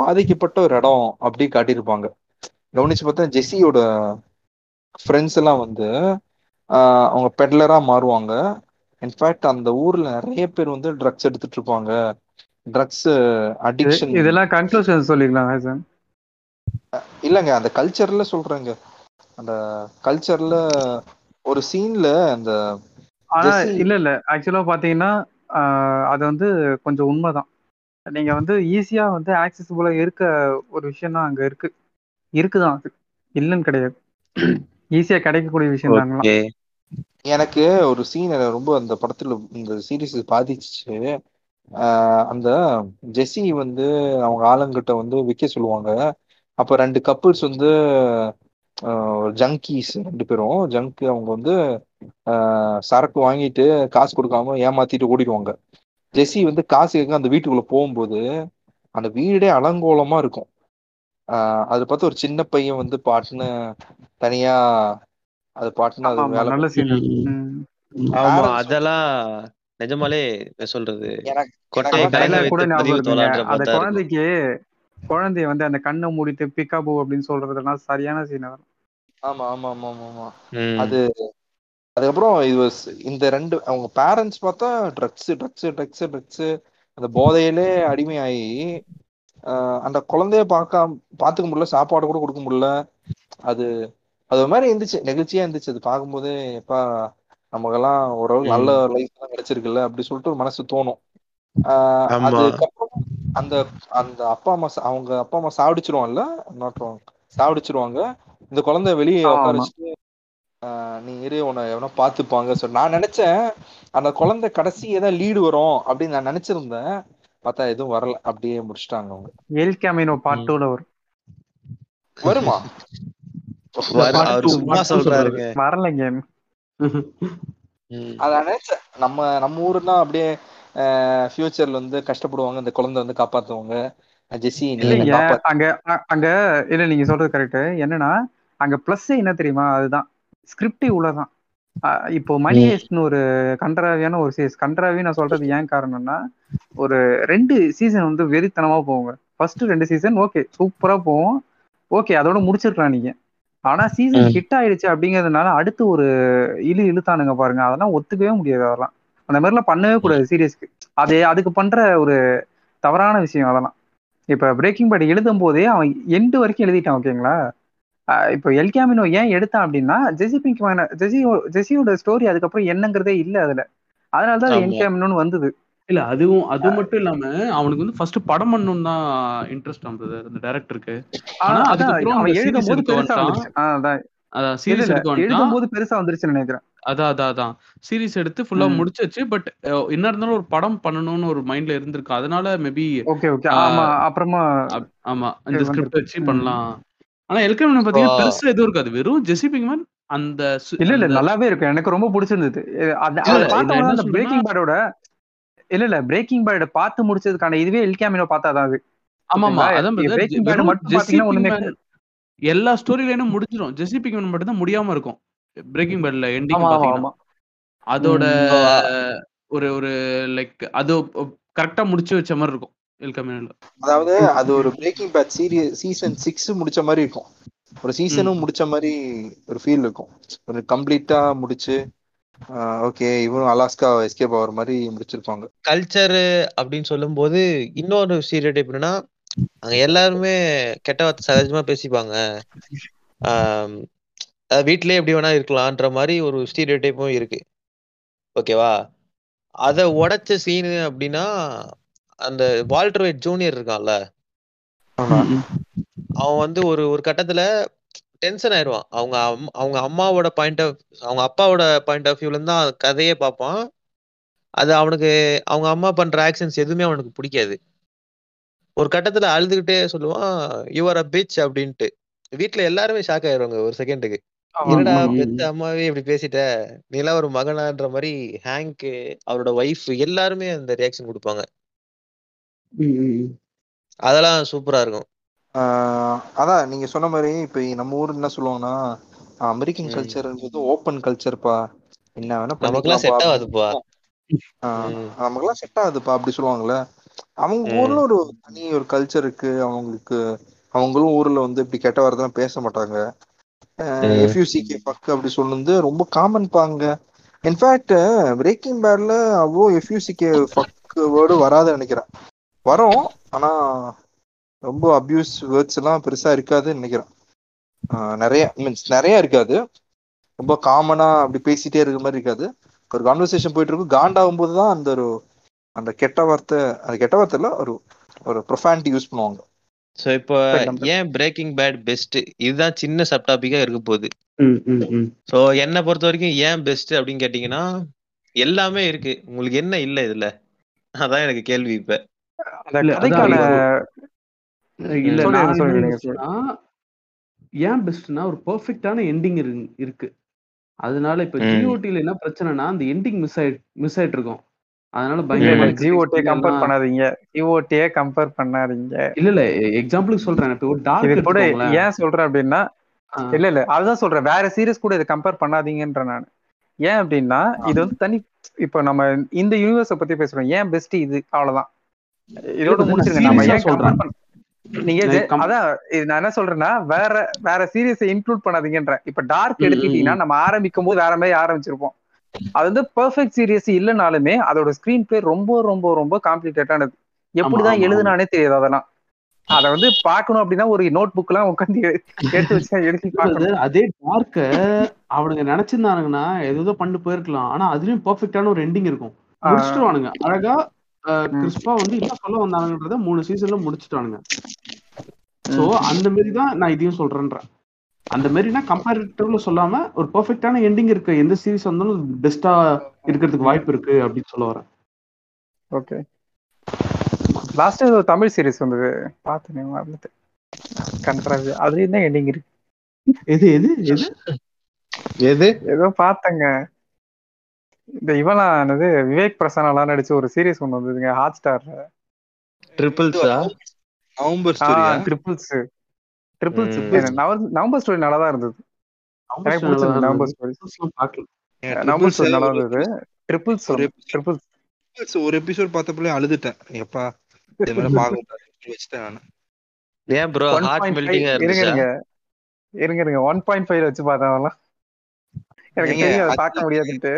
பாதிக்கப்பட்ட ஒரு இடம் அப்படி காட்டியிருப்பாங்க. கவனிச்சு பார்த்தா ஜெஸ்ஸியோட ஃப்ரெண்ட்ஸ் எல்லாம் வந்து ஆஹ் அவங்க பெட்லரா மாறுவாங்க. இன்ஃபேக்ட் அந்த ஊர்ல நிறைய பேர் வந்து ட்ரக்ஸ் எடுத்துட்டு இருப்பாங்க, ட்ரக்ஸ் இது அடிக்ஷன் இதெல்லாம் கன்க்ளூஷன் சொல்லிக்கலாம் ஹசன். இல்லைங்க அந்த கல்ச்சர்ல சொல்றேங்க. அந்த கல்ச்சர்ல ஒரு சீன்ல அந்த இல்ல இல்ல ஆக்சுவலா பாத்தீங்கன்னா அது வந்து கொஞ்சம் உண்மைதான். நீங்க வந்து ஈஸியா வந்து ஆக்சஸபிளா இருக்க ஒரு விஷயம் தான் அங்க இருக்கு இருக்குதான், இல்லைன்னு கிடையாது, ஈஸியா கிடைக்கக்கூடிய விஷயம் தான். எனக்கு ஒரு சீன் ரொம்ப அந்த படத்துல இந்த சீரீஸ் பாதிச்சு. அந்த ஜெஸ்ஸி வந்து அவங்க ஆளுங்கிட்ட வந்து விற்க சொல்லுவாங்க. அப்போ ரெண்டு கப்புள்ஸ் வந்து ஜங்கீஸ், ரெண்டு பேரும் ஜங்க், அவங்க வந்து சரக்கு வாங்கிட்டு காசு கொடுக்காம ஏமாத்திட்டு ஓடிடுவாங்க. ஜெஸ்ஸி வந்து காசு கேட்க அந்த வீட்டுக்குள்ள போகும்போது அந்த வீடே அலங்கோலமா இருக்கும். ஆஹ் அது பார்த்து ஒரு சின்ன பையன் வந்து பாட்டுன்னு தனியா அது பாட்டுன்னு அது நல்ல சீன். ஆமா அதெல்லாம் நிஜமாலே சொல்றது. அந்த குழந்தைக்கு குழந்தைய வந்து அந்த கண்ணை மூடிட்டு பிக்காபு அப்படின்னு சொல்றதுலாம் சரியான சீன். ஆமா ஆமா ஆமா ஆமா அது. அதுக்கப்புறம் இது இந்த ரெண்டு அவங்க பேரண்ட்ஸ் பார்த்தா ட்ரக்ஸ் ட்ரக்ஸ் ட்ரக்ஸ் ட்ரக்ஸ் அந்த போதையிலே அடிமையாகி அந்த குழந்தைய பார்க்காம பார்த்துக்க முடியல, சாப்பாடு கூட கொடுக்க முடியல. அது அது மாதிரி இருந்துச்சு, நெகிழ்ச்சியா இருந்துச்சு. அது பார்க்கும்போது எப்பா நமக்கெல்லாம் ஓரளவுக்கு நல்ல லைஃப் தான் கிடைச்சிருக்குல்ல அப்படி சொல்லிட்டு ஒரு மனசு தோணும். ஆஹ் அதுக்கப்புறம் அந்த அந்த அப்பா அம்மா அவங்க அப்பா அம்மா சாவடிச்சிருவாங்கல்ல, சாவடிச்சிருவாங்க. இந்த குழந்தை வெளியே உட்காரிச்சுட்டு நீ இரு உன்னை எவனா பார்த்துப்பாங்க சொல்லி நான் நினைச்சேன். அந்த குழந்தை கடைசி ஏதாவது லீடு வரும் அப்படின்னு நான் நினைச்சிருந்தேன், பார்த்தா எதுவும் வரல, அப்படியே முடிச்சுட்டாங்க அவங்க. எல் கேமினோ பார்ட் டூல வரும் வருமா? வரலங்க அதான் நினைச்சேன். நம்ம நம்ம ஊருன்னா அப்படியே ஃபியூச்சர்ல வந்து கஷ்டப்படுவாங்க, இந்த குழந்தை வந்து காப்பாத்துவாங்க. ஜெஸ்ஸி இல்லைங்க அங்க அங்க இல்ல நீங்க சொல்றது கரெக்ட். என்னன்னா அங்க பிளஸ் என்ன தெரியுமா, அதுதான் ஸ்கிரிப்டே உள்ளதான். இப்போ மணி ஹேஸ்ட்னு ஒரு கண்டராவியான ஒரு சீஸ் கண்டராவி நான் சொல்றது ஏன் காரணம்னா, ஒரு ரெண்டு சீசன் வந்து வெறித்தனமா போவாங்க. ஃபர்ஸ்ட் ரெண்டு சீசன் ஓகே சூப்பரா போவோம், ஓகே அதோட முடிச்சிருக்கலாம் நீங்க. ஆனா சீசன் ஹிட் ஆயிடுச்சு அப்படிங்கிறதுனால அடுத்து ஒரு இழு இழுத்தானுங்க பாருங்க, அதெல்லாம் ஒத்துக்கவே முடியாது. அதெல்லாம் அந்த மாதிரிலாம் பண்ணவே கூடாது சீரியஸ்க்கு. அது அதுக்கு பண்ற ஒரு தவறான விஷயம் அதெல்லாம். இப்ப பிரேக்கிங் பேட் எழுதும் போதே அவன் எண்டு வரைக்கும் எழுதிட்டான் ஓகேங்களா. இப்போ எல் கேமினோ ஏன் எடுத்தான் அப்படின்னா, ஜெசி பிங்க்மேன் ஜெசி ஜெசியோட ஸ்டோரி அதுக்கப்புறம் என்னங்கிறதே இல்லை அதுல, அதனாலதான் அது எல் கேமினோன்னு வந்தது. இல்ல அதுவும் அது மட்டும் இல்லாம அவனுக்கு வந்து ஃபர்ஸ்ட் படம் பண்ணணும்னு தான் இன்ட்ரெஸ்ட் வந்தது அந்த டைரக்டருக்கு. ஆனா அதுக்கப்புறம் எழுதும் போது பெருசா வந்துச்சு. அதான் அதான் சீரியஸ் எழுதும் போது பெருசா வந்துருச்சுன்னு நினைக்கிறேன். அதான் அதான் அதான் சீரீஸ் எடுத்து ஃபுல்லா முடிச்சு வச்சு. பட் என்ன இருந்தாலும் ஒரு படம் பண்ணணும்னு ஒரு மைண்ட்ல இருந்திருக்கு, அதனால மேபி ஓகே ஓகே ஆமா அப்புறமா ஆமா இந்த ஸ்கிரிப்ட் வச்சு பண்ணலாம். ஆனா எல் கேமினோ பாத்தீங்கன்னா பெருசா எதுவும் இருக்காது, வெறும் ஜெசி பிங்க்மேன் அந்த இல்ல இல்ல நல்லாவே இருக்கும். எனக்கு ரொம்ப பிடிச்சிருந்தது அந்த பிரேக்கிங் பேடோட. இல்ல இல்ல பிரேக்கிங் பேட் பார்த்து முடிச்சதுக்கான இதுவே எல் கேமினோ பார்த்தாதான் அது. ஆமாமா அதான் பிரேக்கிங் பேட் மட்டும் பாத்தீங்கன்னா ஒண்ணுமே எல்லா ஸ்டோரி லைனும் முடிஞ்சிரும், ஜெசி பிங்க்மேன் மட்டும் தான் முடியாம இருக்கும். பிரேக்கிங் பேட்ல எண்டிங் பாத்தீங்கன்னா அதோட ஒரு ஒரு லைக் அது கரெக்டா முடிச்சு வச்ச மாதிரி இருக்கும். அதாவது அது ஒரு Breaking Bad series season six முடிச்ச மாதிரி இருக்கும், ஒரு சீசனும் முடிச்ச மாதிரி ஒரு ஃபீல் இருக்கும். ஒரு கம்ப்ளீட்டா முடிச்சு ஓகே இவனும் அலாஸ்கா எஸ்கேப் ஆகிற மாதிரி முடிச்சிருப்பாங்க. கல்ச்சரு அப்படின்னு சொல்லும் போது இன்னொரு சீரியட் எப்படின்னா, அங்க எல்லாருமே கெட்ட வார்த்தை சகஜமா பேசிப்பாங்க, வீட்லயே எப்படி வேணா இருக்கலாம்ன்ற மாதிரி ஒரு ஸ்டீரியோ டைப்பும் இருக்கு ஓகேவா. அதை உடைச்ச சீனு அப்படின்னா அந்த வால்டர் வைட் ஜூனியர் இருக்கான்ல, அவன் வந்து ஒரு ஒரு கட்டத்துல டென்ஷன் ஆயிடுவான். அவங்க அவங்க அம்மாவோட பாயிண்ட் ஆஃப் அவங்க அப்பாவோட பாயிண்ட் ஆஃப் வியூல இருந்தான் கதையே பார்ப்பான். அது அவனுக்கு அவங்க அம்மா பண்ற ஆக்ஷன்ஸ் எதுவுமே அவனுக்கு பிடிக்காது. ஒரு கட்டத்துல அழுதுகிட்டே சொல்லுவான் யுவர் அ பிட்ச் அப்படின்ட்டு. வீட்டுல எல்லாருமே ஷாக் ஆயிடுவாங்க ஒரு செகண்டுக்கு, என்னடா பெத்த அம்மாவே இப்படி பேசிட்ட நீலா ஒரு மகனான்ற மாதிரி. ஹேங்க் அவரோட ஒய்ஃப் எல்லாருமே அந்த ரியாக்ஷன் கொடுப்பாங்க, அதெல்லாம் சூப்பரா இருக்கும். அதான் நீங்க சொன்ன மாதிரி இப்ப நம்ம ஊர் என்ன சொல்லுவாங்கன்னா, அமெரிக்கன் கல்ச்சர்ன்றது ஓப்பன் கல்ச்சர்ப்பா, என்ன வேணா நமக்கெல்லாம் செட் ஆகாதுப்பா, நமக்கெல்லாம் செட் ஆகுதுப்பா அப்படி சொல்லுவாங்கல்ல. அவங்க ஊர்ல ஒரு தனி ஒரு கல்ச்சர் இருக்கு அவங்களுக்கு. அவங்களும் ஊர்ல வந்து இப்படி கெட்ட வரதெல்லாம் பேச மாட்டாங்க. எஃப்யூசிகே பக்கு அப்படி சொல்லுறது ரொம்ப காமன் பாங்க. இன்ஃபேக்ட் பிரேக்கிங் பேட்ல அவ்வளோ எஃப்யூசிகே பக்கு வேர்டு வராதுன்னு நினைக்கிறேன். வரும் ஆனா ரொம்ப அபியூஸ் வேர்ட்ஸ் எல்லாம் பெருசா இருக்காதுன்னு நினைக்கிறேன். நிறைய மீன்ஸ் நிறையா இருக்காது, ரொம்ப காமனாக அப்படி பேசிகிட்டே இருக்கிற மாதிரி இருக்காது. ஒரு கான்வர்சேஷன் போயிட்டு இருக்கும், காண்டாகும்போது தான் அந்த ஒரு அந்த கெட்ட வார்த்தை, அந்த கெட்ட வார்த்தையில் ஒரு ஒரு ப்ரொஃபானிட்டி யூஸ் பண்ணுவாங்க. ஸோ இப்போ ஏன் பிரேக்கிங் பேட் பெஸ்ட்டு, இதுதான் சின்ன சப் டாப்பிக்காக இருக்க போகுது. ஸோ என்னை பொறுத்த வரைக்கும் ஏன் பெஸ்ட்டு அப்படின்னு கேட்டிங்கன்னா எல்லாமே இருக்கு. உங்களுக்கு என்ன இல்லை இதில், அதான் எனக்கு கேள்வி. இப்போ ஏன் பெஸ்ட்னா ஒரு பெர்ஃபெக்டான எண்டிங் இருக்கு. அதனால இப்ப ஜிஓடில என்ன பிரச்சனைனா அந்த எண்டிங் மிஸ் ஆயிட்டு மிஸ் ஆயிட்டு இருக்கும். அதனால பயங்கரமா ஜிஓடி கம்பேர் பண்ணாதீங்க, ஜிஓடி கம்பேர் பண்ணாதீங்க. இல்ல இல்ல எக்ஸாம்பிளுக்கு சொல்றேன். இப்போ ஒரு டார்க் இது கூட ஏன் சொல்றேன் அப்படின்னா, இல்ல இல்ல அதுதான் சொல்றேன், வேற சீரிஸ் கூட இதை கம்பேர் பண்ணாதீங்கன்ற நான். ஏன் அப்படின்னா இது வந்து தனி, இப்போ நம்ம இந்த யூனிவர்ஸை பத்தி பேசுறோம், ஏன் பெஸ்ட் இது அவ்வளவுதான், இதோட முடிச்சிருங்க. நம்ம ஏன் கம்பேர் பண்ண, நீங்க அதான் நான் என்ன சொல்றேன்னா வேற வேற சீரியஸ் இன்க்ளூட் பண்ணாதீங்கன்றேன். இப்ப டார்க் எடுத்துட்டீங்கன்னா நம்ம ஆரம்பிக்கும் போது வேற மாதிரி ஆரம்பிச்சிருப்போம். அது வந்து பெர்ஃபெக்ட் சீரியஸ் இல்லைனாலுமே அதோட ஸ்கிரீன் பிளே ரொம்ப ரொம்ப ரொம்ப காம்ப்ளிகேட்டடானது, எப்படிதான் எழுதுனானே தெரியாது. அதெல்லாம் அதை வந்து பாக்கணும் அப்படின்னா ஒரு நோட் புக் எல்லாம் உட்காந்து எடுத்து வச்சு எழுதி பாக்கணும். அதே டார்க்க அவனுங்க நினைச்சிருந்தானுங்கன்னா ஏதோ பண்ணு போயிருக்கலாம், ஆனா அதுலயும் பெர்ஃபெக்டான ஒரு எண்டிங் இருக்கும். முடிச்சிருவானுங்க அழகா கிறிஸ்பா வந்து என்ன சொல்ல வந்தாங்கன்றத மூணு சீசன்ல முடிச்சுட்டானுங்க. சோ அந்த மாதிரிதான் நான் இதையும் சொல்றேன்றேன். அந்த மாதிரினா கம்பேரிட்டிவ்ல சொல்லாம ஒரு பெர்ஃபெக்டான எண்டிங் இருக்கு, எந்த சீரிஸ் வந்தாலும் பெஸ்டா இருக்கிறதுக்கு வாய்ப்பு இருக்கு அப்படின்னு சொல்ல வரேன். ஓகே, லாஸ்ட் டைம் ஒரு தமிழ் சீரிஸ் வந்தது பாத்துனேன், கன்றாவி, அதுல தான் எண்டிங் இருக்கு. எது எது எது எது ஏதோ பாத்தங்க, இந்த இவனா என்னது விவேக் பிரசன்னலாம் நடிச்ச ஒரு சீரிஸ் ஒன்று வந்ததுங்க ஹாட் ஸ்டார்ல, ட்ரிபிள்ஸா நவம்பர் ஸ்டோரியா, ட்ரிபிள்ஸ் ட்ரிபிள்ஸ் நவம்பர் ஸ்டோரி நல்லா தான் இருந்தது. நவம்பர் ஸ்டோரி நவம்பர் ஸ்டோரி நல்லா இருந்தது. ட்ரிபிள்ஸ் ட்ரிபிள்ஸ் ஒரு எபிசோட் பார்த்தப்பளே அழுதுட்டேன். எப்பா இதெல்லாம் பாக்கணும் வெச்சிட்டேன் நான். ஏன் bro ஹார்ட் மெல்டிங்கா இருந்துச்சு. இருங்க இருங்க ஒன்று புள்ளி ஐந்து வச்சு பார்த்தாங்களா, எனக்கு தெரியாது பார்க்க முடியாதுன்னு.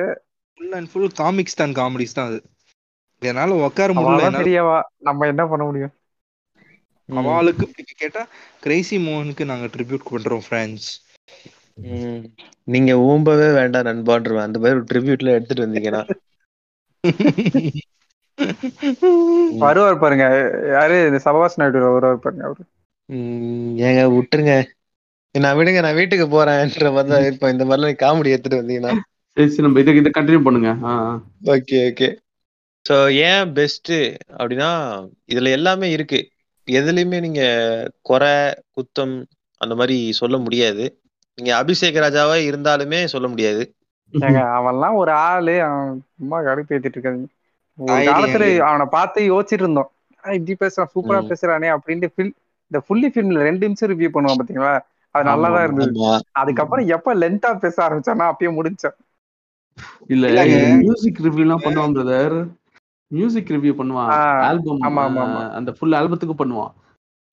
ஃபுல் அண்ட் ஃபுல் காமிக்ஸ் தான், காமெடிஸ் தான் அது. என்னால உட்கார முடியல, தெரியவா நம்ம என்ன பண்ண முடியும். அவளுக்கு கேட்டா கிரேசி மோகனுக்கு நாங்க ட்ரிபியூட் பண்றோம் ஃப்ரெண்ட்ஸ், நீங்க ஊம்பவே வேண்டாம் நண்பான்றவன். அந்த மாதிரி ஒரு ட்ரிபியூட்ல எடுத்துட்டு வந்தீங்கன்னா வருவார் பாருங்க. யாரு இந்த சபாஸ் நாயுடு வருவார் பாருங்க, அவரு ஏங்க விட்டுருங்க நான் விடுங்க நான் வீட்டுக்கு போறேன்ற மாதிரி தான் இருப்பேன். இந்த மாதிரிலாம் காமெடி எடுத்துட்டு வந்தீங்கன்னா எல்லாமே இருக்கு, எதுலயுமே நீங்க குறை குத்தம் அந்த மாதிரி சொல்ல முடியாது. நீங்க அபிஷேக் ராஜாவா இருந்தாலுமே சொல்ல முடியாது. அவன்லாம் ஒரு ஆளு, அவன் சும்மா கடுப்பு ஏத்திட்டு இருக்காங்க. ஒரு காலத்துல அவனை பார்த்து யோசிச்சுட்டு இருந்தோம், இப்படி பேசுறான் சூப்பரா பேசுறானே அப்படின்னு. இந்த ஃபுல்லி ஃபிலிம்ல ரெண்டு நிமிஷம் ரிவ்யூ பண்ணுவான் பாத்தீங்களா, அது நல்லாதான் இருந்தது. அதுக்கப்புறம் எப்ப லென்த்தா பேச ஆரம்பிச்சானா அப்பயே முடிஞ்சேன். இல்ல மியூசிக் ரிவ்யூலாம் பண்ணுவான் பிரதர், மியூசிக் ரிவ்யூ பண்ணுவான், ஆல்பம் அந்த ஃபுல் ஆல்பத்துக்கு பண்ணுவான்,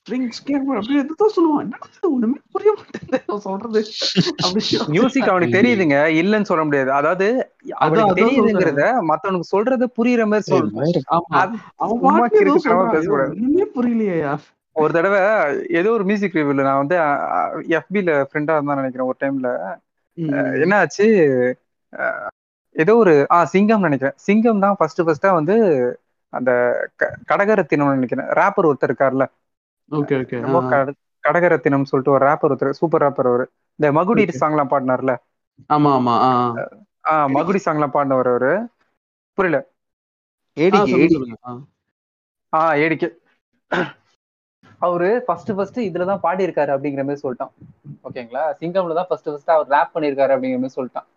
ஸ்ட்ரிங்ஸ் கேட்போம் அப்படியே எதுதோ சொல்லுவான். என்னது ஒண்ணுமே புரிய மாட்டேங்குது நான் சொல்றது. மியூசிக் அவனுக்கு தெரியுதுங்க, இல்லன்னு சொல்ல முடியாது. அதாவது அவனுக்கு தெரியுதுங்கறத மத்தவனுக்கு சொல்றது புரியற மாதிரி சொல்றான். அவன் பேசக்கூடாது புரியலையா. ஒரு தடவை ஏதோ ஒரு மியூசிக் ரிவ்யூல நான் வந்து எஃபில ஃப்ரெண்டா இருந்தா நினைக்கிறேன். ஒரு டைம்ல என்ன ஆச்சு, ஏதோ ஒரு ஆ சிங்கம் நினைக்கிறேன், சிங்கம் தான் ஃபர்ஸ்ட் ஃபர்ஸ்டா வந்து அந்த கடகரத்தினம் நினைக்கிறேன் ரேப்பர் ஒருத்தர் இருக்காருல்ல, கடகரத்தினம் சொல்லிட்டு ஒரு ரேப்பர் ஒருத்தர், சூப்பர் ரேப்பர் அவரு. இந்த மகுடி சாங் எல்லாம் பாடினார்ல, ஆமா ஆமா ஆஹ் மகுடி சாங் எல்லாம் பாடினவர் அவரு. புரியல ஆ ஏடிக்கு அவரு ஃபர்ஸ்ட் ஃபர்ஸ்ட் இதுலதான் பாடி இருக்காரு அப்படிங்கிற மாதிரி சொல்லிட்டான். ஓகேங்களா, சிங்கம்ல தான் ஃபர்ஸ்ட் ஃபர்ஸ்ட் அவர் ரேப் பண்ணிருக்காரு அப்படிங்கிற மாதிரி சொல்லிட்டான்.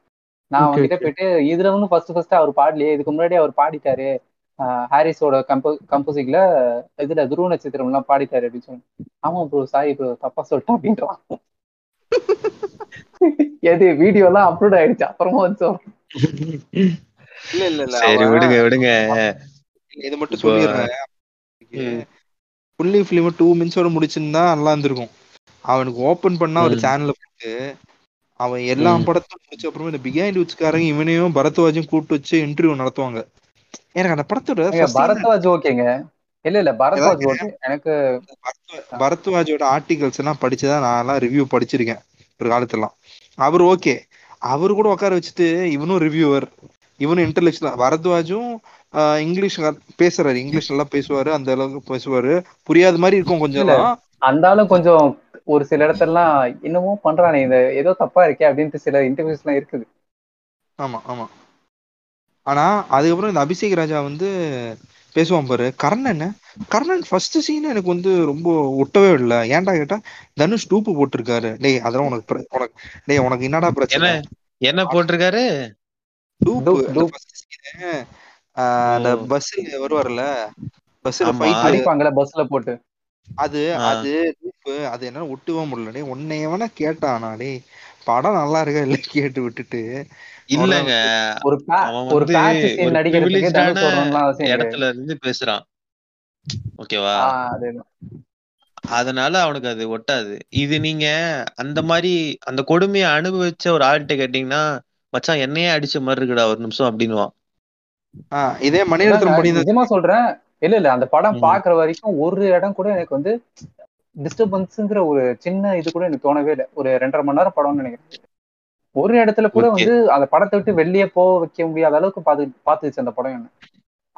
நான் அவங்ககிட்ட போயிட்டு இதுல ஒன்னும் ஃபர்ஸ்ட் ஃபர்ஸ்ட் அவர் பாடலையே, இதுக்கு முன்னாடி அவர் பாடிட்டாரு ஹாரிஸோட கம்போ கம்போசிங்ல இதுல துருவ நட்சத்திரம் எல்லாம் பாடிட்டாரு அப்படின்னு சொன்னேன். ஆமா ப்ரோ சாரி ப்ரோ தப்பா சொல்லிட்டான் அப்படின்றான். எது வீடியோ எல்லாம் அப்லோட் ஆயிடுச்சு அப்புறமா வந்து சொல்றேன். இல்ல இல்ல இல்ல விடுங்க விடுங்க, இது மட்டும் சொல்லிடுறேன். புள்ளி ஃபிலிம் டூ மினிட்ஸோட முடிச்சுருந்தா நல்லா இருந்திருக்கும். அவனுக்கு ஓப்பன் பண்ணா ஒரு சேனலை போட்டு அவன் எல்லா படத்தையும் முடிச்ச அப்புறமா இந்த பிகைண்ட் விட்ஸ்காரங்க இவனையும் பரத்வாஜும் கூப்பிட்டு வச்சு இன்டர்வியூ நடத்துவாங்க. எனக்கு அந்த படத்தோட பரத்வாஜ் ஓகேங்க. இல்ல இல்ல பரத்வாஜ் எனக்கு பரத்வாஜோட ஆர்டிகல்ஸ் எல்லாம் படிச்சுதான் நான் எல்லாம் ரிவ்யூ படிச்சிருக்கேன். ஒரு காலத்துலாம். அவர் ஓகே, அவரு கூட உட்கார வச்சுட்டு இவனும் ரிவ்யூவர், இவனும் இன்டெலெக்சுவல். பரத்வாஜும் இங்கிலீஷ் பேசுறாரு, இங்கிலீஷ் நல்லா பேசுவாரு, அந்த அளவுக்கு பேசுவாரு, புரியாத மாதிரி இருக்கும் கொஞ்சம். அந்தாலும் கொஞ்சம் ஒரு சில இடத்துலாம் இன்னமும் பண்றானே இந்த ஏதோ தப்பா இருக்கே அப்படின்ட்டு சில இன்டர்வியூஸ் எல்லாம் இருக்குது. ஆமா ஆமா. ஆனா அதுக்கப்புறம் இந்த அபிஷேக் ராஜா வந்து பேசுவான் பாரு. கர்ணன் கர்ணன் ஃபர்ஸ்ட் சீன் எனக்கு வந்து ரொம்ப ஒட்டவே இல்லை. ஏன்டா கேட்டா தனுஷ் டூப்பு போட்டிருக்காரு. டேய் அதெல்லாம் உனக்கு உனக்கு டேய் உனக்கு என்னடா பிரச்சனை, என்ன போட்டிருக்காரு அந்த பஸ் வருவார்ல, பஸ்ல அடிப்பாங்கல பஸ்ல போட்டு, அது அது அது என்ன ஒட்டுவே முடியல. ஒன்னையவன கேட்டானாலே படம் நல்லா இருக்கா இல்ல கேட்டு விட்டுட்டு இல்லங்க ஒரு ஒரு பேட்ச் சீன் நடிக்கிறதுக்கு தனுஷ் வரணும்லாம் அவசியம் இடத்துல இருந்து பேசுறான். ஓகேவா, அதனால அவனுக்கு அது ஒட்டாது. இது நீங்க அந்த மாதிரி அந்த கொடுமையை அனுபவிச்ச ஒரு ஆள்கிட்ட கேட்டீங்கன்னா மச்சான் என்னையே அடிச்ச மாதிரி இருக்குடா ஒரு நிமிஷம் அப்படின்னுவான். இதே மணிரத்னம் நிஜமா சொல்றேன், இல்ல இல்ல அந்த படம் பாக்குற வரைக்கும் ஒரு இடம் கூட எனக்கு வந்து டிஸ்டர்பன்ஸ்ங்கிற ஒரு சின்ன இது கூட எனக்கு தோணவே இல்லை. ஒரு ரெண்டரை மணி நேரம் படம்னு நினைக்கிறேன். ஒரு இடத்துல கூட வந்து அந்த படத்தை விட்டு வெளியே போக வைக்க முடியாத அளவுக்கு பாத்து பாத்துச்சு அந்த படம். என்ன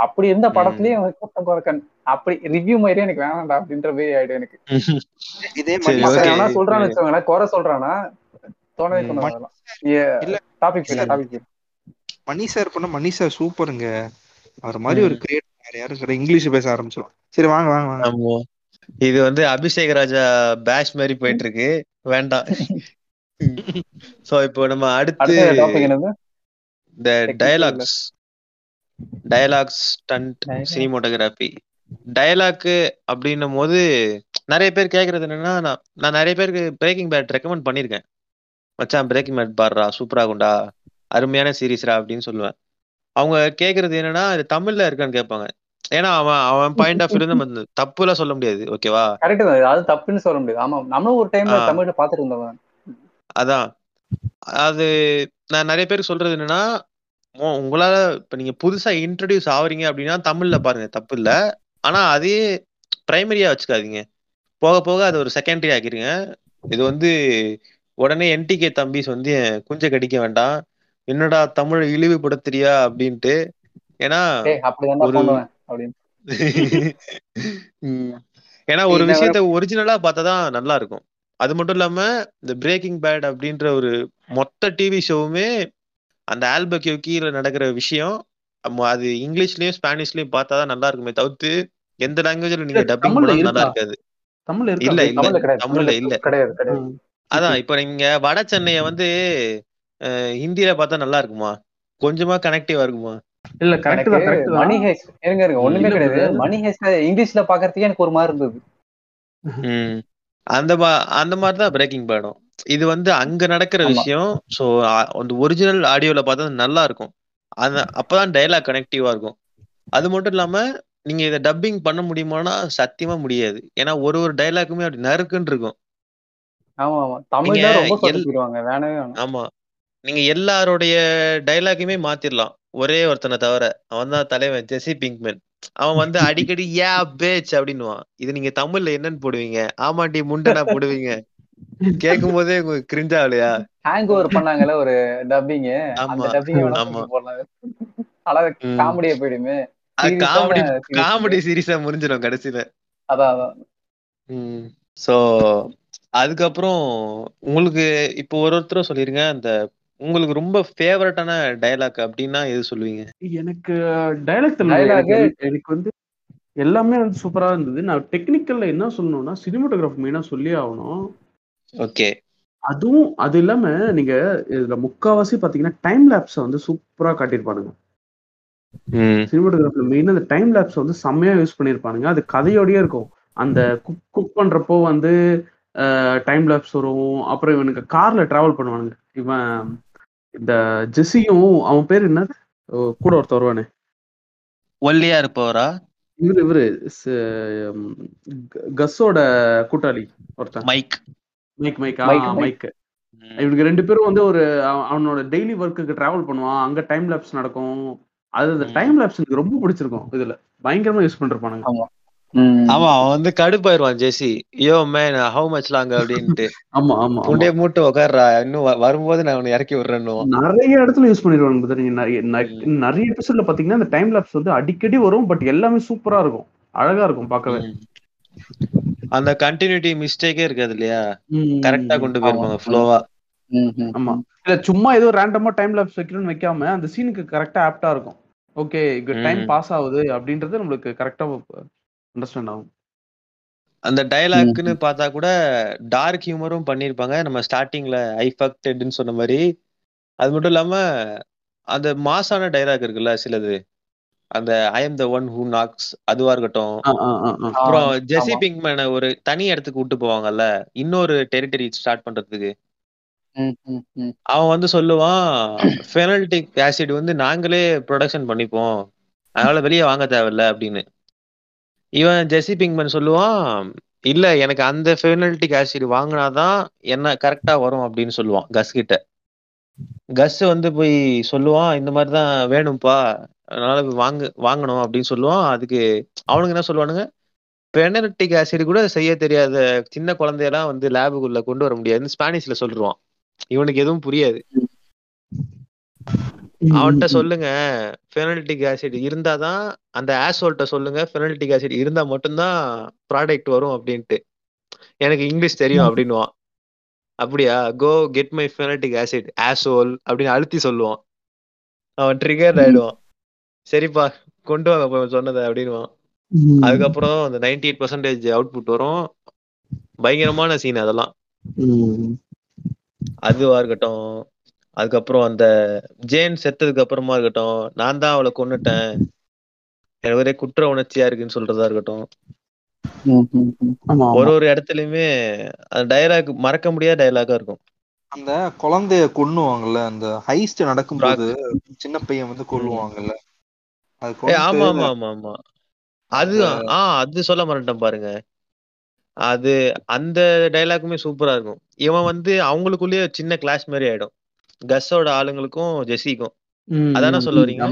அப்படி இருந்த படத்துலயே கூட்டம் குறைக்கன் அப்படி ரிவ்யூ மாதிரியே எனக்கு வேணாண்டா அப்படின்ற மாதிரி ஆயிடும் எனக்கு. இதே மாதிரி சொல்றான்னு வச்சுக்கோங்களேன், குறை சொல்றானா தோணவே தோணாது. மணி சார் பண்ண மணி சார் சூப்பருங்க. அவர் மாதிரி ஒரு கிரியேட்டர் யாரும் இங்கிலீஷ் பேச ஆரம்பிச்சிடும். சரி வாங்க வாங்க வாங்க. இது வந்து அபிஷேக் ராஜா பேஷ் மாதிரி போயிட்டு இருக்கு, வேண்டாம். சோ இப்போ நம்ம அடுத்து இந்த dialogues dialogues stunt cinematography. Dialogue அப்படின்னும் போது நிறைய பேர் கேக்குறது என்னன்னா, நான் நான் நிறைய பேருக்கு பிரேக்கிங் பேட் ரெக்கமெண்ட் பண்ணிருக்கேன். மச்சான் பிரேக்கிங் பேட் பாடுறா சூப்பரா குண்டா அருமையான சீரீஸ்ரா அப்படின்னு சொல்லுவேன். அவங்க கேக்குறது என்னன்னா அது தமிழ்ல இருக்கான்னு கேட்பாங்க. ஏன்னா அவன் அவன் பாயிண்ட் ஆஃப் வியூல நம்ம தப்புலாம் சொல்ல முடியாது. ஓகேவா, கரெக்ட் தான், அது தப்புன்னு சொல்ல முடியாது. ஆமா, நம்மளும் ஒரு டைம்ல தமிழ்ல பாத்துட்டு இருந்தோம். அதான் அது நான் நிறைய பேருக்கு சொல்றது என்னன்னா, உங்களால இப்ப நீங்க புதுசா இன்ட்ரடியூஸ் ஆகுறீங்க அப்படின்னா தமிழ்ல பாருங்க, தப்பு இல்லை. ஆனா அதையே பிரைமரியா வச்சுக்காதீங்க, போக போக அது ஒரு செகண்டரி ஆக்கிருங்க. இது வந்து உடனே என்டிகே தம்பிஸ் வந்து குஞ்ச கடிக்க வேண்டாம், என்னடா தமிழ் இழிவுபடுத்துறியா அப்படின்ட்டு. ஏன்னா ஏன்னா ஒரு விஷயத்த ஒரிஜினலா பார்த்தாதான் நல்லா இருக்கும். அது மட்டும் இல்லாம இந்த பிரேக்கிங் பேட் அப்படின்ற ஒரு மொத்த டிவி ஷோவுமே அந்த ஆல்பக்கியோ கீழே நடக்கிற விஷயம் அது இங்கிலீஷ்லயும் ஸ்பானிஷ்லயும் பார்த்தாதான் நல்லா இருக்குமே தவிர்த்து எந்த லாங்குவேஜ்ல நீங்க டப்பிங் பண்ணாலும் நல்லா இருக்காது. இல்ல இல்ல தமிழ்ல இல்ல கிடையாது. அதான் இப்ப நீங்க வட சென்னையை வந்து ஹிந்தியில பார்த்தா நல்லா இருக்குமா, கொஞ்சமா கனெக்டிவா இருக்குமா? இல்ல கரெக்ட் தான், கரெக்ட் தான். மணி ஹேஸ் இருங்க இருங்க ஒண்ணுமே கிடையாது. மணி ஹேஸ் இங்கிலீஷ்ல பாக்குறதுக்கு எனக்கு ஒரு மாதிரி இருந்தது. ம் அந்த அந்த மாதிரிதான் பிரேக்கிங் பேடும். இது வந்து அங்க நடக்கிற விஷயம். ஸோ அந்த ஒரிஜினல் ஆடியோல பார்த்தா நல்லா இருக்கும், அது அப்பதான் டைலாக் கனெக்டிவா இருக்கும். அது மட்டும் இல்லாம நீங்க இதை டப்பிங் பண்ண முடியுமானா சத்தியமா முடியாது. ஏன்னா ஒரு ஒரு டைலாக்குமே அப்படி நறுக்குன்னு இருக்கும். ஆமா, நீங்க எல்லாருடைய டைலாக்குமே மாத்திரலாம் ஒரே ஒருத்தனை தவிர. அவன் தான் தலைவன் ஜெசி பிங்க்மேன். அவன் வந்து அடிக்கடி யா பேச் அப்படின்னுவான். இது நீங்க தமிழ்ல என்னன்னு போடுவீங்க? ஆமாண்டி முண்டனா போடுவீங்க. கேட்கும் போதே உங்களுக்கு கிரிஞ்சா இல்லையா? ஹேங் ஓவர் பண்ணாங்கல ஒரு டப்பிங், அந்த டப்பிங் வேணா போடலாம். அழகா காமெடியா போயிடுமே. காமெடி காமெடி சீரியஸா முடிஞ்சிடும் கடைசியில. அதான் அதான். ம் சோ அதுக்கப்புறம் உங்களுக்கு இப்போ ஒரு ஒருத்தரும் சொல்லிருங்க, அந்த உங்களுக்கு ரொம்ப ஃபேவரட்டான டயலாக் அப்படின்னா எது சொல்லுவீங்க? எனக்கு டயலாக் எனக்கு வந்து எல்லாமே வந்து சூப்பராக இருந்தது. நான் டெக்னிக்கல்ல என்ன சொல்லணும்னா சினிமாட்டோகிராஃபி மெயினா சொல்லி ஆகணும். ஓகே, அதுவும் அது இல்லாம நீங்க இதுல முக்காவாசி பாத்தீங்கன்னா டைம் லேப்ஸ் வந்து சூப்பரா காட்டியிருப்பானுங்க. சினிமாட்டோகிராஃபி மெயினா அந்த டைம் லேப்ஸ் வந்து செம்மையா யூஸ் பண்ணியிருப்பானுங்க. அது கதையோடயே இருக்கும். அந்த குக் குக் பண்றப்போ வந்து டைம் லேப்ஸ் வரும். அப்புறம் இவனுக்கு கார்ல டிராவல் பண்ணுவானுங்க. இவன் இந்த ஜெசியும் அவன் பேர் என்ன கூட ஒருத்தர் வருவானே, ஒல்லியா இருப்பவரா இவரு இவரு கஸோட கூட்டாளி ஒருத்தன் மைக் மைக் மைக் மைக் இவனுக்கு ரெண்டு பேரும் வந்து ஒரு அவனோட டெய்லி ஒர்க்குக்கு டிராவல் பண்ணுவான். அங்க டைம் லேப்ஸ் நடக்கும். அது அந்த டைம் லேப்ஸ் எனக்கு ரொம்ப பிடிச்சிருக்கும். இதுல பயங்கரமா யூஸ் பண்ணிருப்பானுங்க. ஆமா, அவன் வந்து கடுப்பாயிருவான் Jesse, yo man how much long அப்படின்ட்டு. ஆமா ஆமா, உண்டே மூட்டு உட்கார்றா, இன்னும் வரும்போது நான் உன்னை இறக்கி விடுறேன்னு நிறைய இடத்துல யூஸ் பண்ணிடுவாங்க. நிறைய எபிசோட்ல பாத்தீங்கன்னா இந்த டைம் லாப்ஸ் வந்து அடிக்கடி வரும், பட் எல்லாமே சூப்பரா இருக்கும், அழகா இருக்கும் பார்க்கவே. அந்த கண்டினியூட்டி மிஸ்டேக்கே இருக்காது இல்லையா, கரெக்டா கொண்டு போயிருப்பாங்க ஃப்ளோவா. ஆமா, இல்ல சும்மா ஏதோ ரேண்டமா டைம் லாப்ஸ் வைக்கணும்னு வைக்காம அந்த சீனுக்கு கரெக்டா ஆப்டா இருக்கும். ஓகே, டைம் பாஸ் ஆகுது அப்படின்றது நம்மளுக்கு கரெக்டா அண்டர்ஸ்டாண்ட் ஆகும். அந்த டயலாக்னு பார்த்தா கூட டார்க் ஹியூமரும் பண்ணியிருப்பாங்க. நம்ம ஸ்டார்டிங்ல ஐ ஃபக்டட்னு சொன்ன மாதிரி, அது மட்டும் இல்லாம அந்த மாசான டைலாக் இருக்குல்ல சிலது, அந்த I am the one who knocks அதுவா இருக்கட்டும். அப்புறம் ஜெசி பிங்க்மேன் ஒரு தனி இடத்துக்கு விட்டு போவாங்கல்ல, இன்னொரு டெரிட்டரி ஸ்டார்ட் பண்றதுக்கு, அவன் வந்து சொல்லுவான் ஃபெனல்டிக் ஆசிட் வந்து நாங்களே ப்ரொடக்ஷன் பண்ணிப்போம், அதனால வெளியே வாங்க தேவையில்ல அப்படின்னு. இவன் ஜெசி பிங்க்மேன் சொல்லுவான், இல்ல எனக்கு அந்த ஃபெனல்டிக் ஆசிட் வாங்கினாதான் என்ன கரெக்டா வரும் அப்படின்னு சொல்லுவான் கஸ் கிட்ட. கஸ் வந்து போய் சொல்லுவான், இந்த மாதிரிதான் வேணும்பா, அதனால வாங்க வாங்கணும் அப்படின்னு சொல்லுவான். அதுக்கு அவனுக்கு என்ன சொல்லுவானுங்க, பெனல்டிக் ஆசிட் கூட செய்ய தெரியாத சின்ன குழந்தையெல்லாம் வந்து லேபுக்குள்ள கொண்டு வர முடியாதுன்னு ஸ்பானிஷ்ல சொல்லிடுவான். இவனுக்கு எதுவும் புரியாது. அவன்கிட்ட சொல்லுங்க ஃபெனல்டிக் ஆசிட் இருந்தாதான், அந்த ஆசோல்ட்ட சொல்லுங்க ஃபெனல்டிக் ஆசிட் இருந்தா மட்டும்தான் ப்ராடக்ட் வரும் அப்படின்ட்டு. எனக்கு இங்கிலீஷ் தெரியும் அப்படின்னுவான். அப்படியா, go get my phenylacetic acid asshole அப்படின்னு அழுத்தி சொல்லுவான். அவன் ட்ரிகர் ஆயிடுவான், சரிப்பா கொண்டு வாங்க சொன்னதை அப்படின்னுவான். அதுக்கப்புறம் அந்த ninety eight percentage output வரும். பயங்கரமான சீன் அதெல்லாம், அதுவா இருக்கட்டும். அதுக்கப்புறம் அந்த ஜேன் செத்ததுக்கு அப்புறமா இருக்கட்டும், நான் தான் அவளை கொன்னுட்டேன், எனக்கு ஒரே குற்ற உணர்ச்சியா இருக்குன்னு சொல்றதா இருக்கட்டும். ஒரு ஒரு இடத்துலயுமே அந்த டயலாக் மறக்க முடியாத டயலாக்கா இருக்கும். அந்த குழந்தைய கொன்னுவாங்கல்ல, அந்த ஹைஸ்ட் நடக்கும்போது சின்ன பையன் வந்து கொல்லுவாங்கல்ல. ஆமா ஆமா ஆமா ஆமா, அது ஆஹ் அது சொல்ல மாட்டேன் பாருங்க, அது அந்த டைலாக்குமே சூப்பரா இருக்கும். இவன் வந்து அவங்களுக்குள்ளேயே சின்ன கிளாஸ் மாதிரி ஆயிடும், கஸோட ஆளுங்களுக்கும் ஜெசிக்கும். அதான சொல்ல வரீங்க?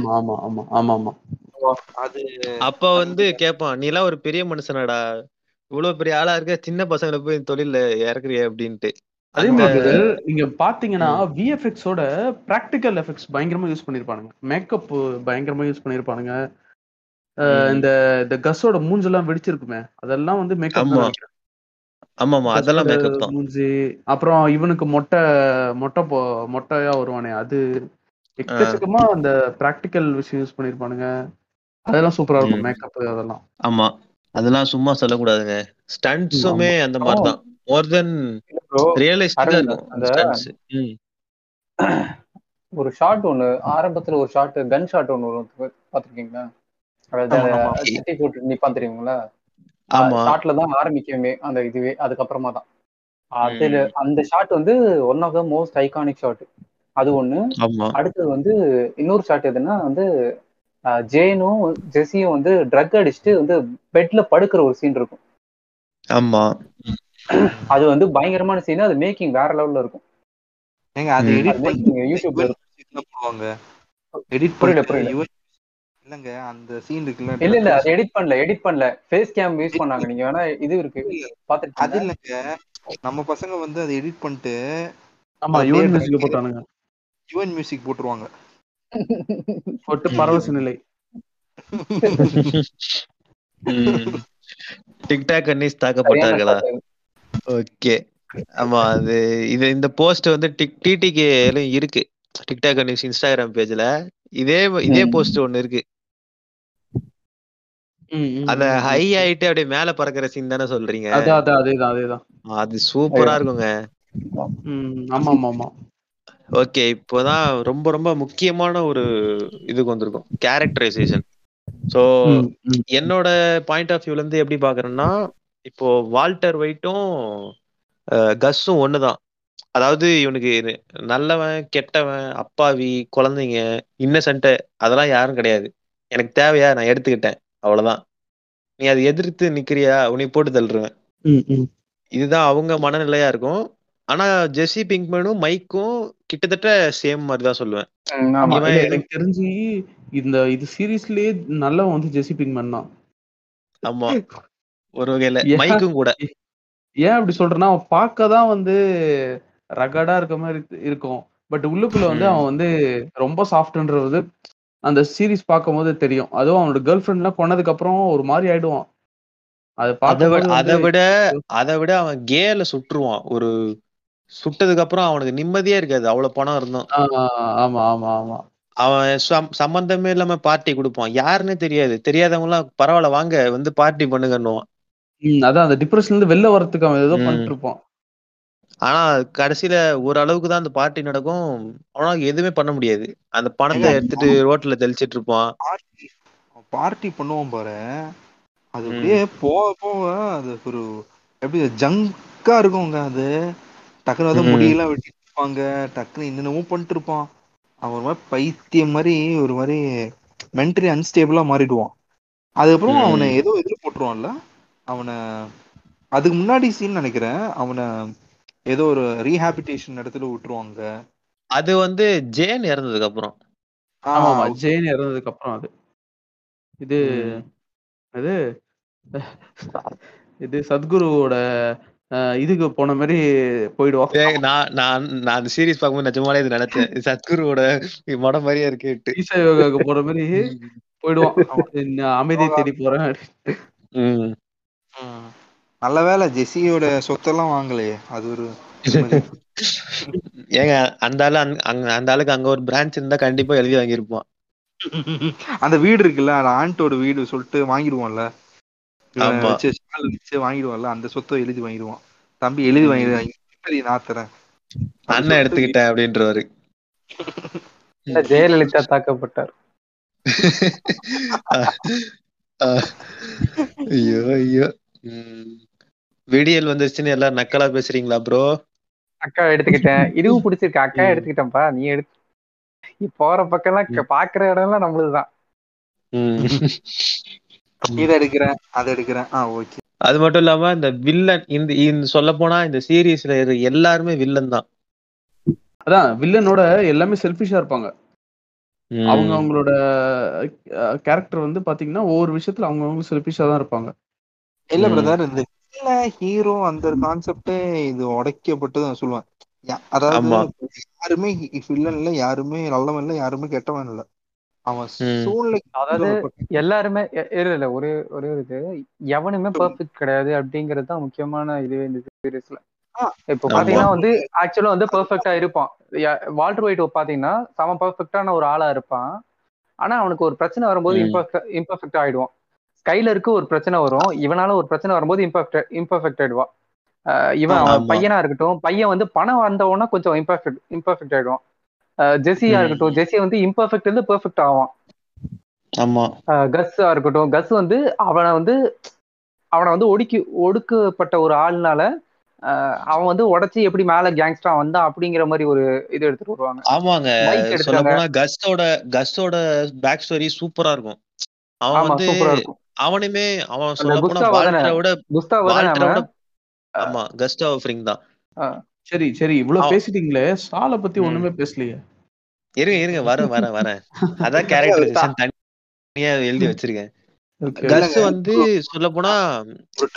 அப்ப வந்து கேப்பான், நீ எல்லாம் ஒரு பெரிய மனுஷனாடா, இவ்வளவு பெரிய ஆளா இருக்க, சின்ன பசங்களை போய் தொழில இறக்குறிய அப்படின்ட்டு. அதே மாதிரி நீங்க பாத்தீங்கன்னா விஎஃப்எக்ஸோட பிராக்டிக்கல் எஃபெக்ட்ஸ் பயங்கரமா யூஸ் பண்ணிருப்பானுங்க, மேக்கப் பயங்கரமா யூஸ் பண்ணிருப்பானுங்க. இந்த இந்த கஸோட மூஞ்செல்லாம் வெடிச்சிருக்குமே, அதெல்லாம் வந்து மேக்கப் தான். ஆமாமா, அதெல்லாம் மேக்கப் தான் மூஞ்சி. அப்புறம் இவனுக்கு மொட்டை மொட்டை மொட்டையா வருவானே, அது எக்கச்சக்கமா அந்த பிராக்டிக்கல் விஷயம் யூஸ் பண்ணிருப்பானுங்க. அதெல்லாம் சூப்பரா இருக்கும் மேக்கப் அதெல்லாம். ஆமா, அதெல்லாம் சும்மா சொல்லக்கூடாதுங்க. ஸ்டண்ட்ஸுமே அந்த மாதிரி தான், மோர் தென் ரியலிஸ்டிக்கா இருக்கும். ஒரு ஷாட் ஒண்ணு ஆரம்பத்துல, ஒரு ஷாட் கன் ஷாட் ஒண்ணு வரும், பாத்துருக்கீங்களா? சட்டி போட்டு நிப்பான் தெரியுங்களா? ஷாட்ல தான் ஆரம்பிக்கவே அந்த இதுவே, அதுக்கப்புறமா தான் அதுல அந்த ஷாட் வந்து one of the most iconic shot. அது ஒண்ணு. அடுத்தது வந்து இன்னொரு ஷாட் எதுன்னா வந்து ஜேனும் ஜெசியும் வந்து ட்ரக் அடிச்சுட்டு வந்து பெட்ல படுக்கிற ஒரு சீன் இருக்கும். ஆமா, அது வந்து பயங்கரமான சீன். அது மேக்கிங் வேற லெவல்ல இருக்கும். இல்லங்க, அந்த சீன் இருக்குல. இல்ல இல்ல, அது எடிட் பண்ணல, எடிட் பண்ணல ஃபேஸ் கேம் யூஸ் பண்ணாங்க. நீங்க வேணா இது இருக்கு பாத்துட்டு. அது இல்லங்க, நம்ம பசங்க வந்து அதை எடிட் பண்ணிட்டு ஆமா யுவன் மியூசிக் போட்டானுங்க. யுவன் மியூசிக் போட்டுருவாங்க, போட்டு பரவச நிலை. டிக்டாக் அன்னிஸ் தாக்கப்பட்டார்களா? ஓகே, ஆமா. அது இது இந்த போஸ்ட் வந்து டிக் டிடிகேல இருக்கு, டிக்டாக் அன்னிஸ் இன்ஸ்டாகிராம் பேஜ்ல இதே இதே போஸ்ட் ஒண்ணு இருக்கு. அந்த ஹை ஆயிட்டு அப்படியே மேல பறக்கிற சீன் தானே சொல்றீங்க? அது சூப்பரா இருக்குங்க. ஆமா ஆமா ஆமா. ஓகே, இப்போதான் ரொம்ப ரொம்ப முக்கியமான ஒரு இதுக்கு வந்திருக்கும், கேரக்டரைசேஷன். சோ என்னோட பாயிண்ட் ஆஃப் வியூல இருந்து எப்படி பாக்குறேன்னா, இப்போ வால்டர் ஒயிட்டும் கஸ்ஸும் ஒண்ணுதான். அதாவது இவனுக்கு நல்லவன் கெட்டவன் அப்பாவி குழந்தைங்க இன்னசென்ட் அதெல்லாம் யாரும் கிடையாது. எனக்கு தேவையா, நான் எடுத்துக்கிட்டேன், அவ்வளவுதான். நீ அதை எதிர்த்து நிக்கிறியா, உனக்கு போட்டு தள்ளுருவேன். இதுதான் அவங்க மனநிலையா இருக்கும். ஆனா ஜெசி பிங்க்மேனும் மைக்கும் கிட்டத்தட்ட சேம் மாதிரிதான் சொல்லுவேன். எனக்கு தெரிஞ்சு இந்த இது சீரீஸ்லயே நல்லவன் வந்து ஜெசி பிங்க்மேன் தான். ஆமா, ஒரு வகையில மைக்கும் கூட. ஏன் அப்படி சொல்றேன்னா, அவன் பார்க்கதான் வந்து ரகடா இருக்க மாதிரி இருக்கும், பட் உள்ளுக்குள்ள வந்து அவன் வந்து ரொம்ப சாஃப்ட்ன்றது அந்த சீரீஸ் பார்க்கும் போது தெரியும். அதுவும் அவனோட கேர்ள் ஃப்ரெண்ட் எல்லாம் கொன்னதுக்கு அப்புறம் ஒரு மாதிரி ஆயிடுவான். அதை விட அதை விட அவன் கேல சுற்றுவான். ஒரு சுட்டதுக்கு அப்புறம் அவனுக்கு நிம்மதியா இருக்காது, அவ்வளவு பணம் இருந்தோம். ஆமா ஆமா ஆமா. அவன் சம்பந்தமே இல்லாம பார்ட்டி கொடுப்பான், யாருன்னே தெரியாது, தெரியாதவங்க எல்லாம் பரவாயில்ல வாங்க வந்து பார்ட்டி பண்ணுங்கன்னுவான். அதான் அந்த டிப்ரெஷன்ல இருந்து வெளில வரதுக்கு அவன் ஏதோ பண்ணிட்டு இருப்பான். ஆனா கடைசியில ஓரளவுக்கு தான் அந்த பார்ட்டி நடக்கும், அவனால எதுவுமே பண்ண முடியாது. அந்த பணத்தை எடுத்துட்டு ரோட்ல தெளிச்சிட்டு இருப்பான். பார்ட்டி பண்ணுவான் பாரு, அது அப்படியே போக போக அது ஒரு எப்படி ஜங்கா இருக்கும்ங்க. அது டக்குனு வந்து முடியெல்லாம் வெட்டிட்டு இருப்பாங்க, டக்குனு என்னென்னமோ பண்ணிட்டு இருப்பான். அவன் ஒரு மாதிரி பைத்தியம் மாதிரி ஒரு மாதிரி மென்டலி அன்ஸ்டேபிளா மாறிடுவான். அதுக்கப்புறம் அவனை ஏதோ எதிர் போட்டுருவான்ல, அவனை அதுக்கு முன்னாடி சீன் நினைக்கிறேன், அவனை ஏதோ ஒரு ரீஹாபிடேஷன் இடத்துல விட்டுருவாங்க. அது வந்து ஜெயின் இறந்ததுக்கு அப்புறம். ஆமா, ஜெயின் இறந்ததுக்கு அப்புறம் அது இது அது இது சத்குருவோட இதுக்கு போன மாதிரி போயிடுவான். நான் நான் நான் அந்த சீரீஸ் பார்க்கும்போது நிஜமாலே இது நினைச்சேன், சத்குருவோட மடம் மாதிரியா இருக்கு, ஈசா யோகாவுக்கு போற மாதிரி போயிடுவான், அமைதியை தேடி போறேன். நல்ல வேலை ஜெசியோட சொத்தெல்லாம் வாங்கலையே, அது ஒரு ஏங்க அந்த ஆளு அந்த ஆளுக்கு அங்க ஒரு பிரான்ச் இருந்தா கண்டிப்பா எழுதி வாங்கியிருப்பான். அந்த வீடு இருக்குல்ல, அந்த ஆண்டோட வீடு சொல்லிட்டு வாங்கிடுவான்ல, வாங்கிடுவான்ல, அந்த சொத்தை எழுதி வாங்கிடுவான். தம்பி எழுதி வாங்கிடுவாங்க, நான் தரேன், அண்ணன் எடுத்துக்கிட்டேன் அப்படின்றவாரு. ஜெயலலிதா தாக்கப்பட்டார். ஐயோ ஐயோ. விடியல் வந்துருச்சுன்னு எல்லாரும் நக்கலா பேசுறீங்களா ப்ரோ? அக்கா எடுத்துக்கிட்டேன், இதுவும் பிடிச்சிருக்கு, அக்கா எடுத்துக்கிட்டேன்ப்பா, நீ எடுத்து போற பக்கம்லாம் பாக்குற இடம்லாம் நம்மளுதான். இதை எடுக்கிறேன் அதை எடுக்கிறேன். அது மட்டும் இல்லாம இந்த வில்லன், இந்த சொல்ல போனா இந்த சீரீஸ்ல எல்லாருமே வில்லன் தான். அதான் வில்லனோட எல்லாமே செல்ஃபிஷா இருப்பாங்க. அவங்க அவங்களோட கேரக்டர் வந்து பாத்தீங்கன்னா ஒவ்வொரு விஷயத்துல அவங்க அவங்களும் செல்ஃபிஷா தான் இருப்பாங்க. இல்ல பிரதர், இந்த ஹீரோ அந்த கான்செப்டே இது உடைக்கப்பட்டு நான் சொல்லுவேன். அதாவது யாருமே வில்லன் இல்ல, யாருமே நல்லவன் இல்ல, யாருமே கெட்டவன் இல்ல, அவன் சூழ்நிலை. அதாவது எல்லாருமே இல்ல, ஒரே ஒரே இது எவனுமே பெர்ஃபெக்ட் கிடையாது அப்படிங்கறது தான் முக்கியமான இதுவே இந்த சீரிஸ்ல. இப்ப பாத்தீங்கன்னா வந்து ஆக்சுவலா வந்து பெர்ஃபெக்டா இருப்பான் வால்டர் ஒயிட், பாத்தீங்கன்னா சம பெர்ஃபெக்டான ஒரு ஆளா இருப்பான். ஆனா அவனுக்கு ஒரு பிரச்சனை வரும்போது இம்பர்ஃபெக்ட் இம்பர்ஃபெக்ட் ஆயிடுவான். கையில இருக்கு ஒரு பிரச்சனை வரும், இவனால ஒரு பிரச்சனை வரும்போது இம்பர்ஃபெக்ட் இம்பர்ஃபெக்ட் ஆயிடுவான். இவன் பையனா இருக்கட்டும், பையன் வந்து பணம் வந்தவனா கொஞ்சம் இம்பர்ஃபெக்ட் இம்பர்ஃபெக்ட் ஆயிடுவான். ஜெசியா இருக்கட்டும், ஜெசியா வந்து இம்பர்ஃபெக்ட் இருந்து பெர்ஃபெக்ட் ஆவான். ஆமா, கஸ்ஸா இருக்கட்டும், கஸ் வந்து அவனை வந்து அவனை வந்து ஒடுக்கி ஒடுக்கப்பட்ட ஒரு ஆள்னால அவன் வந்து உடச்சி எப்படி மேல கேங்ஸ்டா வந்தா அப்படிங்கிற மாதிரி ஒரு இது எடுத்துட்டு வருவாங்க. ஆமாங்க, சொல்ல போனா கஸ்டோட கஸ்டோட பேக் ஸ்டோரி சூப்பரா இருக்கும். அவன் வந்து அவனுமே அவன் சொல்ல போனா வால்டரோட குஸ்தாவோட. ஆமா, கஸ்டாவோ ஃப்ரிங் தான். சரி சரி, இவ்வளவு பேசிட்டீங்களே, சாலை பத்தி ஒண்ணுமே பேசலையே. இருங்க இருங்க, வரேன் வரேன் வரேன். அதான் கேரக்டரைசேஷன் தனியா எழுதி வச்சிருக்கேன். கஸ் வந்து சொல்ல போனா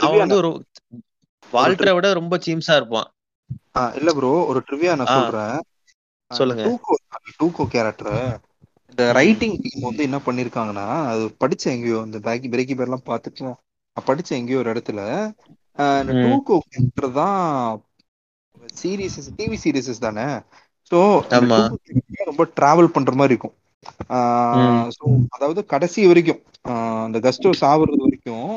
அவன் வந்து ஒரு வால்டரை விட ரொம்ப சீம்ஸா இருப்பான். இல்ல ப்ரோ, ஒரு ட்ரிவியா நான் சொல்றேன், சொல்லுங்க. டூகோ டூகோ கேரக்டர் இந்த ரைட்டிங் டீம் வந்து என்ன பண்ணிருக்காங்கன்னா, அது படிச்ச எங்கேயோ இந்த பேக்கி பிரேக்கி பேர்லாம் பார்த்துட்டு படிச்ச எங்கேயோ ஒரு இடத்துல இந்த டூகோ கேரக்டர் தான் சீரீஸஸ் டிவி சீரீஸஸ் தானே, ஸோ ரொம்ப டிராவல் பண்ற மாதிரி இருக்கும். ஸோ அதாவது கடைசி வரைக்கும் அந்த கஸ்டோ சாவுறது வரைக்கும்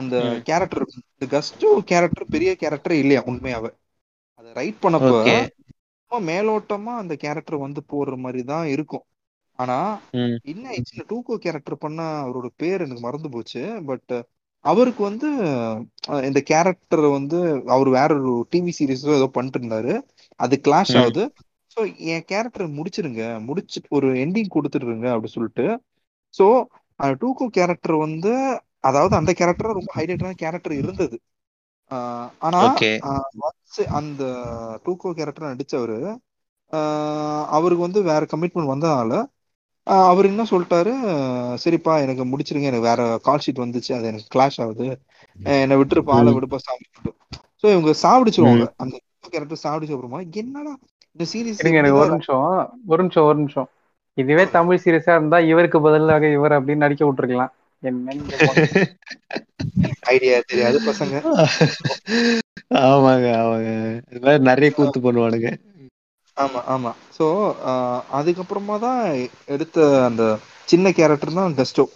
அந்த கேரக்டர், இந்த கஸ்டோ கேரக்டர் பெரிய கேரக்டர் இல்லையா உண்மையாவே, அதை ரைட் பண்ணப்போ மேலோட்டமா அந்த கேரக்டர் வந்து போடுற மாதிரி தான் இருக்கும். ஆனா என்ன ஆயிடுச்சு, டூகோ கேரக்டர் பண்ண அவரோட பேர் எனக்கு மறந்து போச்சு, பட் அவருக்கு வந்து இந்த கேரக்டர் வந்து அவர் வேற ஒரு டிவி சீரீஸோ ஏதோ பண்ணிட்டு இருந்தாரு, அது கிளாஷ் ஆகுது. ஸோ என் கேரக்டர் முடிச்சிருங்க, முடிச்சு ஒரு எண்டிங் கொடுத்துருங்க அப்படின்னு சொல்லிட்டு. ஸோ அந்த டூகோ கேரக்டர் வந்து, அதாவது அந்த கேரக்டர் ரொம்ப ஹைலைட்டான கேரக்டர் இருந்தது. ஆனா அந்த டூகோ கேரக்டர் நடிச்சவரு அவருக்கு வந்து வேற கமிட்மெண்ட் வந்ததுனால அவர் என்ன சொல்லிட்டாரு, சரிப்பா எனக்கு முடிச்சிருங்க, எனக்கு வேற கால் ஷீட் வந்துச்சு, அது எனக்கு கிளாஷ் ஆகுது, என்னை விட்டுருப்பா ஆளை விடுப்பா சாப்பிட்டு. ஸோ இவங்க சாப்பிடுச்சிருவாங்க அந்த கேரக்டர். சாப்பிடுச்சு அப்புறமா என்னன்னா இந்த சீரீஸ் எனக்கு ஒரு நிமிஷம் ஒரு நிமிஷம் ஒரு நிமிஷம் இதுவே தமிழ் சீரியஸா இருந்தா இவருக்கு பதிலாக இவர் அப்படின்னு நடிக்க விட்டுருக்கலாம். ஐடியா தெரியாது பசங்க. ஆமாங்க ஆமாங்க இது மாதிரி நிறைய கூத்து பண்ணுவானுங்க. ஆமா ஆமா. ஸோ அதுக்கப்புறமா தான் எடுத்த அந்த சின்ன கேரக்டர் தான் கஸ்டோ.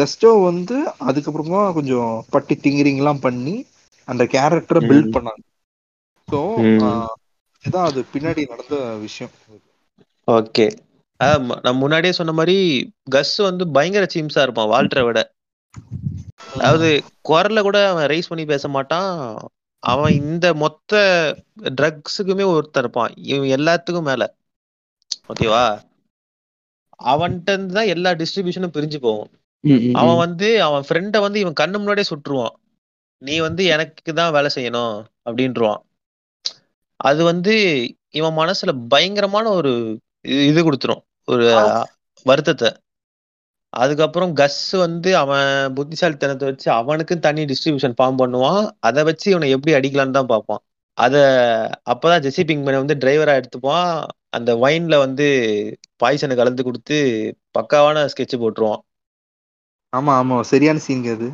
கஸ்டோ வந்து அதுக்கப்புறமா கொஞ்சம் பட்டி திங்கிரிங்லாம் பண்ணி அந்த கேரக்டரை பில்ட் பண்ணாங்க. ஸோ இதுதான் அது பின்னாடி நடந்த விஷயம். ஓகே, நான் முன்னாடியே சொன்ன மாதிரி கஸ் வந்து பயங்கர சீம்ஸா இருப்பான் வால்டரை விட. அதாவது குரல்ல கூட அவன் ரைஸ் பண்ணி பேச மாட்டான். அவன் இந்த மொத்த ட்ரக்ஸுக்குமே ஒருத்தன் இருப்பான், இவன் எல்லாத்துக்கும் மேல. ஓகேவா, அவன்கிட்ட இருந்து தான் எல்லா டிஸ்ட்ரிபியூஷனும் பிரிஞ்சு போவோம். அவன் வந்து அவன் ஃப்ரெண்டை வந்து இவன் கண்ணு முன்னாடியே சுட்டுருவான். நீ வந்து எனக்கு தான் வேலை செய்யணும் அப்படின்றான். அது வந்து இவன் மனசுல பயங்கரமான ஒரு இது கொடுத்துரும், ஒரு வருத்தத்தை. அதுக்கப்புறம் கஸ் வந்து அவன் புத்திசாலித்தனத்தை வச்சு அவனுக்கு தனி டிஸ்ட்ரிபியூஷன் ஃபார்ம் பண்ணுவான். அதை வச்சு இவனை எப்படி அடிக்கலான்னு தான் பார்ப்பான். அதை அப்போதான் ஜெசி பிங்க்மேன் வந்து டிரைவராக எடுத்துப்பான். அந்த வைனில் வந்து பாய்சனை கலந்து கொடுத்து பக்காவான ஸ்கெட்ச் போட்டுருவான். ஆமாம் ஆமாம், சரியான சீன் அது.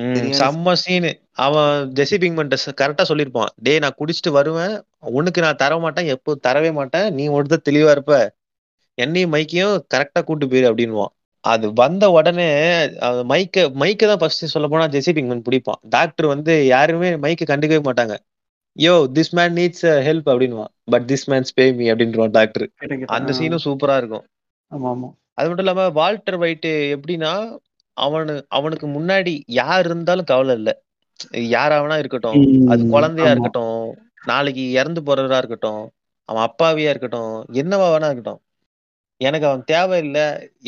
ம், செம்ம சீனு. அவன் ஜெசி பிங்க்மேன் கரெக்டாக சொல்லியிருப்பான், டே நான் குடிச்சிட்டு வருவேன், உனக்கு நான் தர மாட்டேன், எப்போ தரவே மாட்டேன், நீ ஒருத்தர் தெளிவாக இருப்ப, என்னையும் மைக்கையும் கரெக்டாக கூட்டு போயிரு அப்படின்வான். அது வந்த உடனே மைக்கை மைக்கை தான் ஃபர்ஸ்ட் சொல்ல போனா ஜெசி பிங்க்மேன் பிடிப்பான். டாக்டர் வந்து யாருமே மைக்கை கண்டுக்கவே மாட்டாங்க. Yo this man needs help அப்படின்வான். பட் திஸ் மேன் ஸ்பே மீ அப்படின்றான் டாக்டர். அந்த சீனும் சூப்பரா இருக்கும். அது மட்டும் இல்லாம வால்டர் வைட்டு எப்படின்னா அவனு அவனுக்கு முன்னாடி யார் இருந்தாலும் கவலை இல்லை. யாராவனா இருக்கட்டும், அது குழந்தையா இருக்கட்டும், நாளைக்கு இறந்து போறவரா இருக்கட்டும், அவன் அப்பாவியா இருக்கட்டும், என்னவாவனா இருக்கட்டும், எனக்கு அவன் தேவை இல்லை,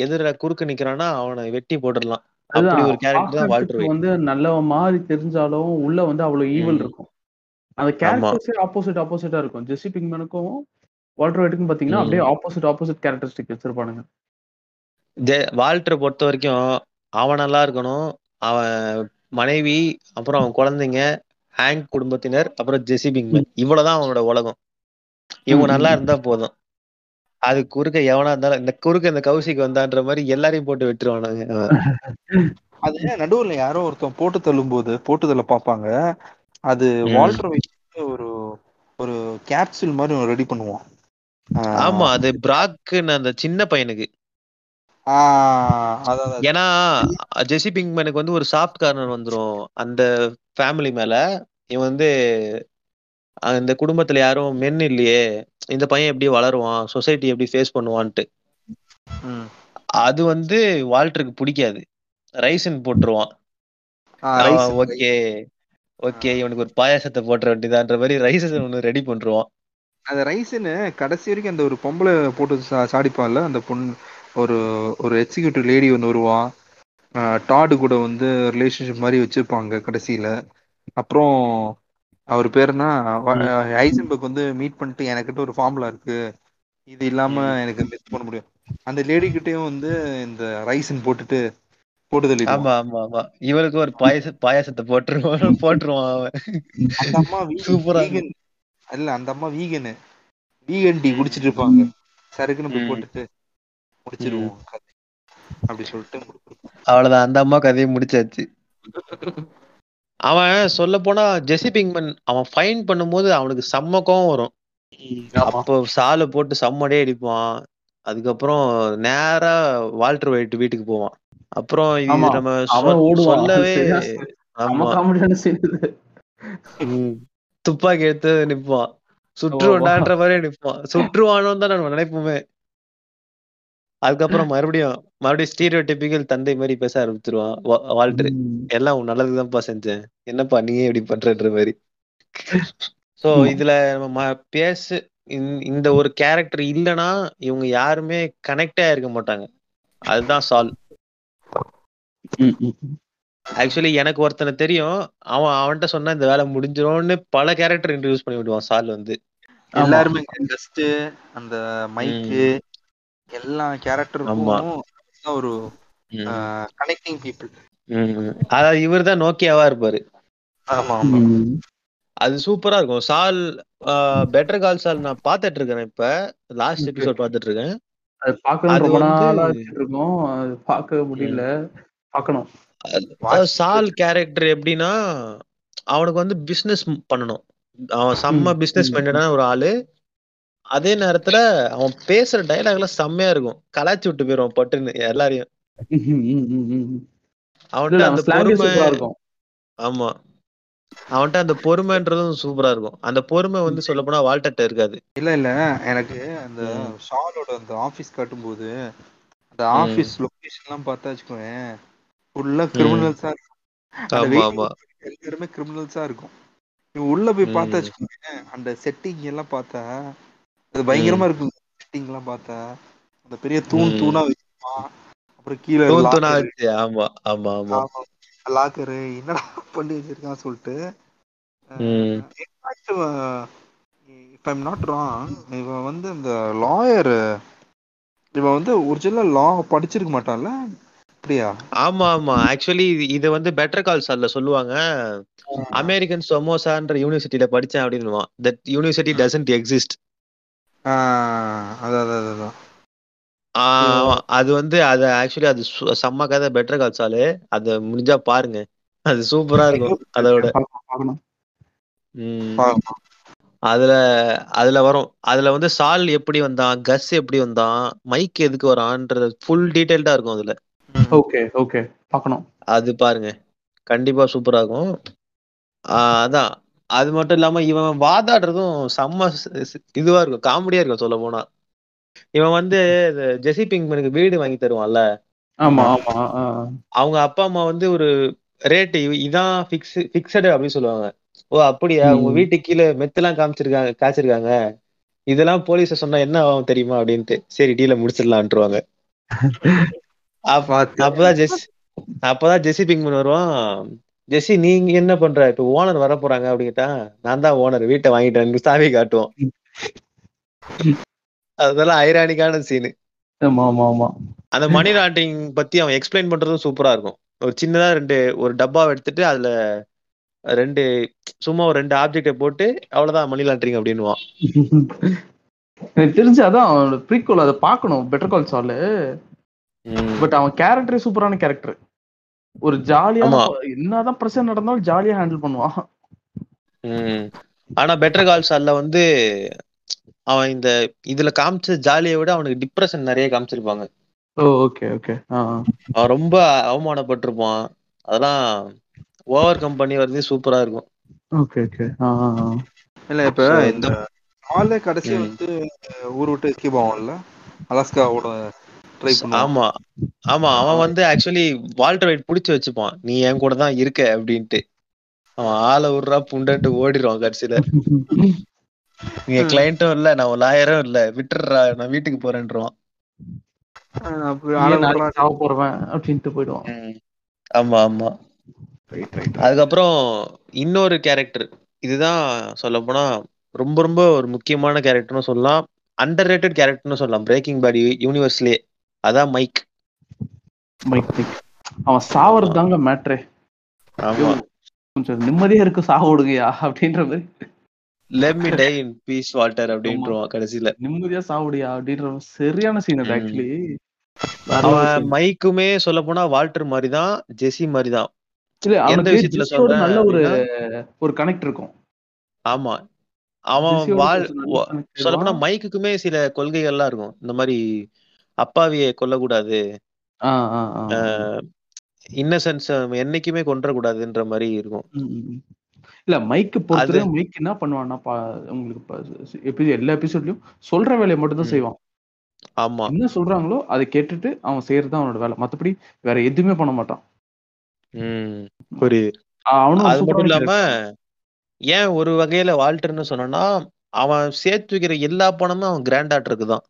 எதிர குறுக்கு நிக்கிறான்னா அவனை வெட்டி போட்டுடலாம். அப்படி ஒரு கேரக்டர் தான் வால்டர் வைட். வந்து நல்லவ மாதிரி தெரிஞ்சாலும் உள்ள வந்து அவ்வளவு ஈவில் இருக்கும். அந்த கேரக்டர்ஸே ஆப்போசிட் ஆப்போசிட்டா இருக்கும். ஜெசி பிங்க்மேனுக்கும் வால்டர் வைட்டுக்கும் பாத்தீங்கன்னா அப்படியே ஆப்போசிட் ஆப்போசிட் கேரக்டரிஸ்டிக் வச்சிருப்பானுங்க. வால்டரை பொறுத்த வரைக்கும் அவன் நல்லா இருக்கணும், அவன் மனைவி, அப்புறம் அவன் குழந்தைங்க, ஹேங்க் குடும்பத்தினர், அப்புறம் ஜெசி பிங்க்மேன், இவ்வளவுதான் அவனோட உலகம். இவங்க நல்லா இருந்தா போதும். அது குறுக்க எவனா இருந்தாலும் இந்த குறுக்க இந்த கௌசிக்கு வந்தான்ற மாதிரி எல்லாரையும் போட்டு விட்டுருவானுங்க. அது நடுவுல யாரோ ஒருத்தன் போட்டு தள்ளும் போது போட்டுதல பாப்பாங்க. அது வால்டர் வைட் ஒரு ஒரு கேப்சூல் மாதிரி ரெடி பண்ணுவான். ஆமா, அது பிராக்னு அந்த சின்ன பையனுக்கு. ஏன்னா ஜெசி பிங்க்மேனுக்கு வந்து ஒரு சாஃப்ட் கார்னர் வந்துரும் அந்த ஃபேமிலி மேல. இவன் வந்து இந்த குடும்பத்துல யாரும் மென் இல்லையே, இந்த பையன் எப்படி வளருவான், சொசைட்டி எப்படி ஃபேஸ் பண்ணுவான்ட்டு அது வந்து வால்டருக்கு பிடிக்காது. ரைசன் போட்டுருவான். ஓகே ஓகே இவனுக்கு ஒரு பாயாசத்தை போட்டுற வேண்டியதான்ற மாதிரி ரைசன் ஒன்று ரெடி பண்ணிருவான். அந்த ரைசனு கடைசி வரைக்கும் அந்த ஒரு பொம்பளை போட்டு சாடிப்பான்ல அந்த பொண்ணு, ஒரு ஒரு எக்ஸிக்யூட்டிவ் லேடி ஒன்று வருவான். டாடு கூட வந்து ரிலேஷன்ஷிப் மாதிரி வச்சிருப்பாங்க கடைசியில. அப்புறம் அவர் பேருனா ஐசன்பர்க் வந்து மீட் பண்ணிட்டு எனக்கிட்ட ஒரு ஃபார்முலா இருக்கு, இது இல்லாம எனக்கு மிஸ் பண்ண முடியும், அந்த லேடி கிட்டயும் வந்து இந்த ரைசன் போட்டுட்டு போட்டுதல். ஆமா ஆமா ஆமா, இவருக்கு ஒரு பாயச பாயாசத்தை போட்டுருவான் போட்டுருவான் அவன். அந்த அம்மா சூப்பரா இல்ல, அந்த அம்மா வீகனு, வீகன் டீ குடிச்சிட்டு இருப்பாங்க, சருக்குன்னு போட்டுட்டு முடிச்சிருவோம் அப்படி சொல்லிட்டு அவ்வளவுதான். அந்த அம்மா கதையை முடிச்சாச்சு. அவன் சொல்ல போனா ஜெசி பிங்க்மேன் அவன் ஃபைன் பண்ணும்போது அவனுக்கு செம்ம கோவம் வரும். அப்போ சாலை போட்டு செம்மடே அடிப்பான். அதுக்கப்புறம் நேரா வால்டர் வைட் வீட்டுக்கு போவான். அப்புறம் இது நம்ம சொல்லவே துப்பாக்கி எடுத்து நிப்பான், சுற்றுவான்ற மாதிரி நிப்பான். சுற்றுவானு தான் நான் நினைப்போமே. அதுக்கப்புறம் மறுபடியும் மறுபடியும் ஸ்டீரியோ டிபிக்கல் தந்தை மாதிரி பேச ஆரம்பிச்சிருவான் வால்டர். எல்லாம் உன் நல்லதுதான்ப்பா செஞ்சேன், என்னப்பா நீயே இப்படி பண்றன்ற மாதிரி. ஸோ இதுல நம்ம பேசு இந்த ஒரு கேரக்டர் இல்லைன்னா இவங்க யாருமே கனெக்டே ஆயிருக்க மாட்டாங்க. அதுதான் சால். ஆக்சுவலி எனக்கு ஒருத்தனை தெரியும், அவன் அவன்கிட்ட சொன்னா இந்த வேலை முடிஞ்சிடும்னு பல கேரக்டர் இன்ட்ரடியூஸ் பண்ணி விடுவான் சால் வந்து. எல்லாருமே அந்த மைக்கு எல்லா கேரக்டருக்கும் ஒரு கனெக்டிங் பீப்புள். அதாவது இவர் தான் நோக்கியாவா இருப்பாரு. ஆமா ஆமா, அது சூப்பரா இருக்கும். சால் பெட்டர் கால் சால் நான் பாத்துட்டு இருக்கேன் இப்ப, லாஸ்ட் எபிசோட் பாத்துட்டு இருக்கேன். அது பார்க்கணும், ரொம்ப நாளா இருக்கும், அது பார்க்க முடியல, பார்க்கணும். சால் கேரக்டர் எப்படின்னா, அவனுக்கு வந்து பிசினஸ் பண்ணணும், அவன் செம்ம பிசினஸ் பண்ணான ஒரு ஆளு. அதே நேரத்துல அவன் பேசுற டைலாக் எல்லாம் செம்மையா இருக்கும், கலாச்சி விட்டு போயிருவான் பட்டுன்னு எல்லாரையும். அவன்கிட்ட அந்த பொறுமை இருக்கும். ஆமா, அவன்கிட்ட அந்த பொறுமைன்றதும் சூப்பரா இருக்கும். அந்த பொறுமை வந்து சொல்ல போனா வால்டர்ட்ட இருக்காது. இல்ல இல்ல, எனக்கு அந்த ஷாலோட அந்த ஆபீஸ் காட்டும்போது அந்த ஆபீஸ் லொகேஷன் எல்லாம் பார்த்தா வச்சுக்கோவேன், ஃபுல்லா கிரிமினல்ஸா இருக்கும், எல்லாருமே கிரிமினல்ஸா இருக்கும். உள்ள போய் பார்த்தா வச்சுக்கோங்க, அந்த செட்டிங் எல்லாம் பார்த்தா அது பயங்கரமா இருக்கும். செட்டிங் எல்லாம் பார்த்தா அந்த பெரிய தூண் தூணா வச்சுமா, அப்புறம் கீழே லாக்கரு என்னடா பண்ணி வச்சிருக்கான்னு சொல்லிட்டு. If I am not wrong, இவன் வந்து இந்த லாயர், இவன் வந்து ஒரிஜினலா லா படிச்சிருக்க மாட்டான்ல. ஆமா ஆமா, ஆக்சுவலி இது வந்து பெட்டர் கால் சால்ல சொல்லுவாங்க, அமெரிக்கன் சமோசான்ற யூனிவர்சிட்டியில படிச்சேன் அப்படின்னுவான். That university doesn't exist. அது வந்து அது ஆக்சுவலி அது செம்ம கதை, பெட்டர் கால் சால். அது முடிஞ்சா பாருங்க, அது சூப்பரா இருக்கும். அதோட அதுல அதுல வரும், அதுல வந்து சால் எப்படி வந்தான், கஸ் எப்படி வந்தான், மைக் எதுக்கு வரான்றது ஃபுல் டீடைல்டா இருக்கும் அதுல. ஓகே ஓகே, பார்க்கணும், அது பாருங்க, கண்டிப்பா சூப்பரா இருக்கும். அதான், அது மட்டும் இல்லாம இவன் வாதாடுறதும் செம்ம இதுவா இருக்கும், காமெடியா இருக்கும். சொல்ல போனா இவன் வந்து ஜெசி பிங்க்மனுக்கு வீடு வாங்கி தருவான்ல. ஆமா ஆமா, அவங்க அப்பா அம்மா வந்து ஒரு ரேட்டு இதான் ஃபிக்ஸ் ஃபிக்ஸடு அப்படின்னு சொல்லுவாங்க. ஓ அப்படியா, உங்க வீட்டுக்கு கீழே மெத்தெல்லாம் காமிச்சிருக்காங்க, காய்ச்சிருக்காங்க, இதெல்லாம் போலீஸ சொன்னா என்ன ஆகும் தெரியுமா அப்படின்ட்டு, சரி டீல முடிச்சிடலான்ட்டுருவாங்க. அப்பதான் ஜெஸ் அப்பதான் ஜெசி பிங்க்மன் வருவான். ஜெஸ்ஸி நீங்க என்ன பண்ற, இப்ப ஓனர் வர போறாங்க அப்படிங்கிட்டா, நான் தான் ஓனர், வீட்டை வாங்கிட்டேன் சாவி காட்டுவோம். அதெல்லாம் ஐரானிக்கான சீனு. அந்த மணி லாண்டரிங் பத்தி அவன் எக்ஸ்பிளைன் பண்றதும் சூப்பரா இருக்கும். ஒரு சின்னதா ரெண்டு ஒரு டப்பா எடுத்துட்டு அதுல ரெண்டு சும்மா ஒரு ரெண்டு ஆப்ஜெக்ட போட்டு அவ்வளவுதான் மணி லாண்டரிங் அப்படின்னுவான். எனக்கு தெரிஞ்சு அதான் அவனோட ப்ரீக்வல், அதை பார்க்கணும் பெட்டர் கால் சால். பட் அவன் கேரக்டர் சூப்பரான கேரக்டர், ஒரு ஜாலியா என்னதான் பிரச்சனை நடந்தாலும் ஜாலியா ஹேண்டில் பண்ணுவான். ஆனா பெட்டர் கால் சால்ல வந்து அவன் இந்த இதுல காமிச்ச ஜாலியை விட அவனுக்கு டிப்ரெஷன் நிறைய காமிச்சிருப்பாங்க. ஓகே ஓகே, அவன் ரொம்ப அவமானப்பட்டிருப்பான், அதெல்லாம் ஓவர் கம் பண்ணி வரது சூப்பரா இருக்கும். ஓகே ஓகே, இல்ல இப்ப இந்த ஆளே கடைசி வந்து ஊர் விட்டு எஸ்கேப் ஆவான்ல, அலாஸ்காவோட. ஆமா ஆமா, அவன் வந்து ஆக்சுவலி வால்டர் வைட் புடிச்சு வச்சுப்பான், நீ என் கூட தான் இருக்க அப்படின்ட்டு. அவன் ஆளை விடுறா புண்டன்ட்டு ஓடிடுவான் கடைசியில. நீங்க கிளையண்டும் இல்ல, நான் லாயரும் இல்ல, விட்டுடுறா நான் வீட்டுக்கு போறேன்றான். ஆமா ஆமா, அதுக்கப்புறம் இன்னொரு கேரக்டர், இதுதான் சொல்ல போனா ரொம்ப ரொம்ப ஒரு முக்கியமான கேரக்டர்னு சொல்லலாம், அண்டர் ரேட்டட் கேரக்டர்னு சொல்லலாம் பிரேக்கிங் பேட் யூனிவர்ஸ்லயே. அதான் மைக் மைக் அவன் சாவறது தாங்க மேட்ரே. ஆமா, கொஞ்சம் நிம்மதியா இருக்கு, சாவோடுங்கயா அப்படின்ற மாதிரி, let me die in peace Walter அப்படின்றான் கடைசில, நிம்மதியா சாவுடியா அப்படின்ற சரியான சீன் அது. ஆக்சுவலி அவன் மைக்குமே சொல்ல போனா வால்டர் மாதிரி தான், ஜெசி மாதிரி தான். எந்த விஷயத்துல சொல்ற நல்ல ஒரு ஒரு கனெக்ட் இருக்கும். ஆமா, அவன் சொல்ல போனா மைக்குமே சில கொள்கைகள்லாம் இருக்கும். இந்த மாதிரி அப்பாவிய கொல்லக்கூடாது, இன்னசென்ஸ் என்னைக்குமே கொன்றக்கூடாதுன்ற மாதிரி இருக்கும். இல்ல மைக்கு பொறுத்து மைக் என்ன பண்ணுவான்னா, உங்களுக்கு எல்லா எபிசோட்லயும் சொல்ற வேலையை மட்டும் தான் செய்வான். ஆமா, என்ன சொல்றாங்களோ அதை கேட்டுட்டு அவன் செய்யறது அவனோட வேலை, மத்தபடி வேற எதுவுமே பண்ண மாட்டான். புரியுது. அது மட்டும் இல்லாம ஏன் ஒரு வகையில வால்டர்னு சொன்னா, அவன் சேர்த்து வைக்கிற எல்லா பணமும் அவன் கிராண்டாட்ருக்குதான்.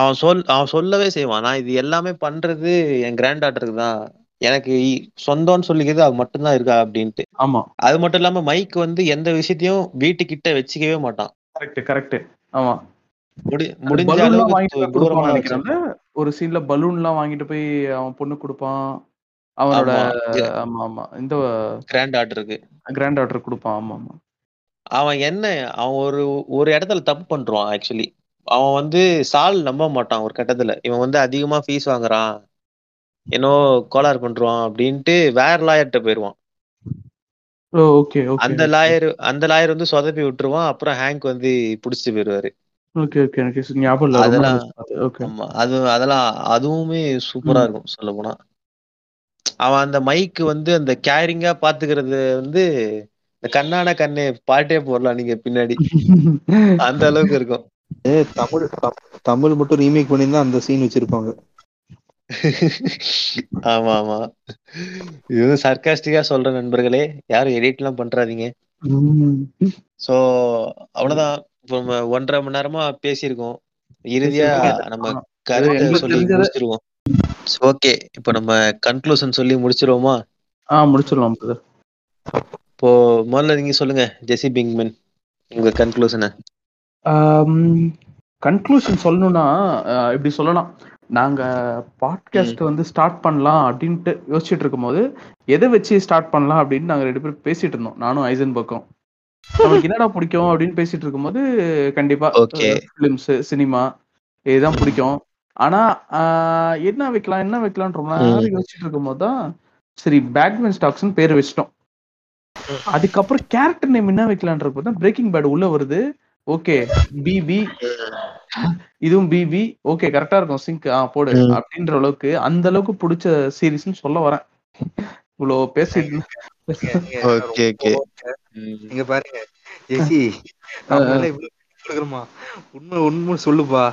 அவன் சொல் அவன் சொல்லவே செய்வான், நான் இது எல்லாமே பண்றது என் கிராண்டாட்ருக்குதான், எனக்கு சொந்தம்னு சொல்லிக்கிறது அது மட்டும்தான் இருக்கா அப்படின்ட்டு. ஆமா, அது மட்டும் இல்லாம மைக் வந்து எந்த விஷயத்தையும் வீட்டுக்கிட்ட வச்சுக்கவே மாட்டான். Correct correct. ஆமா, ஒரு சீன்ல பலூன் எல்லாம் வாங்கிட்டு போய் அவன் பொண்ணு கொடுப்பான். அவனோட ஆமா ஆமா இந்த கிராண்ட் டாட்டருக்கு கிராண்ட் டாட்டர் கொடுப்பான். ஆமா ஆமா அவன் என்ன அவன் ஒரு ஒரு இடத்துல தப்பு பண்றான். ஆக்சுவலி அவன் வந்து சால் நம்ப மாட்டான். ஒரு கட்டத்துல இவன் வந்து அதிகமா ஃபீஸ் வாங்குறான், ஏன்னோ கோளாறு பண்றான் அப்படின்ட்டு வேற லாயர்கிட்ட போயிடுவான். அந்த லாயர் அந்த லாயர் வந்து சொதப்பி விட்டுருவான். அப்புறம் ஹேங்க் வந்து பிடிச்சிட்டு போயிடுவாரு. அதெல்லாம் அதுவுமே சூப்பரா இருக்கும். சொல்ல போனா அவன் அந்த மைக்கு வந்து அந்த கேரிங்கா பாத்துக்கிறது வந்து இந்த கண்ணான கண்ணு பாட்டே போடலாம் நீங்க பின்னாடி, அந்த அளவுக்கு இருக்கும். தமிழ் தமிழ் மட்டும் ரீமேக் பண்ணிருந்தா அந்த சீன் வச்சிருப்பாங்க. ஆமா ஆமா இது சர்காஸ்டிக்கா சொல்ற நண்பர்களே, யாரும் எடிட் எல்லாம் பண்றாதீங்க. சோ அவ்வளவுதான், ஒன்றரை மணி நேரமா பேசியிருக்கோம். இறுதியா நம்ம கருத்தை சொல்லி முடிச்சிருவோம். ஓகே, இப்ப நம்ம கன்க்ளூஷன் சொல்லி முடிச்சிருவோமா? ஆஹ் முடிச்சிடலாம். இப்போ முதல்ல நீங்க சொல்லுங்க ஜெசி பிங்க்மேன், உங்க கன்க்ளூஷனை. கன்க்ளூஷன் சொல்லணும்னா இப்படி சொல்லலாம், நாங்க பாட்காஸ்ட் வந்து ஸ்டார்ட் பண்ணலாம் அப்படின்ட்டு யோசிச்சுட்டு இருக்கும் போது எதை வச்சு ஸ்டார்ட் பண்ணலாம் அப்படின்னு நாங்க ரெண்டு பேரும் பேசிட்டு இருந்தோம். நானும் ஐசன்பர்க்கும் நமக்கு என்னடா பிடிக்கும் அப்படின்னு பேசிட்டு இருக்கும் போது கண்டிப்பா பிலிம்ஸ் சினிமா இதுதான் பிடிக்கும். ஆனா என்ன வைக்கலாம் என்ன வைக்கலாம்னு ரொம்ப நேரம் யோசிச்சுட்டு இருக்கும் போதுதான் சரி பேட்மேன் ஸ்டாக்ஸ்னு பேர் வச்சிட்டோம். அதுக்கப்புறம் கேரக்டர் நேம் என்ன வைக்கலான் இருக்கும் தான் பிரேக்கிங் பேட் உள்ள வருது. ஓகே பிபி, இதுவும் பிபி, ஓகே கரெக்டா இருக்கும் சிங்க் ஆ போடு அப்படின்ற அளவுக்கு அந்த அளவுக்கு பிடிச்ச சீரீஸ்ன்னு சொல்ல வரேன். இவ்வளோ பேசிட்டு நீங்க பாருங்க ஜெசி, உண்மை உண்மை சொல்லுப்பா.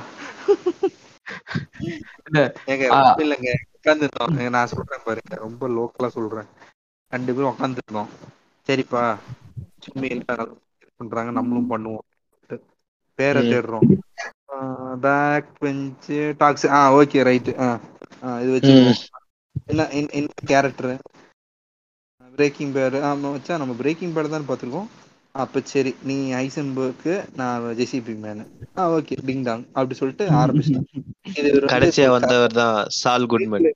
இல்லங்க உட்காந்துருந்தோம், நான் சொல்றேன் பாருங்க, ரொம்ப லோக்கலா சொல்றேன். ரெண்டு பேரும் உட்காந்துருந்தோம், சரிப்பா பண்றாங்க நம்மளும் பண்ணுவோம், பேரை தேடுறோம். பேக் பெஞ்ச் டாக்ஸ், ஆ ஓகே ரைட்டு, ஆ இது வச்சு என்ன என்ன கேரக்டரு பிரேக்கிங் பேடு ஆமாம் வச்சா நம்ம பிரேக்கிங் பேடு தான் பார்த்துருக்கோம். அப்போ சரி நீ ஐசன்பர்க்கு, நான் Jesse Pinkman, ah okay ding dong அப்படி சொல்லிட்டு ஆரம்பிச்சிட்டேன். இது கடைசியா வந்தவர் தான் சால் குட்மேன்.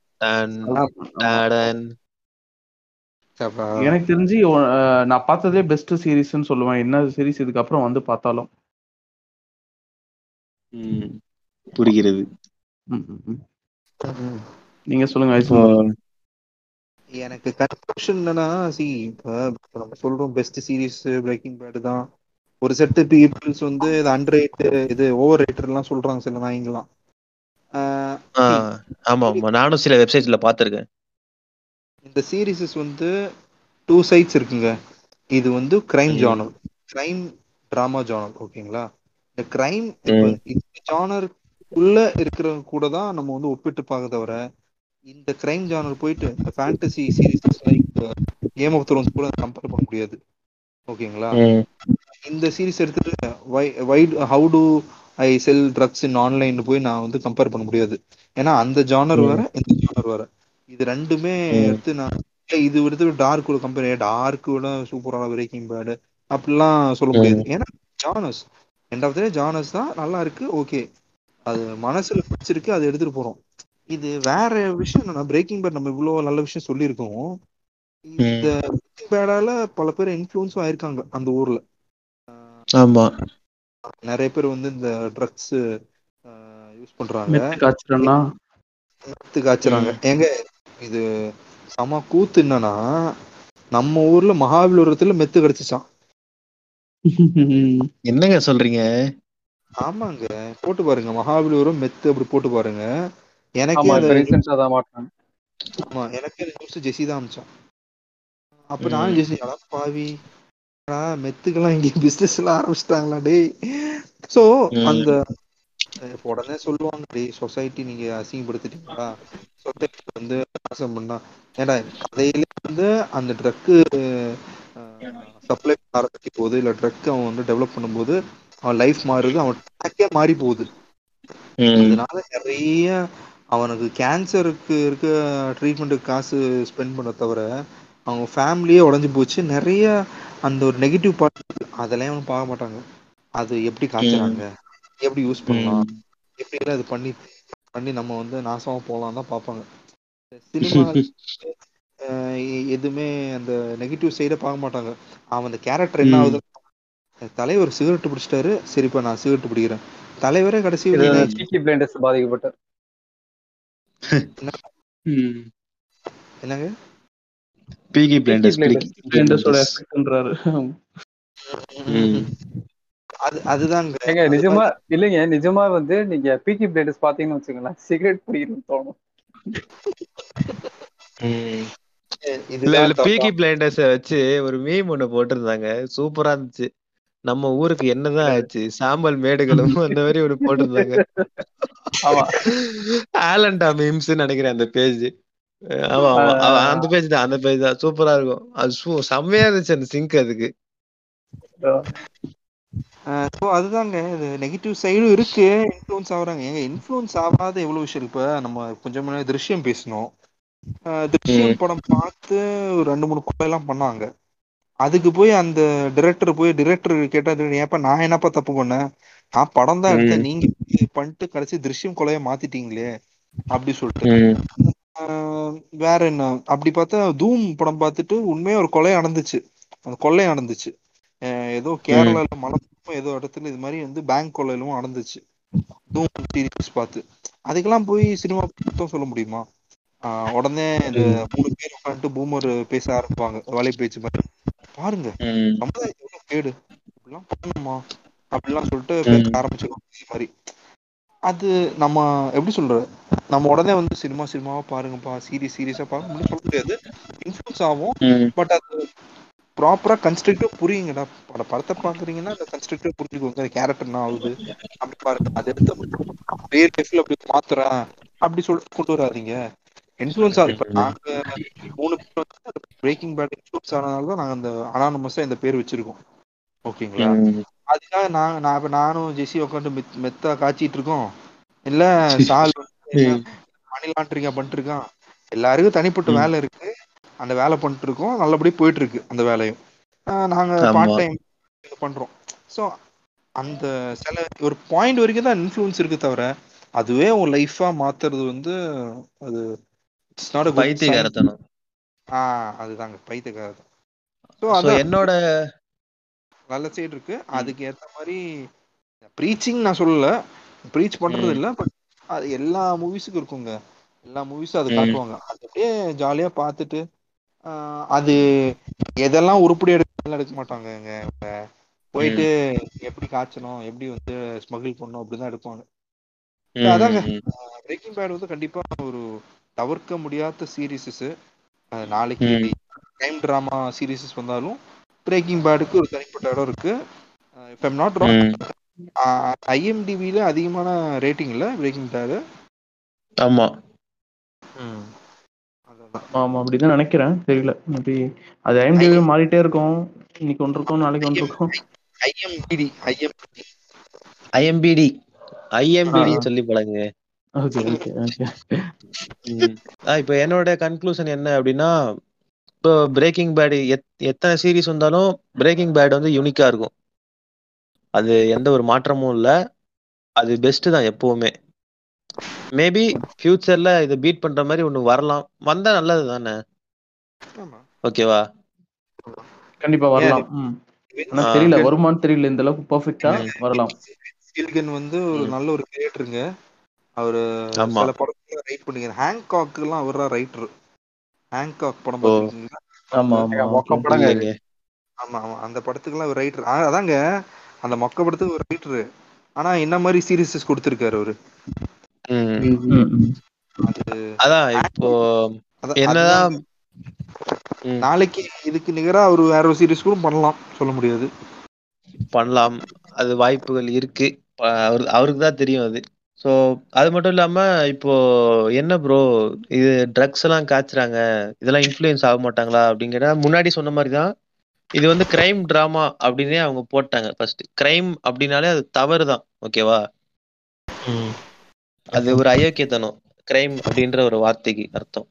எனக்கு தெரிஞ்சு நான் பார்த்ததே பெஸ்ட் சீரீஸ்ன்னு சொல்லுவேன். என்ன சீரீஸ் இதுக்கப்புறம் வந்து பார்த்தாலும் புரிகிறது. நீங்க சொல்லுங்க. எனக்கு கன்க்ளூஷன் என்னன்னா, சி நம்ம சொல்றோம் பெஸ்ட் சீரீஸ் பிரேக்கிங் பேட் தான். ஒரு செட்டு பீப்புள்ஸ் வந்து இது அண்டர் ரேட் இது ஓவர் ரேட்டர்லாம் சொல்றாங்க சில நாய்ங்கலாம். ஆமா ஆமா நானும் சில வெப்சைட்ல பார்த்துருக்கேன். இந்த சீரீஸஸ் வந்து டூ சைட்ஸ் இருக்குங்க. இது வந்து crime genre, crime drama genre, ஓகேங்களா? இந்த கிரைம் ஜானருக்குள்ள இருக்கிற கூட தான் நம்ம வந்து ஒப்பிட்டு பார்க்க தவிர, இந்த கிரைம் ஜானர் போயிட்டு இந்த fantasy serieses like game of Thrones கூட கம்பேர் பண்ண முடியாது, ஓகேங்களா? இந்த சீரீஸ் எடுத்துட்டு why why how to I sell drugs in online போய் நான் வந்து கம்பேர் பண்ண முடியாது. ஏன்னா அந்த ஜானர் வேற, இந்த ஜானர் வேற. இது ரெண்டுமே எடுத்து நான் இது எடுத்து டார்க்கோட கம்பெனி டார்க்கோட சூப்பரான பிரேக்கிங் பேடு அப்படிலாம் சொல்ல முடியாது. ஏன்னா ஜானஸ் எண்ட் ஆஃப் த ஜானஸ் தான் நல்லா இருக்கு, ஓகே அது மனசுல பிடிச்சிருக்கு, அதை எடுத்துட்டு போறோம். இது வேற விஷயம் என்னன்னா, பிரேக்கிங் பேட் நம்ம இவ்வளோ நல்ல விஷயம் சொல்லியிருக்கோம், இந்த பிரேக்கிங் பேடால பல பேர் இன்ஃப்ளூயன்ஸும் ஆயிருக்காங்க அந்த ஊர்ல. ஆமா நிறைய பேர் வந்து இந்த ட்ரக்ஸ் யூஸ் பண்றாங்க. எங்க இது சம கூத்து என்னன்னா, நம்ம ஊர்ல மகாபலிபுரத்துல மெத்து கிடைச்சிச்சான். என்னங்க சொல்றீங்க? ஆமாங்க, போட்டு பாருங்க மகாபலிபுரம் மெத்து, அப்படி போட்டு பாருங்க. எனக்கு ஜெசி தான் அமிச்சான். அப்ப நானும் ஜெசி பாவி மெத்துக்கெல்லாம் இங்க பிசினஸ் எல்லாம் ஆரம்பிச்சிட்டாங்களா டே. சோ அந்த உடனே சொல்லுவாங்க, டே சொசைட்டி நீங்க அசிங்கப்படுத்திட்டீங்களா, சொசைட்டி வந்து நாசம் பண்ணா. ஏன்னா கதையில வந்து அந்த ட்ரக்கு சப்ளை ஆரம்பிக்கும் போது இல்ல ட்ரக் அவன் வந்து டெவலப் பண்ணும்போது அவன் லைஃப் மாறுது, அவன் ட்ரக்கே மாறி போகுது. அதனால நிறைய அவனுக்கு கேன்சருக்கு இருக்க ட்ரீட்மெண்ட்டுக்கு காசு ஸ்பெண்ட் பண்ண தவிர அவங்க ஃபேமிலியே உடஞ்சி போச்சு. நிறைய அந்த ஒரு நெகட்டிவ் பார்ட் அதெல்லாம் அவன் பார்க்க மாட்டாங்க. அது எப்படி காய்ச்சறாங்க, எப்படி யூஸ் பண்ணலாம், எப்படி எல்லாம் இது பண்ணி பண்ணி நம்ம வந்து நாசமா போகலாம் தான் பார்ப்பாங்க. சினிமா எதுவுமே அந்த நெகட்டிவ் சைடை பார்க்க மாட்டாங்க. அவன் அந்த கேரக்டர் என்ன ஆகுது, தலைவர் சிகரெட் பிடிச்சிட்டாரு, சரிப்பா நான் சிகரெட் பிடிக்கிறேன், தலைவரே கடைசி பாதிக்கப்பட்டார். என்னங்க நிஜமா இல்லைங்க, நிஜமா வந்து நீங்க பீக்கி பிளைண்டர்ஸ் பாத்தீங்கன்னு வச்சுக்கோங்களேன், சிகரெட் பிடிக்கணும்னு தோணும். பீக்கி பிளைண்டர்ஸ் வச்சு ஒரு மீம் ஒண்ணு போட்டிருந்தாங்க, சூப்பரா இருந்துச்சு. நம்ம ஊருக்கு என்னதான் ஆச்சு, சாம்பல் மேடுகளும் அந்த மாதிரி ஒரு போட்டிருந்தாங்க. ஆலண்டா மீம்ஸ் நினைக்கிறேன் அந்த பேஜ். ஆமா அந்த பேஜ் தான், அந்த பேஜ் தான். சூப்பரா இருக்கும், அது செம்மையா இருந்துச்சு அந்த சிங்க். அதுக்கு அதுதாங்க இது நெகட்டிவ் சைடும் இருக்கு, இன்ஃப்ளூன்ஸ் ஆகுறாங்க. எங்க இன்ஃப்ளூன்ஸ் ஆகாத எவ்வளவு விஷயம். இப்ப நம்ம கொஞ்சம் முன்னாடி திருஷ்யம் பேசணும், திருஷ்யம் படம் பார்த்து ஒரு ரெண்டு மூணு கொலையெல்லாம் பண்ணாங்க. அதுக்கு போய் அந்த டிரெக்டர் போய் டிரெக்டர் கேட்டா, ஏப்பா நான் என்னப்பா தப்பு பண்ணேன், நான் படம் தான் எடுத்தேன், நீங்க பண்ணிட்டு கடைசி திருஷ்யம் கொலையை மாத்திட்டீங்களே அப்படி சொல்லிட்டு. வேற என்ன அப்படி பார்த்தா தூம் படம் பார்த்துட்டு உண்மையா ஒரு கொலை நடந்துச்சு, அந்த கொள்ளை நடந்துச்சு ஏதோ கேரளால மலப்பும் ஏதோ இடத்துல இது மாதிரி வந்து பேங்க் கொள்ளையிலும் நடந்துச்சு. தூம் சீரீஸ் பார்த்து அதுக்கெல்லாம் போய் சினிமா பத்தம் சொல்ல முடியுமா? உடனே இந்த மூணு பேர் உட்காந்துட்டு பூமர் பேச ஆரம்பிப்பாங்க, வலை பேச்சு மாதிரி பாருங்க சமுதாயத்தை எவ்வளவு கேடு, அப்படிலாம் பண்ணணுமா அப்படிலாம் சொல்லிட்டு பேச ஆரம்பிச்சிருக்கோம். இது மாதிரி அது நம்ம எப்படி சொல்ற, நம்ம உடனே வந்து சினிமா சினிமாவா பாருங்கப்பா, சீரியஸ் சீரியஸா பாருங்க சொல்ல முடியாது. இன்ஃப்ளூன்ஸ் ஆகும், பட் அது ப்ராப்பரா கன்ஸ்ட்ரக்டிவா புரியுங்கடா. பட படத்தை பாக்குறீங்கன்னா அதை கன்ஸ்ட்ரக்டிவா புரிஞ்சுக்கோங்க, கேரக்டர் என்ன ஆகுது அப்படி பாருங்க. அது எடுத்து ரியல் லைஃப்ல அப்படி மாத்துறா அப்படி சொல்லிட்டு கொண்டு வராதிங்க. இன்ஃப்ளூன்ஸ் ஆகுது. நாங்க மூணு பேர் வந்து பிரேக்கிங் பேட் இன்ஃப்ளூன்ஸ் ஆனதுனாலதான் நாங்க அந்த அனானமஸா இந்த பேர் வச்சிருக்கோம், ஓகேங்களா? அதுக்காக நான் நான் இப்ப நானும் ஜெசி உட்காந்து மெத்தா காய்ச்சிட்டு இருக்கோம் இல்ல, சால் மணி லாண்டரிங்கா பண்ணிட்டு இருக்கான், எல்லாருக்கும் தனிப்பட்ட வேலை இருக்கு, அந்த வேலை பண்ணிட்டு இருக்கோம், நல்லபடி போயிட்டு இருக்கு அந்த வேலையும். நாங்க பார்ட் டைம் பண்றோம். ஸோ அந்த சில ஒரு பாயிண்ட் வரைக்கும் தான் இன்ஃப்ளூன்ஸ் இருக்கு, தவிர அதுவே உன் லைஃபா மாத்துறது வந்து அது இட்ஸ் நாட் பைத்தியக்காரத்தனம். ஆஹ் அதுதாங்க பைத்தியக்காரத்தனம். ஸோ அது என்னோட நல்ல சைடு இருக்கு, அதுக்கு ஏற்ற மாதிரி ப்ரீச்சிங் நான் சொல்லல, ப்ரீச் பண்றது இல்லை, பட் அது எல்லா மூவிஸுக்கும் இருக்குங்க, எல்லா மூவிஸும் அது காட்டுவாங்க. அது அப்படியே ஜாலியா பார்த்துட்டு அது எதெல்லாம் உருப்படி எடுக்க எடுக்க மாட்டாங்க, போயிட்டு எப்படி காய்ச்சணும் எப்படி வந்து ஸ்மகிள் பண்ணணும் அப்படிதான் எடுப்பாங்க. அதாங்க பிரேக்கிங் பேட் வந்து கண்டிப்பா ஒரு தவிர்க்க முடியாத சீரீஸஸ். நாளைக்கு டைம் டிராமா சீரீஸஸ் வந்தாலும் பிரேக்கிங் பேடுக்கு ஒரு தனிப்பட்ட இடம் இருக்கு. இஃப் ஐம் நாட் ராங் ஐஎம்டிபில அதிகமான ரேட்டிங்ல பிரேக்கிங் பேடு. ஆமா ஆமா அப்படிதான் நினைக்கிறேன், தெரியல. அது ஐஎம்டிபி மாறிட்டே இருக்கும், இன்னைக்கு ஒன்று இருக்கும் நாளைக்கு ஒன்று இருக்கும். ஐஎம்டிபி ஐஎம்டிபி ஐஎம்பிடி ஐஎம்பிடி சொல்லி பழங்க. இப்போ என்னோட கன்க்ளூஷன் என்ன அப்படின்னா, இப்போ பிரேக்கிங் பேட் எத்தனை சீரீஸ் வந்தாலும் பிரேக்கிங் பேட் வந்து யூனிக்காக இருக்கும், அது எந்த ஒரு மாற்றமும் இல்லை, அது பெஸ்ட்டு தான் எப்போவுமே. மேபி ஃபியூச்சரில் இதை பீட் பண்ணுற மாதிரி ஒன்று வரலாம், வந்தால் நல்லது தானே, ஓகேவா? கண்டிப்பாக வரலாம், தெரியல வருமானு தெரியல, இந்த அளவுக்கு பர்ஃபெக்டாக வரலாம். சில்கன் வந்து ஒரு நல்ல ஒரு கிரியேட்டருங்க, அவர் சில படத்துல ரைட் பண்ணிக்கிறார். ஹேங்காக்லாம் அவர் தான் ரைட்டர். ஹேங்காக் படம் பாத்தீங்களா? ஆமா ஆமா அந்த படத்துக்குலாம் ஒரு ரைட்டர். அதாங்க அந்த மொக்க படத்துக்கு ஒரு ரைட்டரு, ஆனா என்ன மாதிரி சீரீஸஸ் கொடுத்திருக்காரு அவரு. அதான் இப்போ என்னதான் நாளைக்கு இதுக்கு நிகரா ஒரு வேற ஒரு சீரீஸ் கூட பண்ணலாம், சொல்ல முடியாது, பண்ணலாம். அது வாய்ப்புகள் இருக்கு, அவருக்கு தான் தெரியும் அது. ஸோ அது மட்டும் இல்லாமல் இப்போ என்ன ப்ரோ இது ட்ரக்ஸ் எல்லாம் காய்ச்சுறாங்க, இதெல்லாம் இன்ஃப்ளூயன்ஸ் ஆக மாட்டாங்களா அப்படிங்கிற முன்னாடி சொன்ன மாதிரி தான். இது வந்து கிரைம் ட்ராமா அப்படின்னே அவங்க போட்டாங்க ஃபர்ஸ்ட். கிரைம் அப்படின்னாலே அது தவறு தான், ஓகேவா? அது ஒரு அயோக்கியத்தனம், கிரைம் அப்படின்ற ஒரு வார்த்தைக்கு அர்த்தம்.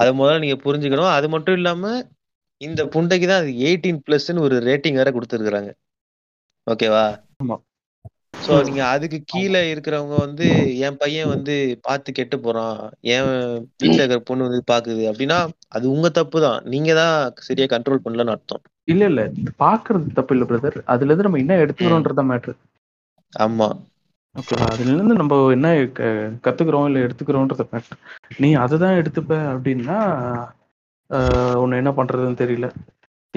அது முதல்ல நீங்கள் புரிஞ்சுக்கணும். அது மட்டும் இல்லாமல் இந்த புண்டைக்கு தான் அது எயிட்டீன் பிளஸ்ன்னு ஒரு ரேட்டிங் வேற கொடுத்துருக்குறாங்க, ஓகேவா? சோ நீங்க அதுக்கு கீழே இருக்கிறவங்க வந்து என் பையன் வந்து பார்த்து கெட்டு போறான், என் வீட்டுல இருக்கிற பொண்ணு வந்து பாக்குது அப்படின்னா அது உங்க தப்பு தான், நீங்க தான் சரியா கண்ட்ரோல் பண்ணலன்னு அர்த்தம். இல்ல இல்ல பாக்குறது தப்பு இல்ல பிரதர், அதுல இருந்து நம்ம என்ன எடுத்துக்கிறோம்ன்றத மேட்ரு. ஆமா ஓகேவா, அதுல இருந்து நம்ம என்ன கத்துக்கிறோம் இல்ல எடுத்துக்கிறோம்ன்றத மேட்ரு. நீ அதுதான் எடுத்துப்ப அப்படின்னா உன்னை என்ன பண்றதுன்னு தெரியல.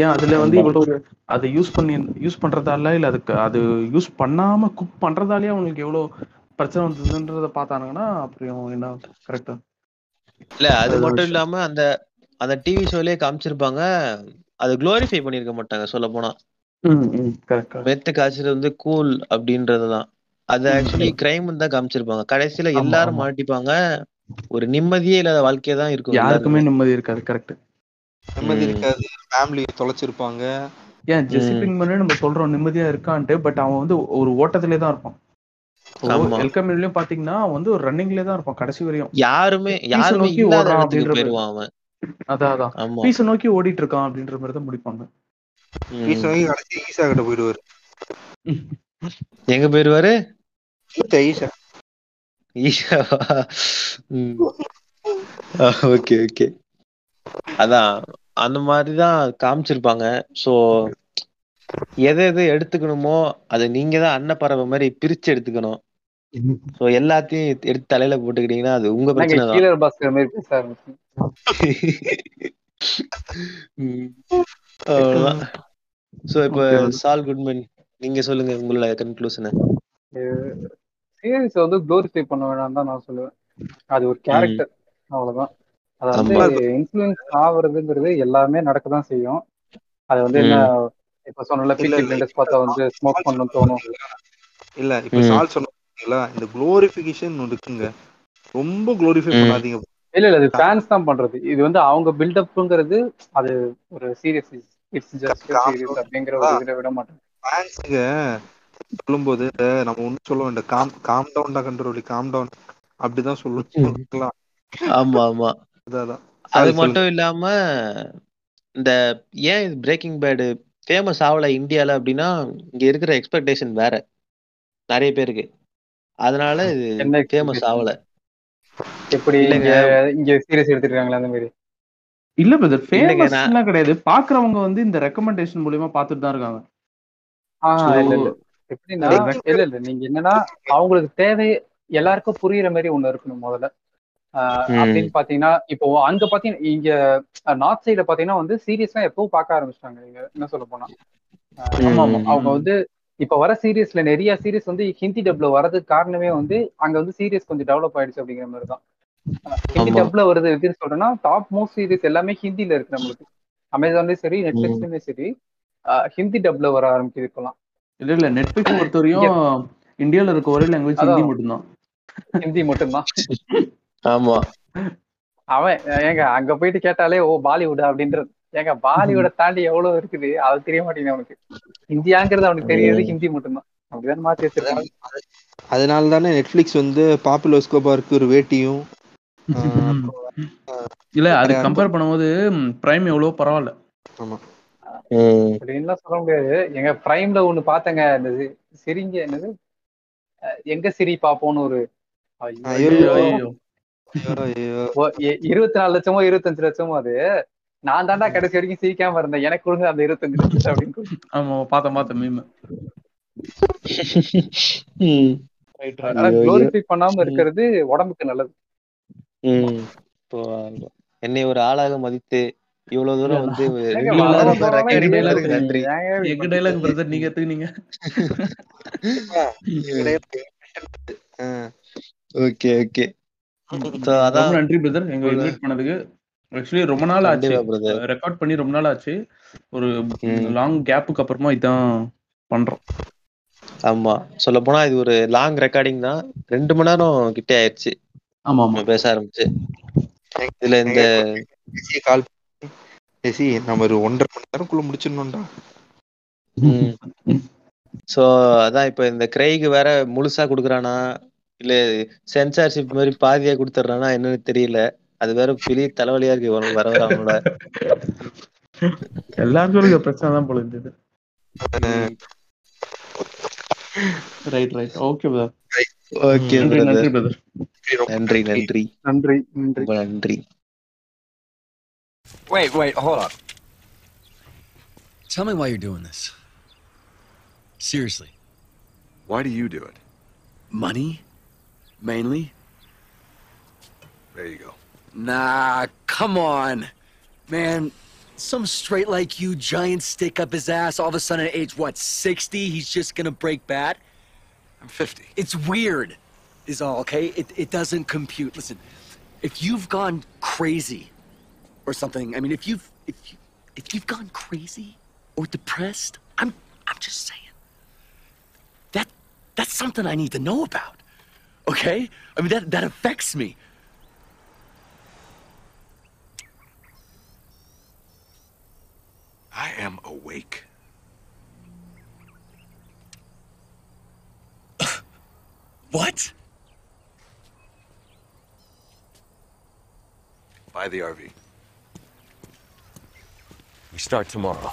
ஏன் அதுல வந்து இவ்வளவு அதை யூஸ் பண்ணி யூஸ் பண்றதால இல்ல அதுக்கு அது யூஸ் பண்ணாம குக் பண்றதாலேயே அவங்களுக்கு எவ்வளவு பிரச்சனை வந்ததுன்றத பாத்தானுங்கன்னா அப்புறம் என்ன கரெக்டா இல்ல. அது மட்டும் இல்லாம அந்த அந்த டிவி ஷோலயே காமிச்சிருப்பாங்க, அதை குளோரிஃபை பண்ணிருக்க மாட்டாங்க. சொல்ல போனா மெத்து காய்ச்சல் வந்து கூல் அப்படின்றதுதான், அது ஆக்சுவலி கிரைம் தான் காமிச்சிருப்பாங்க. கடைசியில எல்லாரும் மாட்டிப்பாங்க, ஒரு நிம்மதியே இல்லாத வாழ்க்கையே தான் இருக்கும். யாருக்குமே நிம்மதி இருக்காது, கரெக்ட் நிம்மதி இருக்காது, ஃபேமிலியை தொலைச்சிருப்பாங்க. ஏன் ஜெஸி பிங்க்மனே நம்ம சொல்றோம் நிம்மதியா இருக்கான்ட்டு, பட் அவன் வந்து ஒரு ஓட்டத்திலே தான் இருப்பான். எல் கமினோலயும் பாத்தீங்கன்னா வந்து ஒரு ரன்னிங்லேயே தான் இருப்பான் கடைசி வரையும். யாருமே யாரும் நோக்கி ஓடுறான் அப்படின்ற போயிருவான், அதான் பீச நோக்கி ஓடிட்டு இருக்கான் அப்படின்ற மாதிரி தான் முடிப்பாங்க. பீச நோக்கி கடைசி ஈசா கிட்ட போயிடுவாரு. எங்க போயிடுவாரு? ஈசா ஈசா ஓகே ஓகே அதான் அந்த மாதிரிதான் காமிச்சிருப்பாங்க. சோ எதை எதை எடுத்துக்கணுமோ அதை நீங்க தான் அன்னப்பறவை மாதிரி பிரிச்சு எடுத்துக்கணும். சோ எல்லாத்தையும் எடுத்து தலையில போட்டுக்கிட்டீங்கன்னா அது உங்க பிரச்சனை தான். சோ இப்ப சால் குட்மேன் நீங்க சொல்லுங்க உங்களோட கன்க்ளூஷனை. சீரிஸ் வந்து குளோரிஃபை பண்ண வேணாம் தான் நான் சொல்லுவேன். அது ஒரு கேரக்டர், அவ்வளவுதான். அதாவது இன்ஃப்ளூயன்ஸ் ஆகுறதுங்கிறது எல்லாமே நடக்கதான் செய்யும். அது வந்து என்ன இப்ப சொன்னல பிளேண்டஸ் பார்த்தா வந்து ஸ்மோக் பண்ணனும் தோணும் இல்ல. இப்ப சால் சொன்னீங்களா இந்த குளோரிஃபிகேஷன் இருக்குங்க, ரொம்ப குளோரிஃபை பண்ணாதீங்க. இல்ல இல்ல அது ஃபேன்ஸ் தான் பண்றது. இது வந்து அவங்க பில்டப்ங்கிறது அது ஒரு சீரியஸ், இட்ஸ் ஜஸ்ட் சீரியஸ் அப்படிங்கற ஒரு இத விட மாட்டாங்க ஃபேன்ஸ்ங்க சொல்லும்போது. நம்ம ஒன்னு சொல்ல வேண்டிய காம் காம் டவுன் டா கண்ட்ரோல் காம் டவுன் அப்படிதான் சொல்லுவாங்க. ஆமா ஆமா அது மட்டும் இல்லாம இந்த ஏன் இது பிரேக்கிங் பேட் ஃபேமஸ் ஆகல இந்தியால அப்படின்னா இங்க இருக்கிற எக்ஸ்பெக்டேஷன் வேற நிறைய பேருக்கு, அதனால இது ஃபேமஸ் ஆகல. எப்படி இங்க இங்க சீரியஸ் எடுத்துட்டாங்களா அந்த மாதிரி? இல்ல பிரதர் ஃபேமஸ்லாம் கிடையாது, பாக்குறவங்க வந்து இந்த ரெக்கமெண்டேஷன் மூலமா பார்த்துட்டு தான் இருக்காங்க. ஆஹ் இல்ல இல்ல எப்படின்னா இல்ல இல்ல நீங்க என்னன்னா அவங்களுக்கு தேவை எல்லாருக்கும் புரியுற மாதிரி ஒண்ணு இருக்கணும் முதல்ல அப்படின்னு பாத்தீங்கன்னா. இப்போ அங்க பாத்தீங்கன்னா இங்க நார்த் சைட்ல பாத்தீங்கன்னா வந்து சீரியஸ் எல்லாம் எப்பவும் பாக்க ஆரம்பிச்சிட்டாங்க. இங்க என்ன சொல்ல போனா அவங்க வந்து இப்ப வர சீரியஸ்ல நிறைய சீரியஸ் வந்து ஹிந்தி டப்ல வர்றதுக்கு காரணமே வந்து அங்க வந்து சீரியஸ் கொஞ்சம் டெவலப் ஆயிடுச்சு அப்படிங்கிற மாதிரிதான். ஹிந்தி டப்ல வருது எதுன்னு சொல்றேன்னா டாப் மோஸ்ட் சீரியஸ் எல்லாமே ஹிந்தில இருக்கு. நம்மளுக்கு அமேசான்லயும் சரி நெட்ஃபிளிக்ஸ்லயுமே சரி ஹிந்தி டப்ல வர ஆரம்பிக்குது இப்பெல்லாம். இல்ல இல்ல நெட்ஃபிளிக்ஸ் பொறுத்த வரையும் இந்தியால இருக்க ஒரே லாங்குவேஜ் ஹிந்தி மட்டும்தான். ஹிந்தி மட்டும்தான் ஆமா அவன் ஏங்க அங்க போயிட்டு கேட்டாலே ஓ பாலிவுட் அப்படின்றது. ஏங்க பாலிவுட தாண்டி எவ்வளவு இருக்குது அது தெரிய மாட்டேங்குது அவனுக்கு. ஹிந்தியாங்கிறது அவனுக்கு தெரியாது, ஹிந்தி மட்டும்தான். அப்படிதான் மாத்தி வச்சிருக்காங்க. அதனால தானே நெட்ஃபிளிக்ஸ் வந்து பாப்புலோஸ்கோபாருக்கு ஒரு வேட்டியும் இல்ல அது கம்பேர் பண்ணும்போது பிரைம் எவ்வளவு பரவாயில்ல. ஆமா அப்படின்னா சொல்ல முடியாது. எங்க பிரைம்ல ஒண்ணு பாத்தங்க இந்த சிரிங்க என்னது எங்க சிரி பாப்போன்னு ஒரு இருபத்தி நாலு லட்சமோ இருபத்தஞ்சு லட்சமோ அது நான் தாண்டா கடைசி வரைக்கும் சீக்காம இருந்தேன், எனக்கு கொடுங்க அந்த இருபத்தஞ்சு லட்சம் அப்படின்னு. ஆமா பாத்தேன் பாத்தேன் மீம். குளோரிஃபை பண்ணாம இருக்கிறது உடம்புக்கு நல்லது. இப்போ என்னை ஒரு ஆளாக மதித்து இவ்வளவு தூரம் வந்து நீங்க எடுத்துக்கிட்டீங்க. ஓகே ஓகே ரொம்ப நன்றி பிரதர் எங்க இன்வைட் பண்ணதுக்கு. ஆக்சுவலி ரொம்ப நாள் ஆச்சு ரெக்கார்ட் பண்ணி, ரொம்ப நாள் ஆச்சு, ஒரு லாங் கேப்புக்கு அப்புறமா இதான் பண்றோம். ஆமா சொல்ல போனா இது ஒரு லாங் ரெக்கார்டிங் தான், ரெண்டு மணி நேரம் கிட்டே ஆயிடுச்சு. ஆமா ஆமா பேச ஆரம்பிச்சு இதுல இந்த கால் பேசி நம்ம ஒரு ஒன்றரை மணி நேரம்குள்ள முடிச்சிடணும்டா. சோ அதான் இப்ப இந்த கிரைக்கு வேற முழுசா குடுக்குறானா இல்ல சென்சார்ஷிப் மாதிரி பாதியா குடுத்துறானா என்னன்னு தெரியல. அது வேற பெரிய தலைவலியா இருக்கு வர வர அவனோட. எல்லாருக்கும் பிரச்சனை தான் போல இருந்தது. Right right okay brother. Okay brother, நன்றி பிரதர். நன்றி நன்றி நன்றி நன்றி. Wait, wait, hold up. Tell me why you're doing this. Seriously. Why do you do it? Money? Mainly? There you go. Nah, come on. Man, some straight like you, giant stick up his ass, all of a sudden at age, what, sixty, he's just gonna break bad? I'm fifty. It's weird, is all, okay? It, it doesn't compute. Listen, if you've gone crazy or something, I mean, if you've, if, you, if you've gone crazy or depressed, I'm, I'm just saying. That, that's something I need to know about, okay? I mean, that, that affects me. I am awake. What? Buy the R V. We start tomorrow.